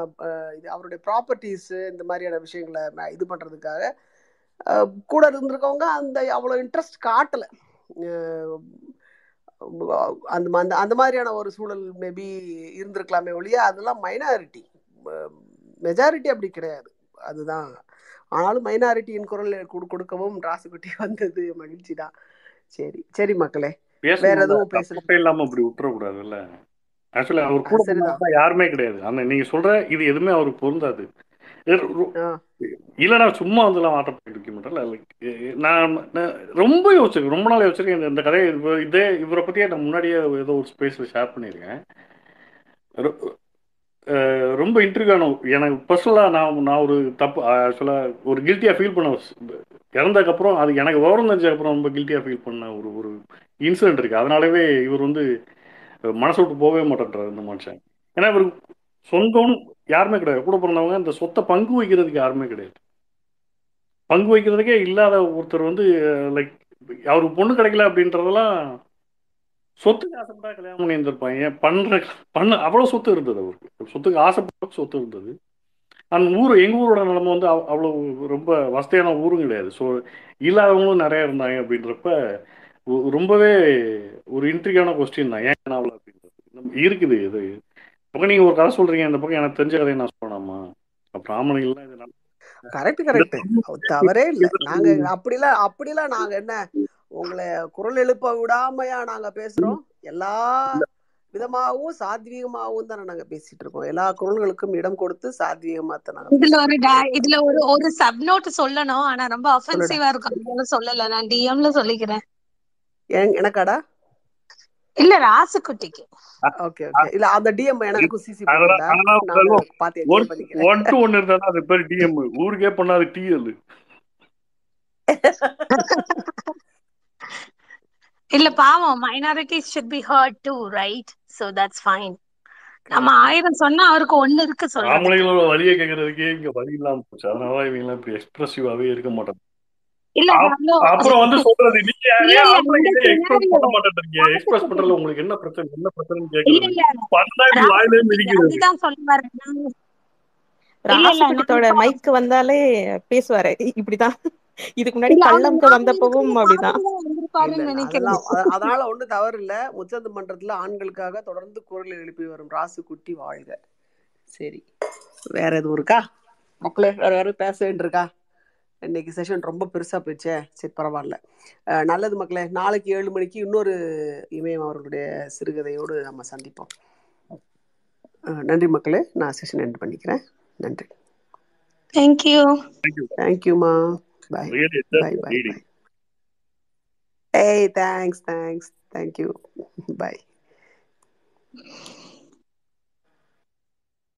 இது அவருடைய ப்ராப்பர்ட்டிஸு இந்த மாதிரியான விஷயங்களை இது பண்ணுறதுக்காக கூட இருந்திருக்கவங்க அந்த அவ்வளோ இன்ட்ரெஸ்ட் காட்டலை. அந்த மாதிரியான ஒரு சூழல் மேபி இருந்திருக்கலாமே ஒழிய அதெல்லாம் மைனாரிட்டி, மெஜாரிட்டி அப்படி கிடையாது. அதுதான். ஆனாலும் மைனாரிட்டியின் குரல் கொடுக்கவும் ராசுகுட்டி வந்தது மகிழ்ச்சி தான். சரி சரி மக்களே, வேற எதுவும் பேச இல்லாம அப்படி விட்டுறக்கூடாதுல்ல. ஆக்சுவலி அவர் கூட யாருமே கிடையாது. ஆனா நீங்க சொல்ற இது எதுவுமே அவருக்கு பொருந்தாது. இல்லைண்ணா சும்மா வந்துலாம் வாட்டர் போயிட்டு இருக்க மாட்டேன். நான் ரொம்ப யோசிச்சிருக்கேன், ரொம்ப நாள் யோசிச்சிருக்கேன் இந்த கதையை. இதே இவரை பற்றியே நான் முன்னாடியே ஏதோ ஒரு ஸ்பேஸில் ஷேர் பண்ணியிருக்கேன். ரொம்ப இன்ட்ரிகான எனக்கு பர்சனலாக நான் ஒரு தப்பு ஆக்சுவலாக ஒரு கில்ட்டியாக ஃபீல் பண்ண இறந்ததுக்கப்புறம் அது எனக்கு விவரம் தெரிஞ்சதுக்கப்புறம் ரொம்ப கில்ட்டியாக ஃபீல் பண்ண ஒரு ஒரு இன்சிடென்ட் இருக்குது. அதனாலவே இவர் வந்து மனசு விட்டு போகவே மாட்டேன்றார் இந்த மனுஷன். ஏன்னா இவருக்கு சொந்தம் யாருமே கிடையாது. கூட பிறந்தவங்க இந்த சொத்தை பங்கு வைக்கிறதுக்கு யாருமே கிடையாது. பங்கு வைக்கிறதுக்கே இல்லாத ஒருத்தர் வந்து லைக் அவருக்கு பொண்ணு கிடைக்கல அப்படின்றதெல்லாம் சொத்துக்கு ஆசைப்பட்டா கல்யாணம் பண்ணி இருந்திருப்பாங்க. அவ்வளோ சொத்து இருந்தது அவருக்கு, சொத்துக்கு ஆசைப்பட்ட சொத்து இருந்தது. அந்த ஊர், எங்கள் ஊரோட நிலைமை வந்து அவ்வளோ ரொம்ப வசதியான ஊரும் கிடையாது. ஸோ இல்லாதவங்களும் நிறைய இருந்தாங்க. அப்படின்றப்ப ரொம்பவே ஒரு இன்ட்ரிக்கான கொஸ்டின் தான், ஏன் நாவல் அப்படின்றது இருக்குது. இது பக்கம் நீங்கள் ஒரு கதை சொல்கிறீங்க, இந்த பக்கம் எனக்கு தெரிஞ்ச கதையை நான் சொன்னாமா? அப்புறம் ஆமணிகள்லாம் இதனால கரெக்ட் கரெக்ட் தவறே இல்லை. நாங்கள் அப்படிலாம் நாங்கள் என்ன உங்களை குரல் எழுப்ப விடாமையா நாங்க பேசுறோம். எல்லா விதமாகவும் சாத்வீகமாகவும் தானே நாங்க பேசிட்டு இருக்கோம். எல்லா குரல்களுக்கும் இடம் கொடுத்து சாத்வீகமா தான். இதுல ஒரு சப்நோட் சொல்லணும், ஆனா ரொம்ப ஆஃபென்சிவா இருக்கும், சொல்லல. நான் டிஎம்ல சொல்லிக்கிறேன். எனக்காடா இல்ல ராசுக்குட்டிக்கு? Okay okay. இல்ல அந்த டிஎம் எனக்கு சிசி போடுடா. நான் பாத்து ஒன் டு ஒன் இருந்தா அது பேர் டிஎம். ஊர்க்கே பண்ணாத டிஎல். இல்ல பாவம், minorities should be heard too, right? So that's fine. நம்ம ஆயிரம் சொன்னா அவருக்கு ஒண்ணு இருக்கு சொல்றோம். ஆம்பளைங்களோட வலியை கேக்குறதுக்கே இங்க வலி இல்லாம போச்சு. அதனால இவங்க எல்லாம் எக்ஸ்பிரசிவாவே இருக்க மாட்டாங்க. இல்ல அப்புறம் வந்து சொல்றது நீங்க ஆம்பளைங்களே எக்ஸ்பிரஸ் பண்ண மாட்டீங்க. எக்ஸ்பிரஸ் பண்றதுல உங்களுக்கு என்ன பிரச்சனை, என்ன பிரச்சனைன்னு கேக்குறீங்க. பந்தாடி வாயிலே மிதிக்குது. அதுதான் சொல்லுவாரு. ராசுகிட்டோட மைக் வந்தாலே பேசுவாரு இப்படிதான். இதுக்கு முன்னாடி கள்ளம்க்கு வந்தப்பவும் அப்படிதான். அதனால ஒண்ணு தவறு இல்ல. முச்சந்து மன்றத்துல ஆண்களுக்காக தொடர்ந்து குரல் எழுப்பி வரும் ராசு குட்டி வாழ்க. சரி, வேற எதுவும் இருக்கா மக்களே? வேற யாரும் பேச வேண்டியிருக்கா? இன்னைக்கு செஷன் ரொம்ப பெருசா போயிடுச்சே. சரி பரவாயில்ல, நல்லது மக்களே. நாளைக்கு 7 மணிக்கு இன்னொரு இமயம் அவர்களுடைய சிறுகதையோடு நம்ம சந்திப்போம். நன்றி மக்களே. நான் செஷன் எண்ட் பண்ணிக்கிறேன். நன்றி. தேங்க்யூ. தேங்க்யூமா. Bye. Really, bye, bye, bye. Hey, thanks. Thank you. Bye.